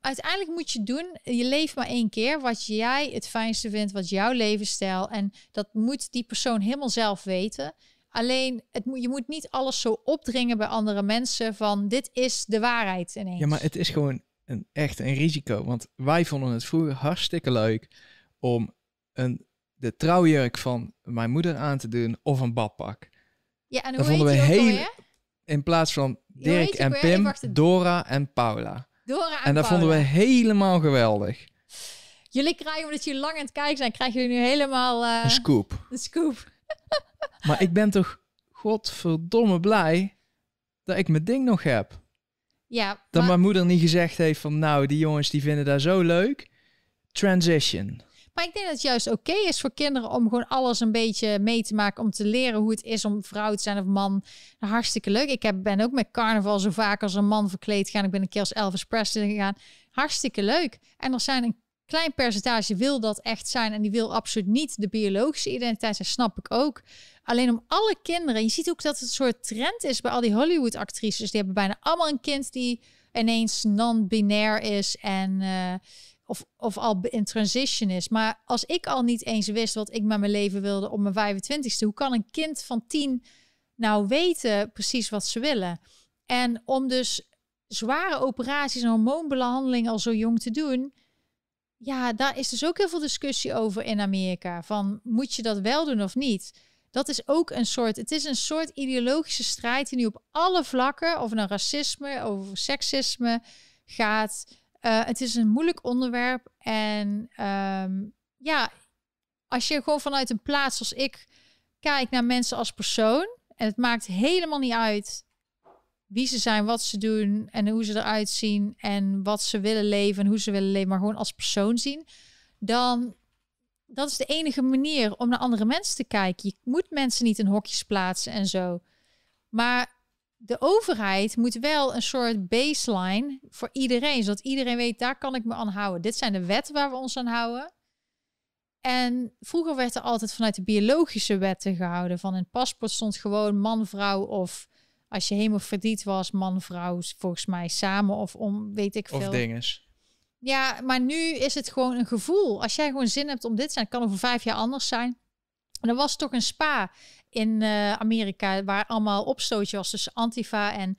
Uiteindelijk moet je doen, je leeft maar één keer... wat jij het fijnste vindt, wat jouw levensstijl... en dat moet die persoon helemaal zelf weten. Alleen, je moet niet alles zo opdringen bij andere mensen... van dit is de waarheid ineens. Ja, maar het is gewoon echt een risico. Want wij vonden het vroeger hartstikke leuk... om de trouwjurk van mijn moeder aan te doen of een badpak... Ja, en hoe vonden we heel in plaats van Dirk en Pim, Dora en Paula. En dat vonden we helemaal geweldig. Jullie krijgen, omdat jullie lang aan het kijken zijn, krijgen jullie nu helemaal... een scoop. Een scoop. Maar ik ben toch godverdomme blij dat ik mijn ding nog heb. Ja, maar... Dat mijn moeder niet gezegd heeft van, nou, die jongens die vinden daar zo leuk. Transition. Maar ik denk dat het juist oké is voor kinderen om gewoon alles een beetje mee te maken. Om te leren hoe het is om vrouw te zijn of man. Hartstikke leuk. Ik ben ook met carnaval zo vaak als een man verkleed gegaan. Ik ben een keer als Elvis Presley gegaan. Hartstikke leuk. En er zijn een klein percentage wil dat echt zijn. En die wil absoluut niet de biologische identiteit zijn. Snap ik ook. Alleen om alle kinderen. Je ziet ook dat het een soort trend is bij al die Hollywood actrices. Die hebben bijna allemaal een kind die ineens non-binair is en... Of al in transition is. Maar als ik al niet eens wist wat ik met mijn leven wilde op mijn 25ste... hoe kan een kind van 10 nou weten precies wat ze willen? En om dus zware operaties en hormoonbehandeling al zo jong te doen... ja, daar is dus ook heel veel discussie over in Amerika. Van, moet je dat wel doen of niet? Dat is ook een soort... Het is een soort ideologische strijd die nu op alle vlakken... of naar racisme, over seksisme gaat... Het is een moeilijk onderwerp. En ja, als je gewoon vanuit een plaats als ik kijkt naar mensen als persoon. En het maakt helemaal niet uit wie ze zijn, wat ze doen en hoe ze eruit zien. En wat ze willen leven en hoe ze willen leven. Maar gewoon als persoon zien. Dan, dat is de enige manier om naar andere mensen te kijken. Je moet mensen niet in hokjes plaatsen en zo. Maar... De overheid moet wel een soort baseline voor iedereen. Zodat iedereen weet, daar kan ik me aan houden. Dit zijn de wetten waar we ons aan houden. En vroeger werd er altijd vanuit de biologische wetten gehouden. Van een paspoort stond gewoon man, vrouw of... Als je helemaal verdiend was, man, vrouw volgens mij samen of om weet ik veel. Of dinges. Ja, maar nu is het gewoon een gevoel. Als jij gewoon zin hebt om dit te zijn, kan over 5 jaar anders zijn. En er was toch een spa... in Amerika, waar allemaal opstootje was tussen Antifa en...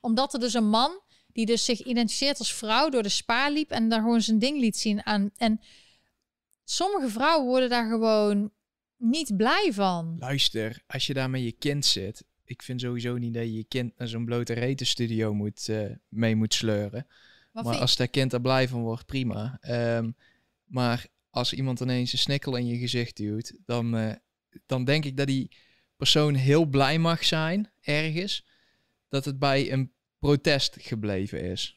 Omdat er dus een man die dus zich identificeert als vrouw door de spa liep en daar gewoon zijn ding liet zien aan. En sommige vrouwen worden daar gewoon niet blij van. Luister, als je daar met je kind zit... Ik vind sowieso niet dat je je kind naar zo'n blote retenstudio mee moet sleuren. Maar als dat kind daar blij van wordt, prima. Maar als iemand ineens een snikkel in je gezicht duwt, dan denk ik dat die persoon heel blij mag zijn, ergens, dat het bij een protest gebleven is.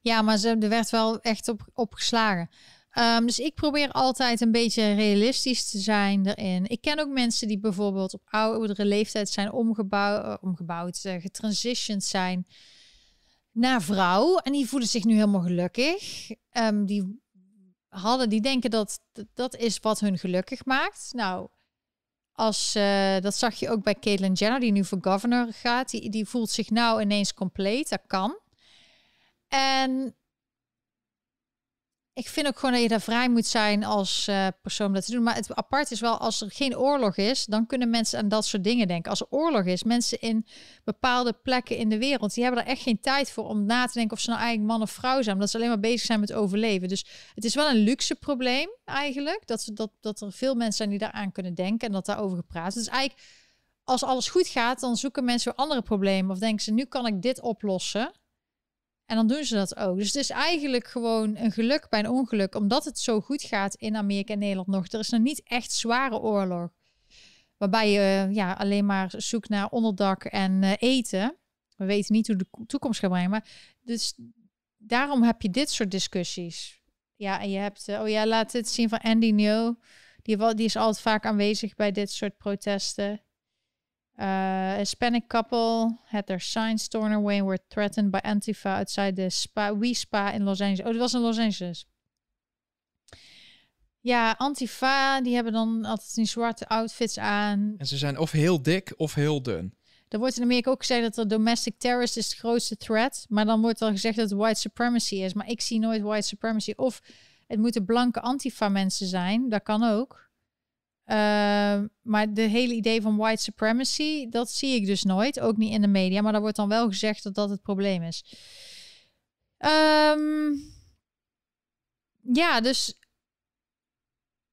Ja, maar er werd wel echt op geslagen. Dus ik probeer altijd een beetje realistisch te zijn erin. Ik ken ook mensen die bijvoorbeeld op oudere leeftijd zijn omgebouwd, getransitioned zijn naar vrouw. En die voelen zich nu helemaal gelukkig. Die denken dat dat is wat hun gelukkig maakt. Nou, dat zag je ook bij Caitlyn Jenner, die nu voor governor gaat. Die voelt zich nou ineens compleet, dat kan. En Ik vind ook gewoon dat je daar vrij moet zijn als persoon om dat te doen. Maar het apart is wel, als er geen oorlog is, dan kunnen mensen aan dat soort dingen denken. Als er oorlog is, mensen in bepaalde plekken in de wereld, die hebben er echt geen tijd voor om na te denken of ze nou eigenlijk man of vrouw zijn. Omdat ze alleen maar bezig zijn met overleven. Dus het is wel een luxe probleem eigenlijk. Dat er veel mensen zijn die daaraan kunnen denken en dat daarover gepraat is. Dus eigenlijk, als alles goed gaat, dan zoeken mensen weer andere problemen. Of denken ze, nu kan ik dit oplossen. En dan doen ze dat ook. Dus het is eigenlijk gewoon een geluk bij een ongeluk. Omdat het zo goed gaat in Amerika en Nederland nog. Er is nog niet echt zware oorlog. Waarbij je alleen maar zoekt naar onderdak en eten. We weten niet hoe de toekomst gaat brengen. Maar dus daarom heb je dit soort discussies. Ja, en je hebt... laat dit zien van Andy New. Die is altijd vaak aanwezig bij dit soort protesten. A Hispanic couple had their signs torn away and were threatened by Antifa outside the Wee Spa in Los Angeles. Oh, dat was in Los Angeles. Ja, Antifa, die hebben dan altijd die zwarte outfits aan. En ze zijn of heel dik of heel dun. Er wordt in Amerika ook gezegd dat er domestic terrorist is de grootste threat. Maar dan wordt al gezegd dat het white supremacy is. Maar ik zie nooit white supremacy. Of het moeten blanke Antifa mensen zijn. Dat kan ook. Maar de hele idee van white supremacy, dat zie ik dus nooit. Ook niet in de media, maar daar wordt dan wel gezegd dat dat het probleem is. Dus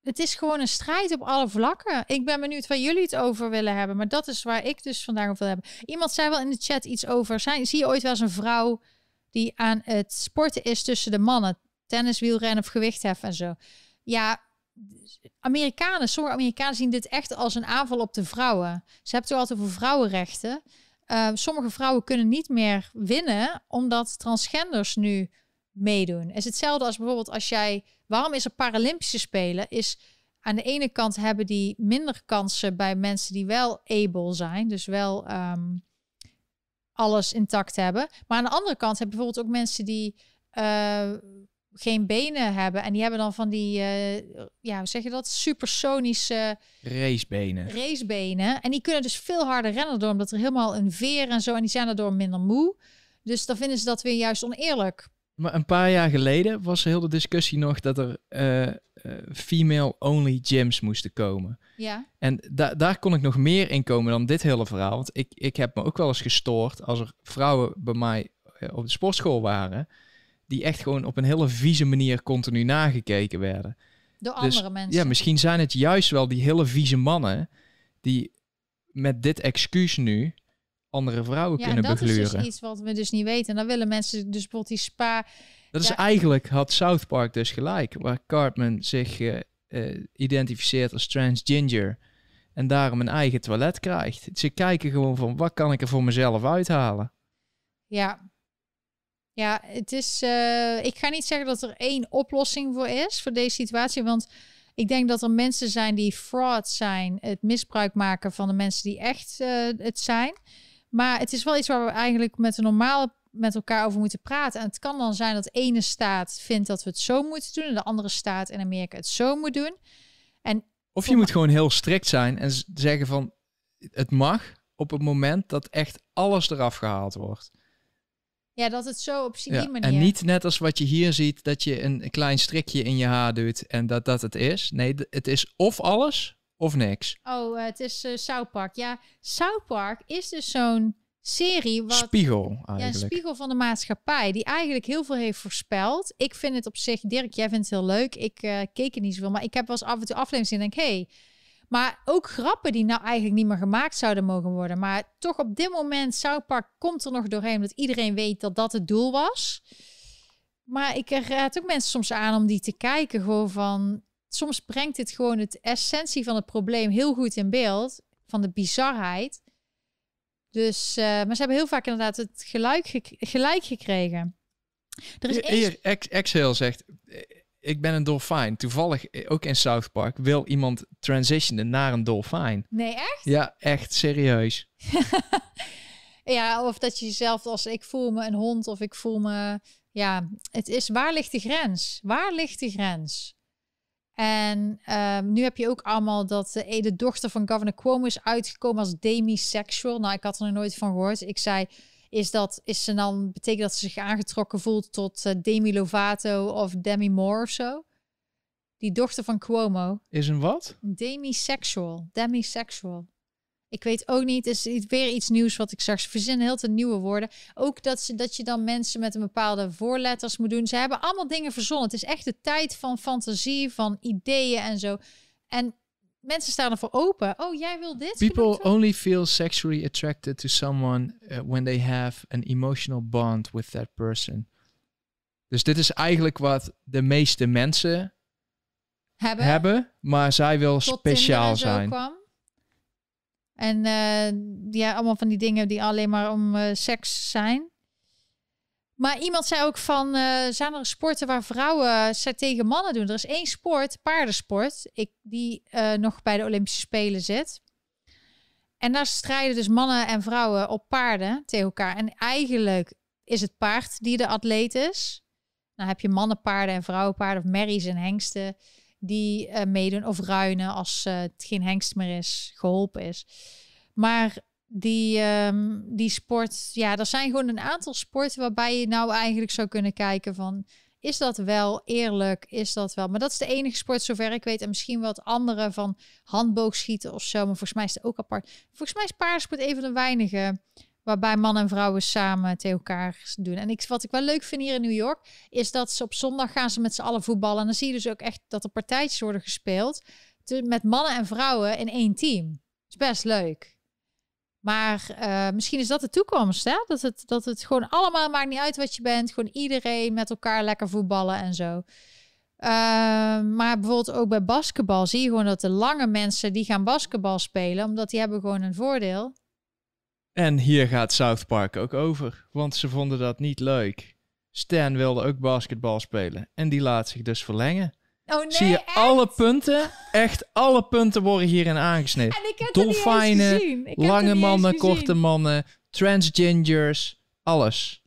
het is gewoon een strijd op alle vlakken. Ik ben benieuwd waar jullie het over willen hebben, maar dat is waar ik dus vandaag over wil hebben. Iemand zei wel in de chat iets over, zie je ooit wel eens een vrouw die aan het sporten is tussen de mannen? Tennis, wielrennen of gewichtheffen en zo. Ja... sommige Amerikanen zien dit echt als een aanval op de vrouwen. Ze hebben het altijd over vrouwenrechten. Sommige vrouwen kunnen niet meer winnen omdat transgenders nu meedoen. Het is hetzelfde als bijvoorbeeld als jij... Waarom is er Paralympische Spelen? Is aan de ene kant hebben die minder kansen bij mensen die wel able zijn. Dus wel alles intact hebben. Maar aan de andere kant heb je bijvoorbeeld ook mensen die... geen benen hebben. En die hebben dan van die... hoe zeg je dat? Supersonische... Racebenen. En die kunnen dus veel harder rennen door. Omdat er helemaal een veer en zo. En die zijn daardoor minder moe. Dus dan vinden ze dat weer juist oneerlijk. Maar een paar jaar geleden was heel de discussie nog... dat er female-only gyms moesten komen. Ja. En daar kon ik nog meer in komen dan dit hele verhaal. Want ik heb me ook wel eens gestoord... als er vrouwen bij mij op de sportschool waren... die echt gewoon op een hele vieze manier continu nagekeken werden. Door andere mensen. Ja, misschien zijn het juist wel die hele vieze mannen... die met dit excuus nu andere vrouwen kunnen begluren. Ja, dat is dus iets wat we dus niet weten. En dan willen mensen dus bijvoorbeeld die spa... Dat is eigenlijk, had South Park dus gelijk... waar Cartman zich identificeert als transgender... en daarom een eigen toilet krijgt. Ze kijken gewoon van, wat kan ik er voor mezelf uithalen? Ja... Ja, het is. Ik ga niet zeggen dat er één oplossing voor is, voor deze situatie. Want ik denk dat er mensen zijn die fraud zijn. Het misbruik maken van de mensen die echt het zijn. Maar het is wel iets waar we eigenlijk met elkaar over moeten praten. En het kan dan zijn dat de ene staat vindt dat we het zo moeten doen. En de andere staat in Amerika het zo moet doen. Of je moet gewoon heel strikt zijn en zeggen van het mag op het moment dat echt alles eraf gehaald wordt. Ja, dat het zo op die manier... En niet net als wat je hier ziet, dat je een klein strikje in je haar doet en dat het is. Nee, het is of alles of niks. Oh, het is South Park. Ja, South Park is dus zo'n serie... Spiegel, eigenlijk. Ja, een spiegel van de maatschappij, die eigenlijk heel veel heeft voorspeld. Ik vind het op zich... Dirk, jij vindt het heel leuk. Ik keek er niet zoveel, maar ik heb wel eens af en toe afleveringen en denk... Hey, maar ook grappen die nou eigenlijk niet meer gemaakt zouden mogen worden. Maar toch op dit moment, South Park komt er nog doorheen... omdat iedereen weet dat dat het doel was. Maar ik raad ook mensen soms aan om die te kijken. Gewoon van, soms brengt dit gewoon het essentie van het probleem heel goed in beeld. Van de bizarheid. Dus, maar ze hebben heel vaak inderdaad het gelijk gekregen. Er is hier, Exhale zegt... Ik ben een dolfijn. Toevallig, ook in South Park, wil iemand transitionen naar een dolfijn. Nee, echt? Ja, echt serieus. Ja, of dat je jezelf als ik voel me een hond of ik voel me... Ja, het is waar ligt de grens? Waar ligt de grens? En nu heb je ook allemaal dat de dochter van Governor Cuomo is uitgekomen als demisexual. Nou, ik had er nog nooit van gehoord. Ik zei... is ze dan, betekent dat ze zich aangetrokken voelt tot Demi Lovato of Demi Moore of zo? Die dochter van Cuomo. Is een wat? Demisexual. Demisexual. Ik weet ook niet, is weer iets nieuws wat ik zag. Ze verzinnen heel veel nieuwe woorden. Ook dat je dan mensen met een bepaalde voorletters moet doen. Ze hebben allemaal dingen verzonnen. Het is echt de tijd van fantasie, van ideeën en zo. En mensen staan ervoor open. Oh, jij wil dit? People only feel sexually attracted to someone when they have an emotional bond with that person. Dus dit is eigenlijk wat de meeste mensen hebben maar zij wil tot speciaal zijn. Kwam. En ja, allemaal van die dingen die alleen maar om seks zijn. Maar iemand zei ook van, zijn er sporten waar vrouwen tegen mannen doen? Er is één sport, paardensport, die nog bij de Olympische Spelen zit. En daar strijden dus mannen en vrouwen op paarden tegen elkaar. En eigenlijk is het paard die de atleet is. Dan heb je mannenpaarden en vrouwenpaarden, of merries en hengsten die meedoen of ruinen als het geen hengst meer is, geholpen is. Maar die sport, ja, er zijn gewoon een aantal sporten waarbij je nou eigenlijk zou kunnen kijken van, is dat wel eerlijk? Is dat wel? Maar dat is de enige sport zover ik weet. En misschien wat andere van handboogschieten of zo. Maar volgens mij is het ook apart. Volgens mij is paardensport een van de weinige waarbij mannen en vrouwen samen tegen elkaar doen. En wat ik wel leuk vind hier in New York is dat ze op zondag gaan ze met z'n allen voetballen. En dan zie je dus ook echt dat er partijtjes worden gespeeld met mannen en vrouwen in één team. Dat is best leuk. Maar misschien is dat de toekomst, hè? Dat het gewoon allemaal, maakt niet uit wat je bent, gewoon iedereen met elkaar lekker voetballen en zo. Maar bijvoorbeeld ook bij basketbal zie je gewoon dat de lange mensen die gaan basketbal spelen, omdat die hebben gewoon een voordeel. En hier gaat South Park ook over, want ze vonden dat niet leuk. Stan wilde ook basketbal spelen en die laat zich dus verlengen. Oh nee, zie je echt? Alle punten, echt alle punten worden hierin aangesneden. En ik heb dolfijnen, lange mannen, korte mannen, transgenders, alles.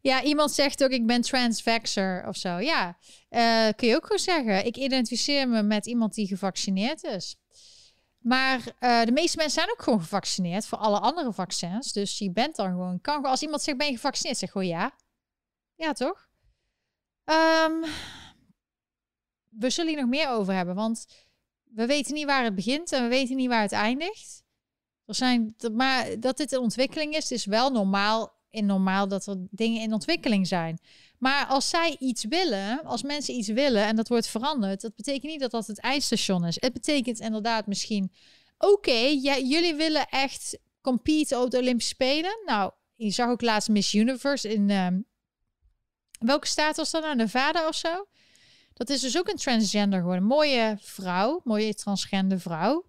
Ja, iemand zegt ook ik ben transvaxxer of zo. Ja, kun je ook gewoon zeggen. Ik identificeer me met iemand die gevaccineerd is. Maar de meeste mensen zijn ook gewoon gevaccineerd voor alle andere vaccins. Dus je bent dan gewoon... Als iemand zegt, ben je gevaccineerd? Zeg gewoon ja. Ja, toch? We zullen hier nog meer over hebben. Want we weten niet waar het begint en we weten niet waar het eindigt. Maar dat dit een ontwikkeling is wel normaal dat er dingen in ontwikkeling zijn. Maar als zij iets willen, als mensen iets willen en dat wordt veranderd, dat betekent niet dat dat het eindstation is. Het betekent inderdaad misschien, oké, ja, jullie willen echt competen op de Olympische Spelen. Nou, je zag ook laatst Miss Universe in, welke staat was dat nou? Nevada of zo? Dat is dus ook een transgender geworden. Mooie vrouw, mooie transgender vrouw.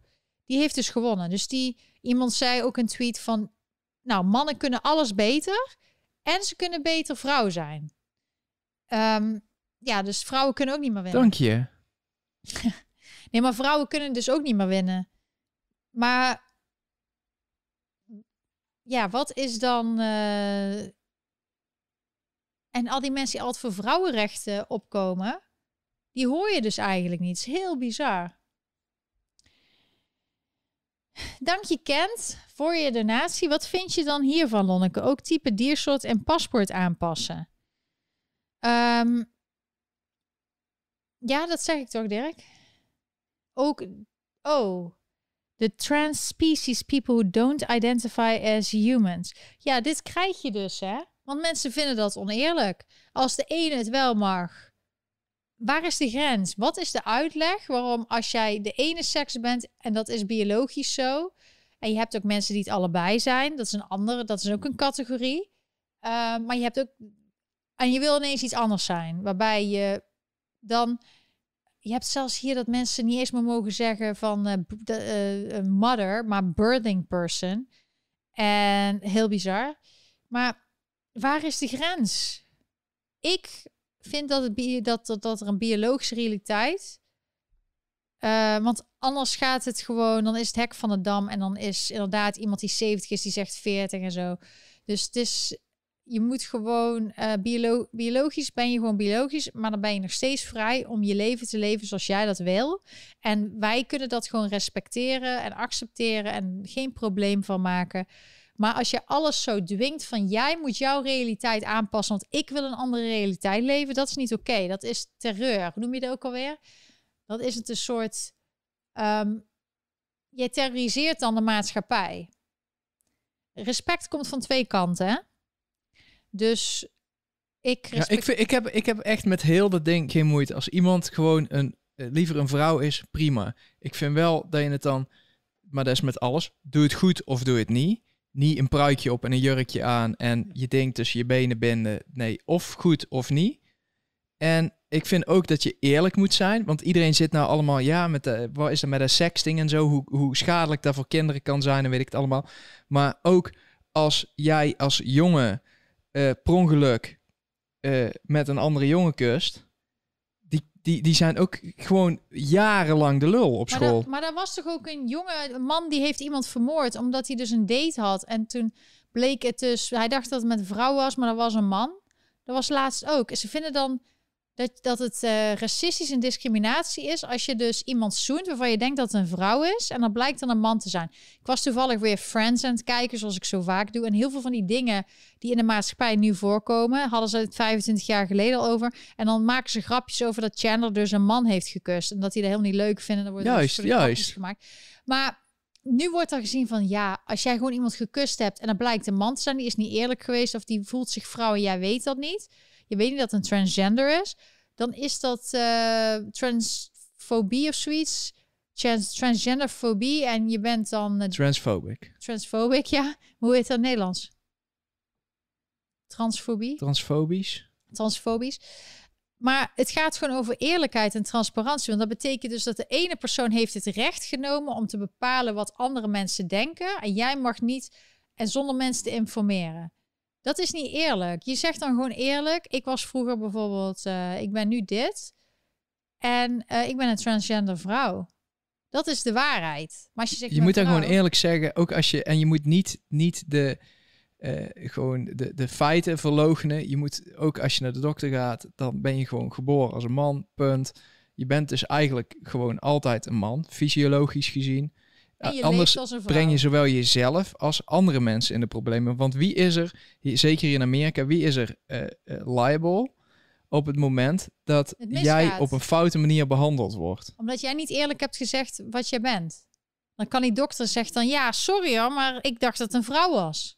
Die heeft dus gewonnen. Dus iemand zei ook een tweet van, nou, mannen kunnen alles beter en ze kunnen beter vrouw zijn. Ja, dus vrouwen kunnen ook niet meer winnen. Dank je. Nee, maar vrouwen kunnen dus ook niet meer winnen. Maar ja, wat is dan... En al die mensen die altijd voor vrouwenrechten opkomen, die hoor je dus eigenlijk niet. Het is heel bizar. Dank je, Kent, voor je donatie. Wat vind je dan hiervan, Lonneke? Ook type diersoort en paspoort aanpassen. Ja, dat zeg ik toch, Dirk? Ook, the trans species people who don't identify as humans. Ja, dit krijg je dus, hè? Want mensen vinden dat oneerlijk. Als de ene het wel mag, waar is de grens? Wat is de uitleg waarom als jij de ene seks bent, en dat is biologisch zo, en je hebt ook mensen die het allebei zijn, dat is een andere, dat is ook een categorie. Maar je hebt ook... En je wil ineens iets anders zijn. Waarbij je dan... Je hebt zelfs hier dat mensen niet eens meer mogen zeggen van mother, maar birthing person. En heel bizar. Maar waar is de grens? Ik vind dat er een biologische realiteit... want anders gaat het gewoon... Dan is het hek van de dam. En dan is inderdaad iemand die 70 is, die zegt 40 en zo. Dus het is... Je moet gewoon biologisch ben je gewoon biologisch, maar dan ben je nog steeds vrij om je leven te leven zoals jij dat wil. En wij kunnen dat gewoon respecteren en accepteren en geen probleem van maken. Maar als je alles zo dwingt van jij moet jouw realiteit aanpassen, want ik wil een andere realiteit leven, dat is niet oké. Dat is terreur. Hoe noem je dat ook alweer? Dat is het een soort... je terroriseert dan de maatschappij. Respect komt van twee kanten, hè? Dus ik... Respect... Ja, ik heb echt met heel dat ding geen moeite. Als iemand gewoon liever een vrouw is, prima. Ik vind wel dat je het dan... Maar dat is met alles. Doe het goed of doe het niet. Niet een pruikje op en een jurkje aan en je ding tussen je benen binden. Nee, of goed of niet. En ik vind ook dat je eerlijk moet zijn. Want iedereen zit nou allemaal, ja, met de, wat is er met de sexting en zo? Hoe schadelijk dat voor kinderen kan zijn en weet ik het allemaal. Maar ook als jij als jongen per ongeluk met een andere jongen kust... Die zijn ook gewoon jarenlang de lul op school. Maar daar was toch ook een man die heeft iemand vermoord... omdat hij dus een date had. En toen bleek het dus... Hij dacht dat het met een vrouw was, maar dat was een man. Dat was laatst ook. En ze vinden dan dat het racistisch en discriminatie is... als je dus iemand zoent waarvan je denkt dat het een vrouw is... en dan blijkt dan een man te zijn. Ik was toevallig weer Friends aan het kijken, zoals ik zo vaak doe. En heel veel van die dingen die in de maatschappij nu voorkomen... hadden ze het 25 jaar geleden al over. En dan maken ze grapjes over dat Chandler dus een man heeft gekust... en dat die dat helemaal niet leuk vinden. Dan worden juist. Gemaakt. Maar nu wordt er gezien van... ja, als jij gewoon iemand gekust hebt en dan blijkt een man te zijn... die is niet eerlijk geweest of die voelt zich vrouw en jij weet dat niet... je weet niet dat een transgender is... dan is dat transfobie of zoiets. Transgenderfobie. En je bent dan... Transphobic. Transphobic, ja. Hoe heet dat in het Nederlands? Transfobie? Transfobisch. Transfobisch. Maar het gaat gewoon over eerlijkheid en transparantie. Want dat betekent dus dat de ene persoon heeft het recht genomen... om te bepalen wat andere mensen denken. En jij mag niet... en zonder mensen te informeren. Dat is niet eerlijk. Je zegt dan gewoon eerlijk. Ik was vroeger bijvoorbeeld... ik ben nu dit. En ik ben een transgender vrouw. Dat is de waarheid. Maar als je zegt, je moet daar gewoon eerlijk zeggen. Ook als je, en je moet niet de, gewoon de feiten verloochenen. Je moet ook als je naar de dokter gaat... dan ben je gewoon geboren als een man. Punt. Je bent dus eigenlijk gewoon altijd een man. Fysiologisch gezien. Anders breng je zowel jezelf als andere mensen in de problemen. Want wie is er, zeker in Amerika, wie is er liable op het moment dat jij op een foute manier behandeld wordt? Omdat jij niet eerlijk hebt gezegd wat jij bent. Dan kan die dokter zeggen dan, ja, sorry hoor, maar ik dacht dat het een vrouw was.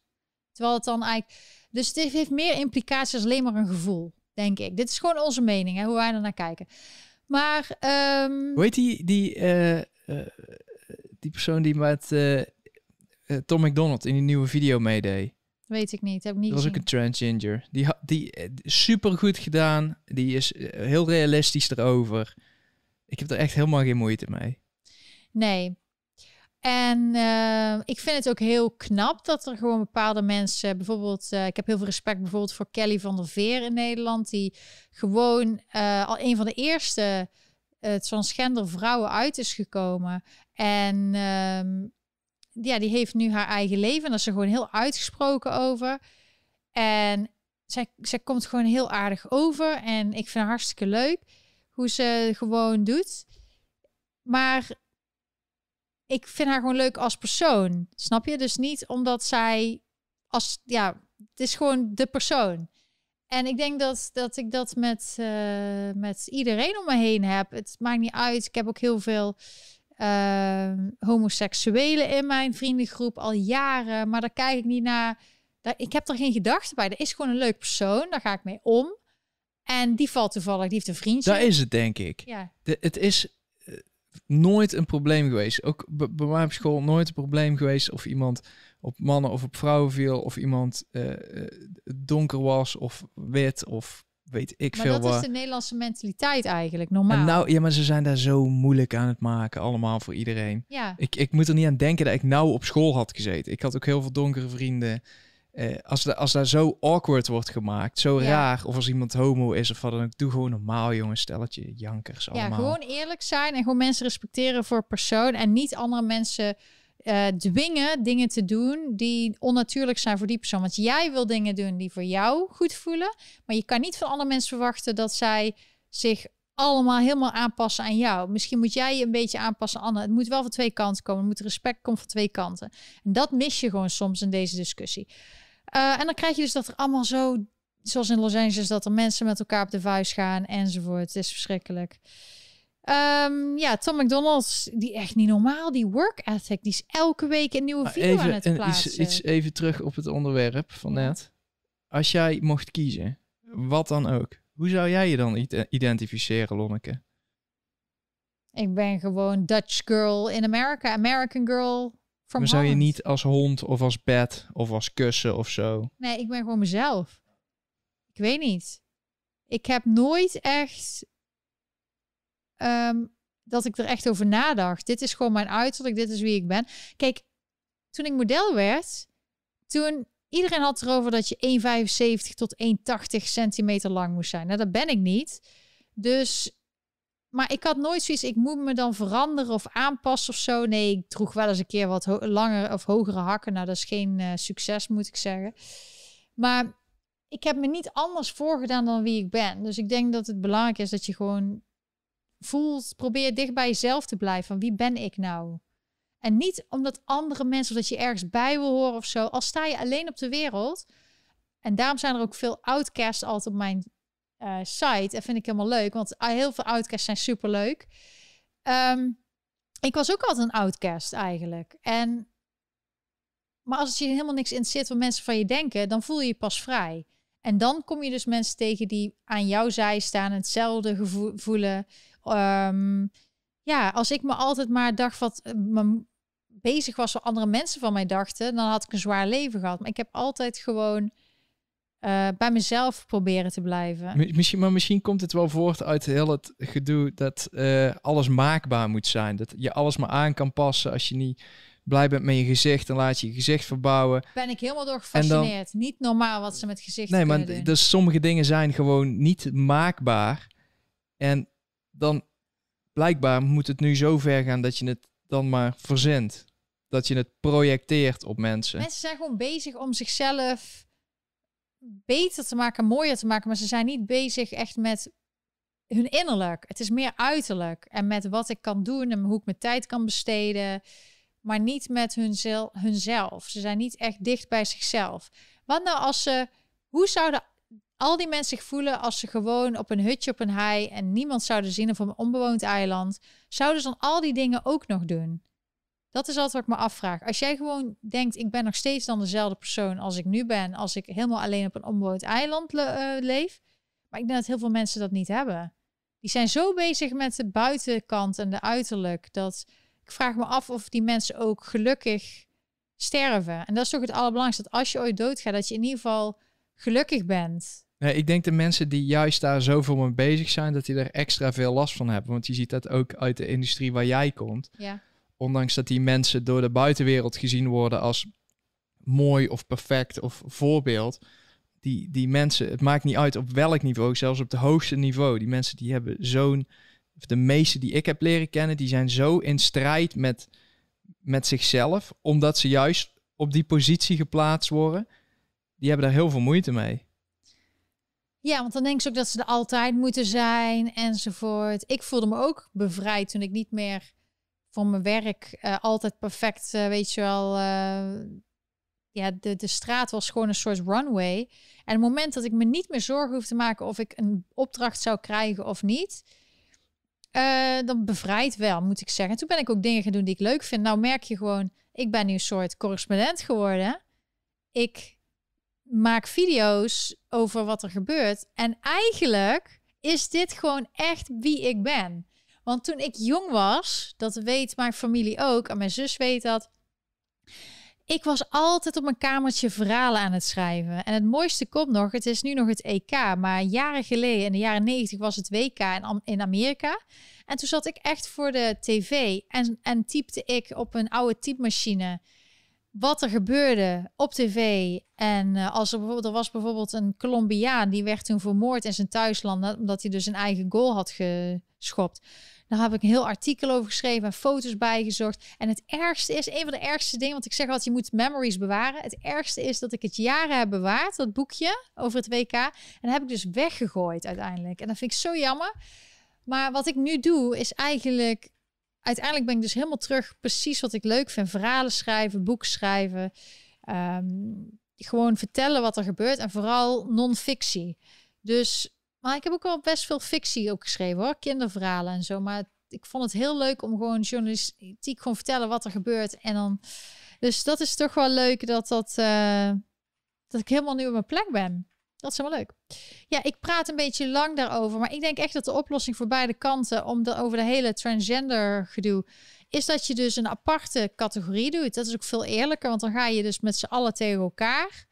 Terwijl het dan eigenlijk... Dus het heeft meer implicaties als alleen maar een gevoel, denk ik. Dit is gewoon onze mening, hè, hoe wij er naar kijken. Maar... Hoe heet die persoon die met Tom McDonald in die nieuwe video meedeed? Weet ik niet, heb ik niet gezien. Dat was ook een transgender. Die super goed gedaan. Die is heel realistisch erover. Ik heb er echt helemaal geen moeite mee. Nee. En ik vind het ook heel knap dat er gewoon bepaalde mensen... Bijvoorbeeld, ik heb heel veel respect bijvoorbeeld voor Kelly van der Veer in Nederland. Die gewoon al een van de eerste... transgender vrouwen uit is gekomen. En ja, die heeft nu haar eigen leven. En daar is ze gewoon heel uitgesproken over. En zij komt gewoon heel aardig over. En ik vind het hartstikke leuk hoe ze gewoon doet. Maar ik vind haar gewoon leuk als persoon. Snap je? Dus niet omdat zij... het is gewoon de persoon. En ik denk dat ik dat met iedereen om me heen heb. Het maakt niet uit. Ik heb ook heel veel homoseksuelen in mijn vriendengroep al jaren. Maar daar kijk ik niet naar. Ik heb er geen gedachten bij. Er is gewoon een leuk persoon. Daar ga ik mee om. En die valt toevallig. Die heeft een vriendje. Daar is het, denk ik. Ja. Het is nooit een probleem geweest. Ook bij mij op school nooit een probleem geweest of iemand... op mannen of op vrouwen viel... of iemand donker was of wit of weet ik veel wat. Maar dat is de Nederlandse mentaliteit eigenlijk, normaal. En nou, ja, maar ze zijn daar zo moeilijk aan het maken, allemaal voor iedereen. Ja. Ik moet er niet aan denken dat ik nou op school had gezeten. Ik had ook heel veel donkere vrienden. Als daar zo awkward wordt gemaakt, zo raar... of als iemand homo is of wat dan ook... doe gewoon normaal, jongens, stelletje jankers allemaal. Ja, gewoon eerlijk zijn en gewoon mensen respecteren voor persoon... en niet andere mensen... dwingen dingen te doen die onnatuurlijk zijn voor die persoon. Want jij wil dingen doen die voor jou goed voelen. Maar je kan niet van andere mensen verwachten dat zij zich allemaal helemaal aanpassen aan jou. Misschien moet jij je een beetje aanpassen, Anne. Het moet wel van twee kanten komen. Er moet respect komen van twee kanten. En dat mis je gewoon soms in deze discussie. En dan krijg je dus dat er allemaal zo, zoals in Los Angeles, dat er mensen met elkaar op de vuist gaan enzovoort. Het is verschrikkelijk. Ja, Tom McDonald's, die echt niet normaal. Die work ethic, die is elke week een nieuwe video even, aan het plaatsen. Even terug op het onderwerp van net. Als jij mocht kiezen, wat dan ook, hoe zou jij je dan identificeren, Lonneke? Ik ben gewoon Dutch girl in America. American girl from Maar zou je niet als hond of als bed of als kussen of zo? Nee, ik ben gewoon mezelf. Ik weet niet. Ik heb nooit echt... dat ik er echt over nadacht. Dit is gewoon mijn uiterlijk. Dit is wie ik ben. Kijk, toen ik model werd... Toen... Iedereen had erover dat je 1,75 tot 1,80 centimeter lang moest zijn. Nou, dat ben ik niet. Dus, maar ik had nooit zoiets, ik moet me dan veranderen of aanpassen of zo. Nee, ik droeg wel eens een keer wat langer of hogere hakken. Nou, dat is geen succes, moet ik zeggen. Maar ik heb me niet anders voorgedaan dan wie ik ben. Dus ik denk dat het belangrijk is dat je gewoon voelt, probeer dicht bij jezelf te blijven. Van wie ben ik nou? En niet omdat andere mensen, of dat je ergens bij wil horen of zo. Al sta je alleen op de wereld. En daarom zijn er ook veel outcasts altijd op mijn site. Dat vind ik helemaal leuk, want heel veel outcasts zijn superleuk. Ik was ook altijd een outcast eigenlijk. Maar als het je helemaal niks in zit wat mensen van je denken, dan voel je je pas vrij. En dan kom je dus mensen tegen die aan jouw zij staan en hetzelfde voelen. Ja, als ik me altijd maar dacht wat me bezig was wat andere mensen van mij dachten, dan had ik een zwaar leven gehad. Maar ik heb altijd gewoon bij mezelf proberen te blijven. Misschien komt het wel voort uit heel het gedoe dat alles maakbaar moet zijn. Dat je alles maar aan kan passen. Als je niet blij bent met je gezicht, dan laat je je gezicht verbouwen. Ben ik helemaal door gefascineerd. Dan... Niet normaal wat ze met gezicht kunnen doen. Dus sommige dingen zijn gewoon niet maakbaar. En dan... Blijkbaar moet het nu zo ver gaan dat je het dan maar verzendt. Dat je het projecteert op mensen. Mensen zijn gewoon bezig om zichzelf beter te maken, mooier te maken. Maar ze zijn niet bezig echt met hun innerlijk. Het is meer uiterlijk. En met wat ik kan doen en hoe ik mijn tijd kan besteden. Maar niet met hunzelf. Ze zijn niet echt dicht bij zichzelf. Wat nou als ze... Hoe zouden... Al die mensen zich voelen als ze gewoon op een hutje op een hei en niemand zouden zien of op een onbewoond eiland, zouden ze dan al die dingen ook nog doen? Dat is altijd wat ik me afvraag. Als jij gewoon denkt, ik ben nog steeds dan dezelfde persoon als ik nu ben, als ik helemaal alleen op een onbewoond eiland leef. Maar ik denk dat heel veel mensen dat niet hebben. Die zijn zo bezig met de buitenkant en de uiterlijk, dat ik vraag me af of die mensen ook gelukkig sterven. En dat is toch het allerbelangrijkste, dat als je ooit doodgaat, dat je in ieder geval gelukkig bent. Nee, ik denk de mensen die juist daar zoveel mee bezig zijn, dat die er extra veel last van hebben. Want je ziet dat ook uit de industrie waar jij komt. Ja. Ondanks dat die mensen door de buitenwereld gezien worden als mooi of perfect of voorbeeld. Die mensen, het maakt niet uit op welk niveau, zelfs op het hoogste niveau. Die mensen die hebben zo'n... De meeste die ik heb leren kennen, die zijn zo in strijd met zichzelf. Omdat ze juist op die positie geplaatst worden. Die hebben daar heel veel moeite mee. Ja, want dan denken ze ook dat ze er altijd moeten zijn enzovoort. Ik voelde me ook bevrijd toen ik niet meer voor mijn werk altijd perfect, weet je wel. Ja, de straat was gewoon een soort runway. En het moment dat ik me niet meer zorgen hoef te maken of ik een opdracht zou krijgen of niet, dan bevrijdt wel, moet ik zeggen. En toen ben ik ook dingen gaan doen die ik leuk vind. Nou merk je gewoon, ik ben nu een soort correspondent geworden. Ik maak video's over wat er gebeurt. En eigenlijk is dit gewoon echt wie ik ben. Want toen ik jong was, dat weet mijn familie ook, en mijn zus weet dat, ik was altijd op mijn kamertje verhalen aan het schrijven. En het mooiste komt nog, het is nu nog het EK, maar jaren geleden, in de jaren 90, was het WK in Amerika. En toen zat ik echt voor de tv en typte ik op een oude typemachine wat er gebeurde op tv. En er was bijvoorbeeld een Colombiaan, die werd toen vermoord in zijn thuisland, omdat hij dus een eigen goal had geschopt. Daar heb ik een heel artikel over geschreven en foto's bijgezocht. En het ergste is, een van de ergste dingen, want ik zeg altijd, je moet memories bewaren. Het ergste is dat ik het jaren heb bewaard, dat boekje over het WK. En dat heb ik dus weggegooid uiteindelijk. En dat vind ik zo jammer. Maar wat ik nu doe is eigenlijk... Uiteindelijk ben ik dus helemaal terug. Precies wat ik leuk vind. Verhalen schrijven, boeken schrijven. Gewoon vertellen wat er gebeurt. En vooral non-fictie. Dus... Maar ik heb ook wel best veel fictie ook geschreven hoor. Kinderverhalen en zo. Maar ik vond het heel leuk om gewoon journalistiek gewoon vertellen wat er gebeurt. En dan... Dus dat is toch wel leuk dat ik helemaal nu op mijn plek ben. Dat is helemaal leuk. Ja, ik praat een beetje lang daarover. Maar ik denk echt dat de oplossing voor beide kanten... over de hele transgender gedoe... is dat je dus een aparte categorie doet. Dat is ook veel eerlijker. Want dan ga je dus met z'n allen tegen elkaar.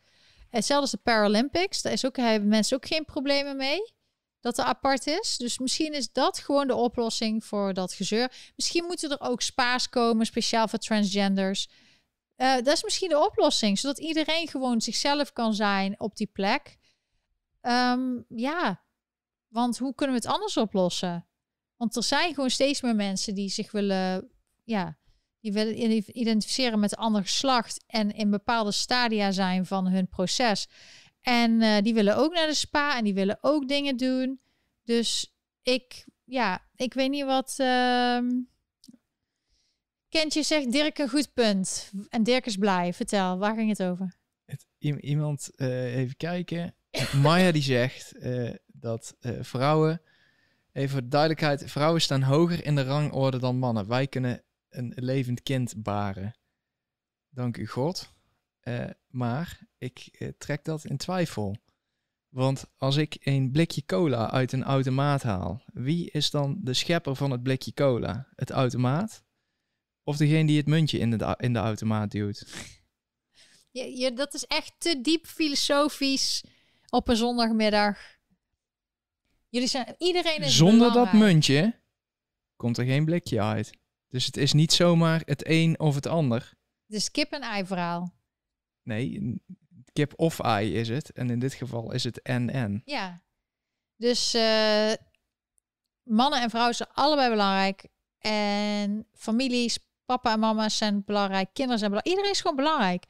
Hetzelfde als de Paralympics. Daar is ook, hebben mensen ook geen problemen mee. Dat er apart is. Dus misschien is dat gewoon de oplossing voor dat gezeur. Misschien moeten er ook spa's komen. Speciaal voor transgenders. Dat is misschien de oplossing. Zodat iedereen gewoon zichzelf kan zijn op die plek. Ja, want hoe kunnen we het anders oplossen? Want er zijn gewoon steeds meer mensen die zich willen... Ja, die willen identificeren met een ander geslacht... en in bepaalde stadia zijn van hun proces. En die willen ook naar de spa en die willen ook dingen doen. Dus ik weet niet wat... Kentje zegt, Dirk een goed punt. En Dirk is blij. Vertel, waar ging het over? Iemand, even kijken... Maya die zegt dat vrouwen, even voor de duidelijkheid, vrouwen staan hoger in de rangorde dan mannen. Wij kunnen een levend kind baren. Dank u God. Maar ik trek dat in twijfel. Want als ik een blikje cola uit een automaat haal, wie is dan de schepper van het blikje cola? Het automaat? Of degene die het muntje in de automaat duwt? Ja, dat is echt te diep filosofisch... Op een zondagmiddag. Jullie zijn iedereen is zonder belangrijk. Dat muntje komt er geen blikje uit. Dus het is niet zomaar het een of het ander. Dus kip en ei verhaal. Nee, kip of ei is het. En in dit geval is het en. Ja. Dus mannen en vrouwen zijn allebei belangrijk. En families, papa en mama zijn belangrijk. Kinderen zijn belangrijk. Iedereen is gewoon belangrijk.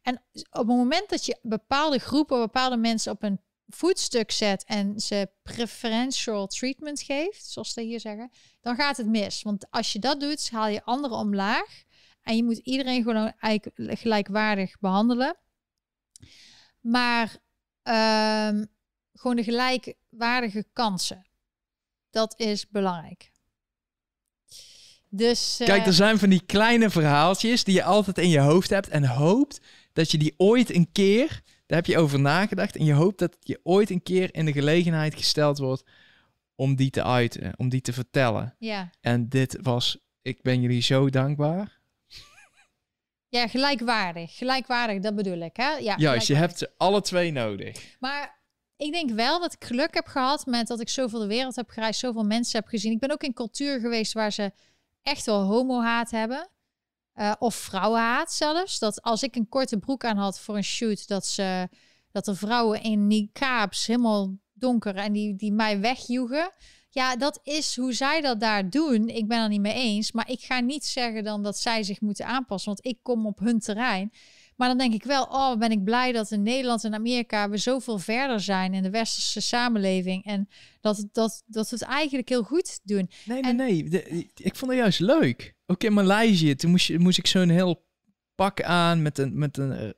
En op het moment dat je bepaalde groepen, bepaalde mensen op een voetstuk zet en ze preferential treatment geeft, zoals ze hier zeggen, dan gaat het mis. Want als je dat doet, haal je anderen omlaag en je moet iedereen gewoon gelijkwaardig behandelen. Maar gewoon de gelijkwaardige kansen, dat is belangrijk. Dus, kijk, er zijn van die kleine verhaaltjes die je altijd in je hoofd hebt en hoopt dat je die ooit een keer, daar heb je over nagedacht, en je hoopt dat je ooit een keer in de gelegenheid gesteld wordt om die te uiten, om die te vertellen. Ja. En dit was, ik ben jullie zo dankbaar. Ja, gelijkwaardig. Gelijkwaardig, dat bedoel ik. Hè? Ja, juist, je hebt ze alle twee nodig. Maar... Ik denk wel dat ik geluk heb gehad met dat ik zoveel de wereld heb gereisd, zoveel mensen heb gezien. Ik ben ook in cultuur geweest waar ze echt wel homohaat hebben. Of vrouwenhaat zelfs. Dat als ik een korte broek aan had voor een shoot, dat de vrouwen in niqabs helemaal donker en die mij wegjoegen. Ja, dat is hoe zij dat daar doen. Ik ben er niet mee eens. Maar ik ga niet zeggen dan dat zij zich moeten aanpassen, want ik kom op hun terrein. Maar dan denk ik wel, oh, ben ik blij dat in Nederland en Amerika we zoveel verder zijn in de westerse samenleving. En dat we het eigenlijk heel goed doen. Nee, ik vond het juist leuk. Ook in Maleisië, toen moest ik zo'n heel pak aan met een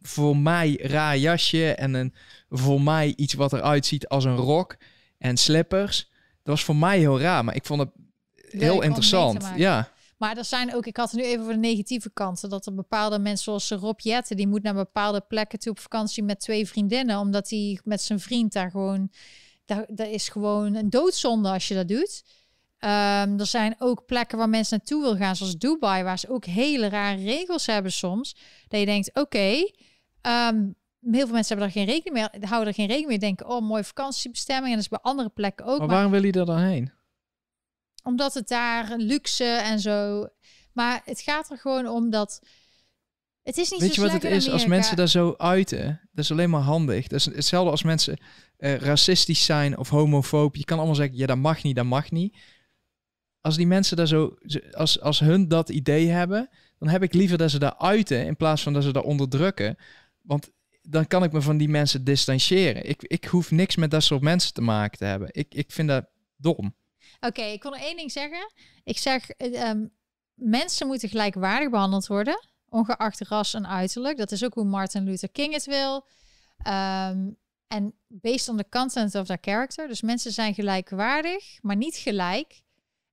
voor mij raar jasje. En een voor mij iets wat eruit ziet als een rok en slippers. Dat was voor mij heel raar, maar ik vond het heel interessant. Ja. Maar er zijn ook, ik had het nu even over de negatieve kanten, dat er bepaalde mensen zoals Rob Jetten, die moet naar bepaalde plekken toe op vakantie met twee vriendinnen, omdat hij met zijn vriend daar gewoon, daar is gewoon een doodzonde als je dat doet. Er zijn ook plekken waar mensen naartoe wil gaan, zoals Dubai, waar ze ook hele rare regels hebben soms. Dat je denkt, oké, heel veel mensen hebben daar geen rekening mee, houden er geen rekening mee, denken, oh, mooie vakantiebestemming, en dat is bij andere plekken ook. Maar waarom wil je er dan heen? Omdat het daar luxe en zo... Maar het gaat er gewoon om dat... Het is niet zo slecht in Amerika. Weet je wat het is? Als mensen daar zo uiten... Dat is alleen maar handig. Dat is hetzelfde als mensen racistisch zijn of homofoob. Je kan allemaal zeggen, ja, dat mag niet, dat mag niet. Als die mensen daar zo... Als hun dat idee hebben... Dan heb ik liever dat ze daar uiten... In plaats van dat ze daar onderdrukken. Want dan kan ik me van die mensen distancieren. Ik hoef niks met dat soort mensen te maken te hebben. Ik vind dat dom. Oké, ik kon er één ding zeggen. Ik zeg, mensen moeten gelijkwaardig behandeld worden, ongeacht ras en uiterlijk. Dat is ook hoe Martin Luther King het wil. En based on the content of their character. Dus mensen zijn gelijkwaardig, maar niet gelijk.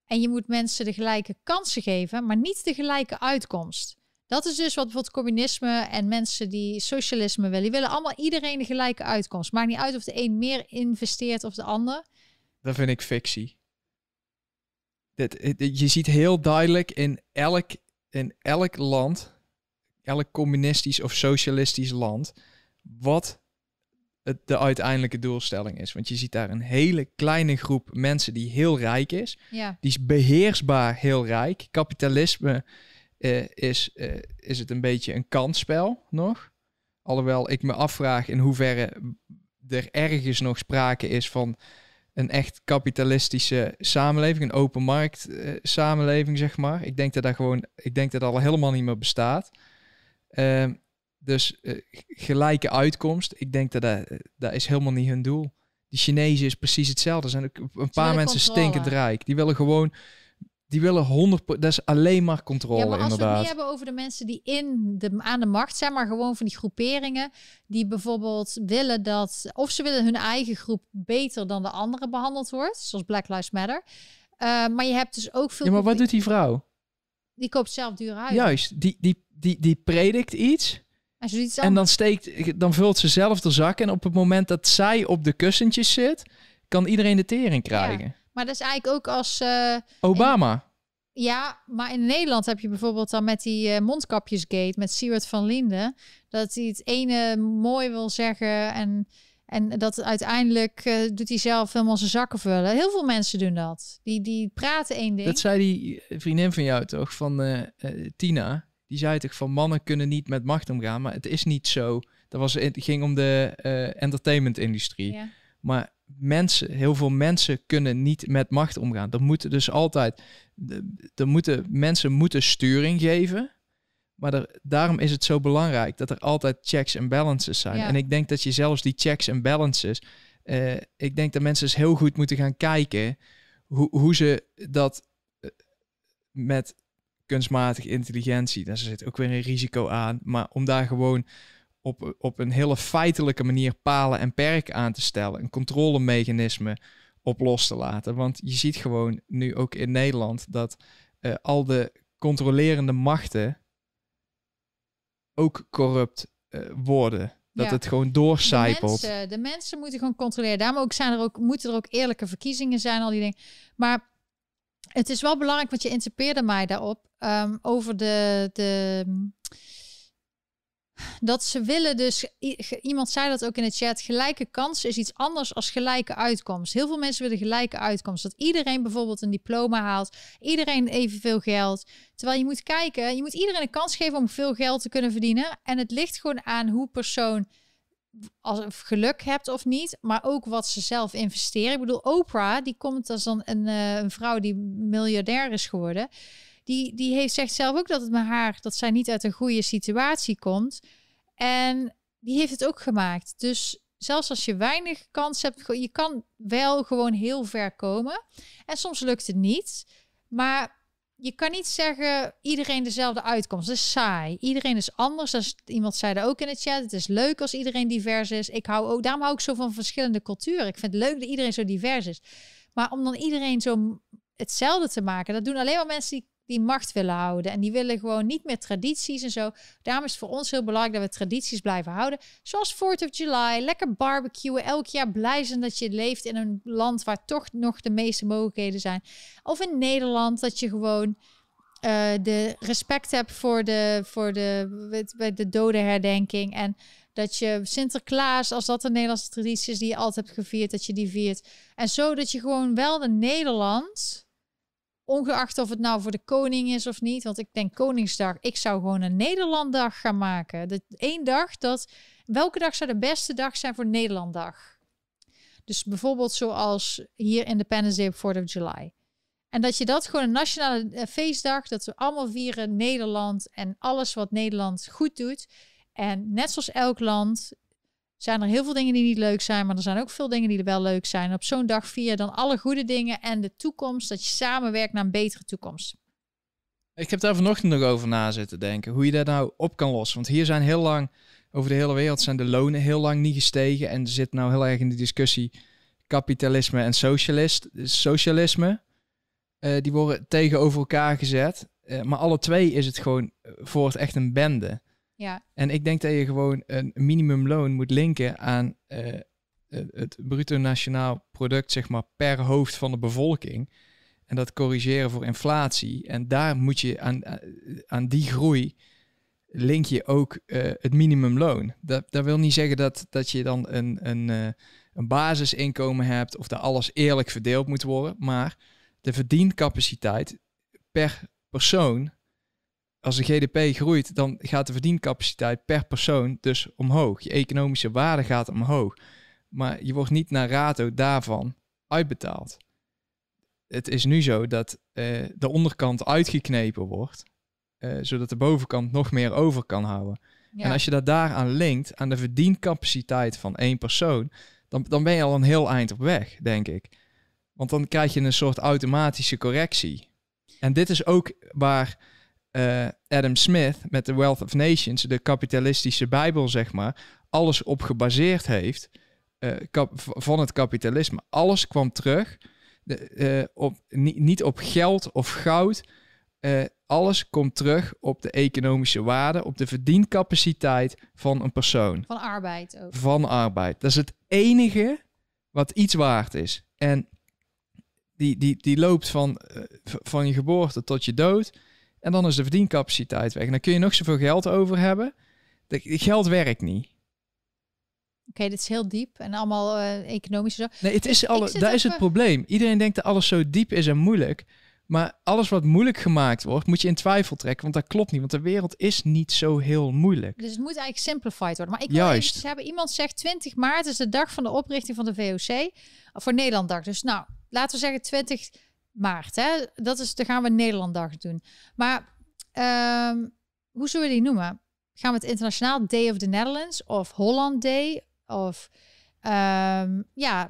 En je moet mensen de gelijke kansen geven, maar niet de gelijke uitkomst. Dat is dus wat bijvoorbeeld communisme en mensen die socialisme willen. Die willen allemaal iedereen de gelijke uitkomst. Maakt niet uit of de een meer investeert of de ander. Dat vind ik fictie. Je ziet heel duidelijk in elk land, elk communistisch of socialistisch land, wat de uiteindelijke doelstelling is. Want je ziet daar een hele kleine groep mensen die heel rijk is. Ja. Die is beheersbaar heel rijk. Kapitalisme is het een beetje een kansspel nog. Alhoewel ik me afvraag in hoeverre er ergens nog sprake is van een echt kapitalistische samenleving, een open markt samenleving, zeg maar. Ik denk dat al helemaal niet meer bestaat. Dus gelijke uitkomst, ik denk dat dat is helemaal niet hun doel. Die Chinezen is precies hetzelfde. Er zijn ook een paar mensen stinkend rijk. Die willen gewoon, dat is alleen maar controle, inderdaad. Ja, maar als we het niet hebben over de mensen die aan de macht zijn, maar gewoon van die groeperingen die bijvoorbeeld willen dat, of ze willen hun eigen groep beter dan de andere behandeld wordt, zoals Black Lives Matter. Maar je hebt dus ook veel... Ja, maar wat doet die vrouw? Die koopt zelf duur uit. Juist, die predikt iets. En dan vult ze zelf de zak. En op het moment dat zij op de kussentjes zit, kan iedereen de tering krijgen. Ja, maar dat is eigenlijk ook als... Obama. Ja, maar in Nederland heb je bijvoorbeeld dan met die mondkapjesgate, met Siewert van Linden, dat hij het ene mooi wil zeggen en dat uiteindelijk doet hij zelf helemaal zijn zakken vullen. Heel veel mensen doen dat. Die praten één ding. Dat zei die vriendin van jou toch, van Tina... Die zei toch van mannen kunnen niet met macht omgaan, maar het is niet zo. Het ging om de entertainmentindustrie. Ja. Maar heel veel mensen kunnen niet met macht omgaan. Mensen moeten sturing geven. Maar daarom is het zo belangrijk dat er altijd checks en balances zijn. Ja. En ik denk dat je zelfs die checks en balances... ik denk dat mensen eens heel goed moeten gaan kijken hoe ze dat met kunstmatige intelligentie, daar zit ook weer een risico aan, maar om daar gewoon op een hele feitelijke manier palen en perken aan te stellen, een controlemechanisme op los te laten. Want je ziet gewoon nu ook in Nederland dat al de controlerende machten ook corrupt worden. Dat het gewoon doorcijpelt. De mensen moeten gewoon controleren. Daarom ook moeten er ook eerlijke verkiezingen zijn, al die dingen. Maar het is wel belangrijk, want je interpeerde mij daarop, over dat ze willen dus... Iemand zei dat ook in de chat, gelijke kans is iets anders als gelijke uitkomst. Heel veel mensen willen gelijke uitkomst. Dat iedereen bijvoorbeeld een diploma haalt, iedereen evenveel geld. Terwijl je moet kijken, je moet iedereen een kans geven om veel geld te kunnen verdienen. En het ligt gewoon aan hoe persoon als geluk hebt of niet, maar ook wat ze zelf investeren. Ik bedoel, Oprah, die komt als dan een vrouw die miljardair is geworden. Die zegt zelf ook dat het met haar, dat zij niet uit een goede situatie komt. En die heeft het ook gemaakt. Dus zelfs als je weinig kans hebt, je kan wel gewoon heel ver komen. En soms lukt het niet. Maar je kan niet zeggen, iedereen dezelfde uitkomst. Dat is saai. Iedereen is anders. Iemand zei dat ook in de chat. Het is leuk als iedereen divers is. Daarom hou ik zo van verschillende culturen. Ik vind het leuk dat iedereen zo divers is. Maar om dan iedereen zo hetzelfde te maken, dat doen alleen maar mensen die macht willen houden. En die willen gewoon niet meer tradities en zo. Daarom is het voor ons heel belangrijk dat we tradities blijven houden. Zoals 4th of July, lekker barbecuen. Elk jaar blij zijn dat je leeft in een land waar toch nog de meeste mogelijkheden zijn. Of in Nederland, dat je gewoon de respect hebt voor de dodenherdenking. En dat je Sinterklaas, als dat de Nederlandse traditie is die je altijd hebt gevierd, dat je die viert. En zo dat je gewoon wel de Nederland, ongeacht of het nou voor de koning is of niet. Want ik denk Koningsdag, ik zou gewoon een Nederlanddag gaan maken. Welke dag zou de beste dag zijn voor Nederlanddag? Dus bijvoorbeeld zoals hier Independence Day op 4th of July. En dat je dat gewoon een nationale feestdag, dat we allemaal vieren Nederland en alles wat Nederland goed doet. En net zoals elk land zijn er heel veel dingen die niet leuk zijn, maar er zijn ook veel dingen die er wel leuk zijn. En op zo'n dag vier je dan alle goede dingen en de toekomst, dat je samenwerkt naar een betere toekomst. Ik heb daar vanochtend nog over na zitten denken, hoe je dat nou op kan lossen. Want hier zijn heel lang, over de hele wereld zijn de lonen heel lang niet gestegen. En er zit nou heel erg in de discussie kapitalisme en socialisme. Die worden tegenover elkaar gezet. Maar alle twee is het gewoon voor het echt een bende. Ja. En ik denk dat je gewoon een minimumloon moet linken aan het bruto nationaal product, zeg maar, per hoofd van de bevolking. En dat corrigeren voor inflatie. En daar moet je aan die groei link je ook het minimumloon. Dat wil niet zeggen dat je dan een basisinkomen hebt of dat alles eerlijk verdeeld moet worden. Maar de verdiencapaciteit per persoon, als de GDP groeit, dan gaat de verdiencapaciteit per persoon dus omhoog. Je economische waarde gaat omhoog. Maar je wordt niet naar rato daarvan uitbetaald. Het is nu zo dat de onderkant uitgeknepen wordt, zodat de bovenkant nog meer over kan houden. Ja. En als je dat daaraan linkt, aan de verdiencapaciteit van één persoon, dan ben je al een heel eind op weg, denk ik. Want dan krijg je een soort automatische correctie. En dit is ook waar Adam Smith met de Wealth of Nations, de kapitalistische Bijbel, zeg maar, alles op gebaseerd heeft van het kapitalisme. Alles kwam terug. Niet op geld of goud. Alles komt terug op de economische waarde, op de verdiencapaciteit van een persoon. Van arbeid ook. Van arbeid. Dat is het enige wat iets waard is. En die loopt van je geboorte tot je dood. En dan is de verdiencapaciteit weg. En dan kun je nog zoveel geld over hebben. Geld werkt niet. Oké, dit is heel diep en allemaal economische... Nee, dat is het probleem. Iedereen denkt dat alles zo diep is en moeilijk. Maar alles wat moeilijk gemaakt wordt, moet je in twijfel trekken. Want dat klopt niet, want de wereld is niet zo heel moeilijk. Dus het moet eigenlijk simplified worden. Maar ik wil even hebben, iemand zegt 20 maart is de dag van de oprichting van de VOC. Voor Nederlanddag. Dus nou, laten we zeggen 20 maart. Hè? Dan gaan we Nederlanddag doen. Maar hoe zullen we die noemen? Gaan we het internationaal Day of the Netherlands of Holland Day? Of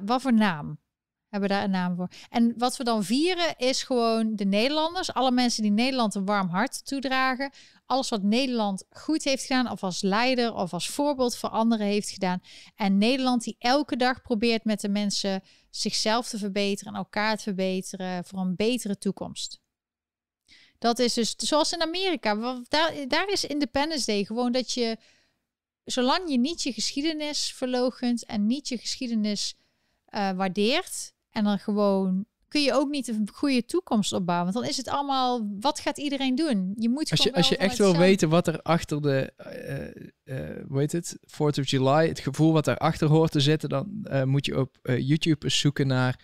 wat voor naam? Hebben we daar een naam voor? En wat we dan vieren is gewoon de Nederlanders. Alle mensen die Nederland een warm hart toedragen. Alles wat Nederland goed heeft gedaan. Of als leider of als voorbeeld voor anderen heeft gedaan. En Nederland die elke dag probeert met de mensen zichzelf te verbeteren. En elkaar te verbeteren voor een betere toekomst. Dat is dus zoals in Amerika. Daar is Independence Day gewoon dat je... Zolang je niet je geschiedenis verloochent en niet je geschiedenis waardeert... en dan gewoon kun je ook niet een goede toekomst opbouwen. Want dan is het allemaal... Wat gaat iedereen doen? Je moet als je echt wil weten wat er achter de... hoe heet het? 4th of July, het gevoel wat daarachter hoort te zitten... dan moet je op YouTube eens zoeken naar...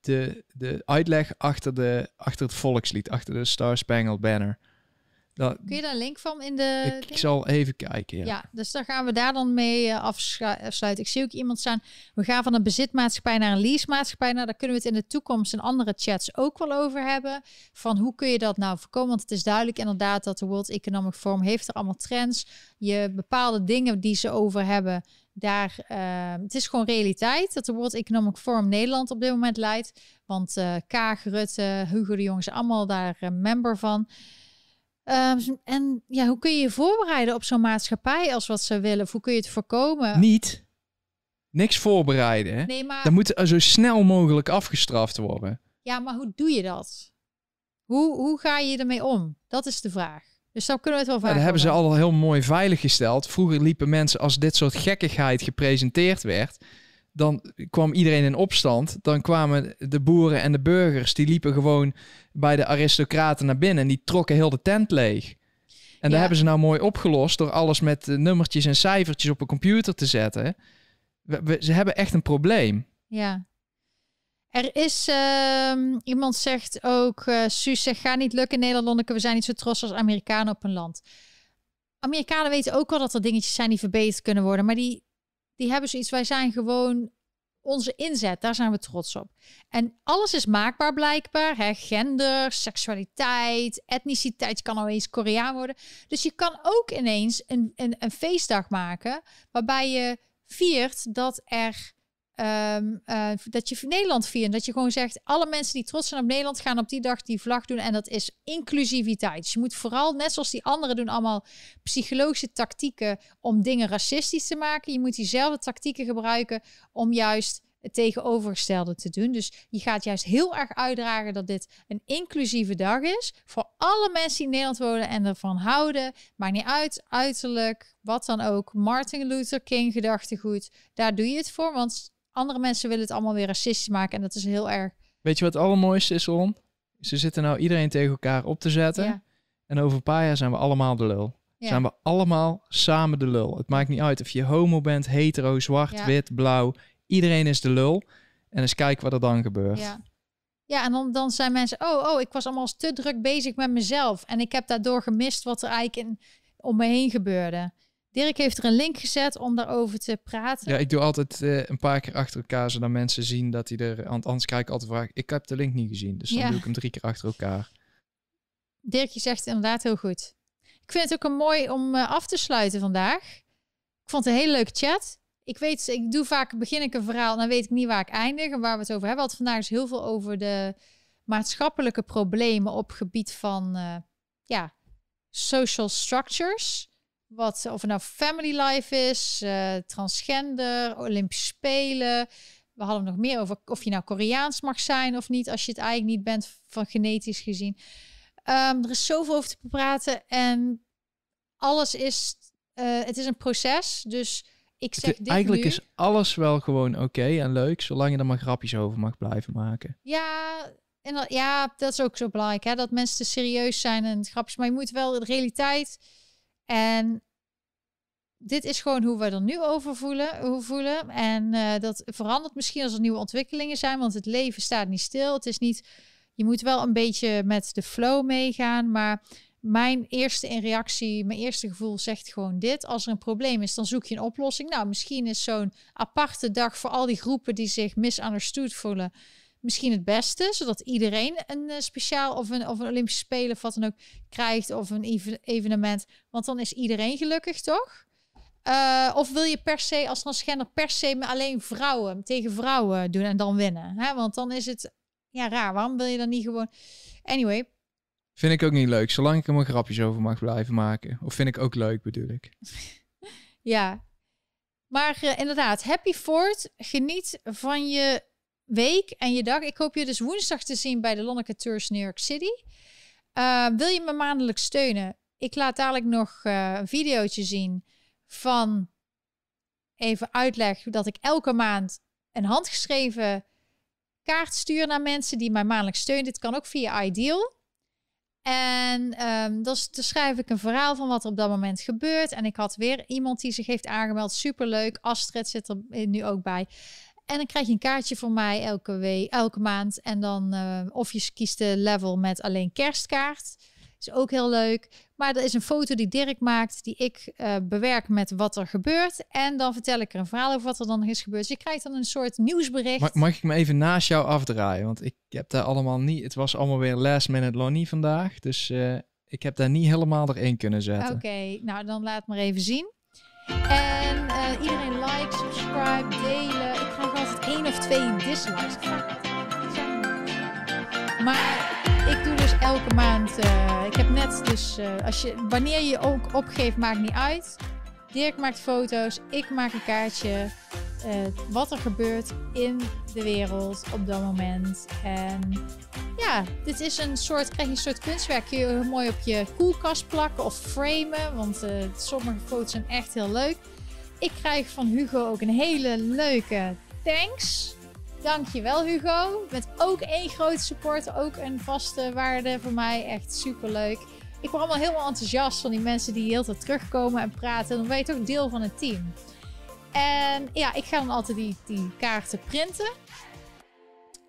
De uitleg achter het volkslied, achter de Star Spangled Banner. Kun je daar een link van in de... Ik zal even kijken, ja. Dus dan gaan we daar dan mee afsluiten. Ik zie ook iemand staan. We gaan van een bezitmaatschappij naar een leasemaatschappij. Nou, daar kunnen we het in de toekomst in andere chats ook wel over hebben. Van hoe kun je dat nou voorkomen? Want het is duidelijk inderdaad dat de World Economic Forum heeft er allemaal trends. Je bepaalde dingen die ze over hebben... het is gewoon realiteit dat de World Economic Forum Nederland op dit moment leidt. Want Kaag, Rutte, Hugo de Jonge is allemaal daar member van. En ja, hoe kun je je voorbereiden op zo'n maatschappij als wat ze willen? Of hoe kun je het voorkomen? Niet. Niks voorbereiden. Hè? Nee, maar... Dan moet zo snel mogelijk afgestraft worden. Ja, maar hoe doe je dat? Hoe ga je ermee om? Dat is de vraag. Dus dan kunnen we het wel vaak. Ja, dat hebben ze al heel mooi veiliggesteld. Vroeger liepen mensen, als dit soort gekkigheid gepresenteerd werd, dan kwam iedereen in opstand. Dan kwamen de boeren en de burgers, die liepen gewoon bij de aristocraten naar binnen en die trokken heel de tent leeg. En dat hebben ze nou mooi opgelost door alles met nummertjes en cijfertjes op een computer te zetten. Ze hebben echt een probleem. Ja. Er is, iemand zegt ook, Suus zegt, ga niet lukken in Nederland, Lonneke, we zijn niet zo trots als Amerikanen op een land. Amerikanen weten ook wel dat er dingetjes zijn die verbeterd kunnen worden, maar die hebben zoiets, wij zijn gewoon onze inzet, daar zijn we trots op. En alles is maakbaar blijkbaar. Hè? Gender, seksualiteit, etniciteit. Je kan al eens Koreaan worden. Dus je kan ook ineens een feestdag maken waarbij je viert dat er... dat je Nederland viert. Dat je gewoon zegt, alle mensen die trots zijn op Nederland gaan op die dag die vlag doen. En dat is inclusiviteit. Dus je moet vooral, net zoals die anderen doen, allemaal psychologische tactieken om dingen racistisch te maken. Je moet diezelfde tactieken gebruiken om juist het tegenovergestelde te doen. Dus je gaat juist heel erg uitdragen dat dit een inclusieve dag is. Voor alle mensen die in Nederland wonen en ervan houden. Maakt niet uit, uiterlijk, wat dan ook. Martin Luther King gedachtegoed. Daar doe je het voor, want... andere mensen willen het allemaal weer racistisch maken. En dat is heel erg... Weet je wat het allermooiste is, Ron? Ze zitten nou iedereen tegen elkaar op te zetten. Ja. En over een paar jaar zijn we allemaal de lul. Ja. Zijn we allemaal samen de lul. Het maakt niet uit of je homo bent, hetero, zwart, wit, blauw. Iedereen is de lul. En eens kijken wat er dan gebeurt. Ja, en dan zijn mensen... Oh, ik was allemaal te druk bezig met mezelf. En ik heb daardoor gemist wat er eigenlijk om me heen gebeurde. Dirk heeft er een link gezet om daarover te praten. Ja, ik doe altijd een paar keer achter elkaar, zodat mensen zien dat hij er... Anders krijg ik altijd vragen, ik heb de link niet gezien. Dus dan doe ik hem 3 keer achter elkaar. Dirk, je zegt het inderdaad heel goed. Ik vind het ook een mooi om af te sluiten vandaag. Ik vond het een hele leuke chat. Ik doe vaak, begin ik een verhaal, dan weet ik niet waar ik eindig en waar we het over hebben. We hadden vandaag dus heel veel over de maatschappelijke problemen op gebied van social structures. Of het nou family life is, transgender, Olympische Spelen. We hadden nog meer over of je nou Koreaans mag zijn of niet. Als je het eigenlijk niet bent van genetisch gezien. Er is zoveel over te praten. En alles is... het is een proces. Dus ik zeg dit eigenlijk nu. Is alles wel gewoon oké en leuk. Zolang je er maar grapjes over mag blijven maken. Ja... En dat is ook zo belangrijk. Hè? Dat mensen te serieus zijn en grapjes. Maar je moet wel de realiteit... En dit is gewoon hoe we er nu over voelen. En dat verandert misschien als er nieuwe ontwikkelingen zijn. Want het leven staat niet stil. Het is niet... Je moet wel een beetje met de flow meegaan. Maar mijn eerste gevoel zegt gewoon dit. Als er een probleem is, dan zoek je een oplossing. Nou, misschien is zo'n aparte dag voor al die groepen die zich misunderstood voelen... misschien het beste, zodat iedereen een speciaal of een Olympische Spelen of wat dan ook krijgt of een evenement. Want dan is iedereen gelukkig, toch? Of wil je per se als transgender maar alleen vrouwen tegen vrouwen doen en dan winnen? Hè? Want dan is het raar. Waarom wil je dan niet gewoon... Anyway. Vind ik ook niet leuk, zolang ik er maar grapjes over mag blijven maken. Of vind ik ook leuk, bedoel ik. Ja. Maar inderdaad, happy Ford. Geniet van je... week en je dag. Ik hoop je dus woensdag te zien bij de Lonneke Tours New York City. Wil je me maandelijks steunen? Ik laat dadelijk nog een videootje zien van even uitleg dat ik elke maand een handgeschreven kaart stuur naar mensen die mij maandelijks steunen. Dit kan ook via Ideal. En dan schrijf ik een verhaal van wat er op dat moment gebeurt. En ik had weer iemand die zich heeft aangemeld. Superleuk. Astrid zit er nu ook bij. En dan krijg je een kaartje van mij elke maand. En dan of je kiest de level met alleen kerstkaart. Is ook heel leuk. Maar er is een foto die Dirk maakt. Die ik bewerk met wat er gebeurt. En dan vertel ik er een verhaal over wat er dan is gebeurd. Dus je krijgt dan een soort nieuwsbericht. Mag ik me even naast jou afdraaien? Want ik heb daar allemaal niet... Het was allemaal weer last minute Lonnie vandaag. Dus ik heb daar niet helemaal erin kunnen zetten. Oké, nou dan laat maar even zien. En iedereen like, subscribe, delen. Ik krijg altijd 1 of 2 dislikes. Maar ik doe dus elke maand... ik heb net dus... wanneer je ook opgeeft, maakt niet uit. Dirk maakt foto's. Ik maak een kaartje. Wat er gebeurt in de wereld op dat moment. En ja, dit is krijg je een soort kunstwerk. Kun je heel mooi op je koelkast plakken of framen. Want sommige foto's zijn echt heel leuk. Ik krijg van Hugo ook een hele leuke thanks. Dankjewel Hugo. Met ook 1 grote supporter. Ook een vaste waarde voor mij. Echt superleuk. Ik word allemaal helemaal enthousiast van die mensen die heel veel terugkomen en praten. Dan ben je toch deel van het team. En ja, ik ga dan altijd die kaarten printen.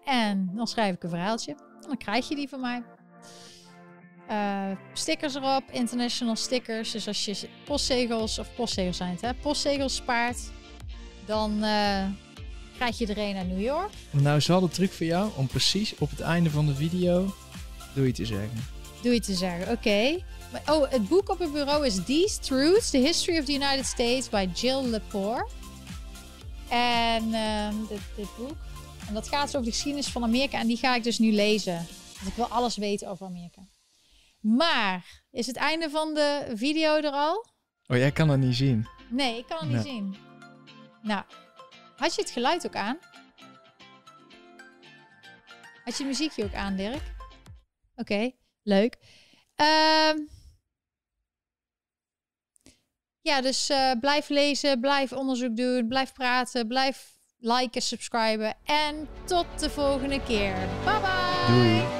En dan schrijf ik een verhaaltje. En dan krijg je die van mij. Stickers erop. International stickers. Dus als je postzegels zijn het, hè? Postzegels spaart. Dan Gaat je er een naar New York? Nou, ze hadden een truc voor jou om precies op het einde van de video doei te zeggen. Doei te zeggen, oké. Oh, het boek op het bureau is These Truths, The History of the United States by Jill Lepore. En dit boek. En dat gaat over de geschiedenis van Amerika. En die ga ik dus nu lezen. Want ik wil alles weten over Amerika. Maar, is het einde van de video er al? Oh, jij kan het niet zien. Nee, ik kan het niet zien. Nou, had je het geluid ook aan? Had je het muziekje ook aan, Dirk? Oké, leuk. Ja, dus blijf lezen, blijf onderzoek doen, blijf praten, blijf liken, subscriben. En tot de volgende keer. Bye bye! Doei.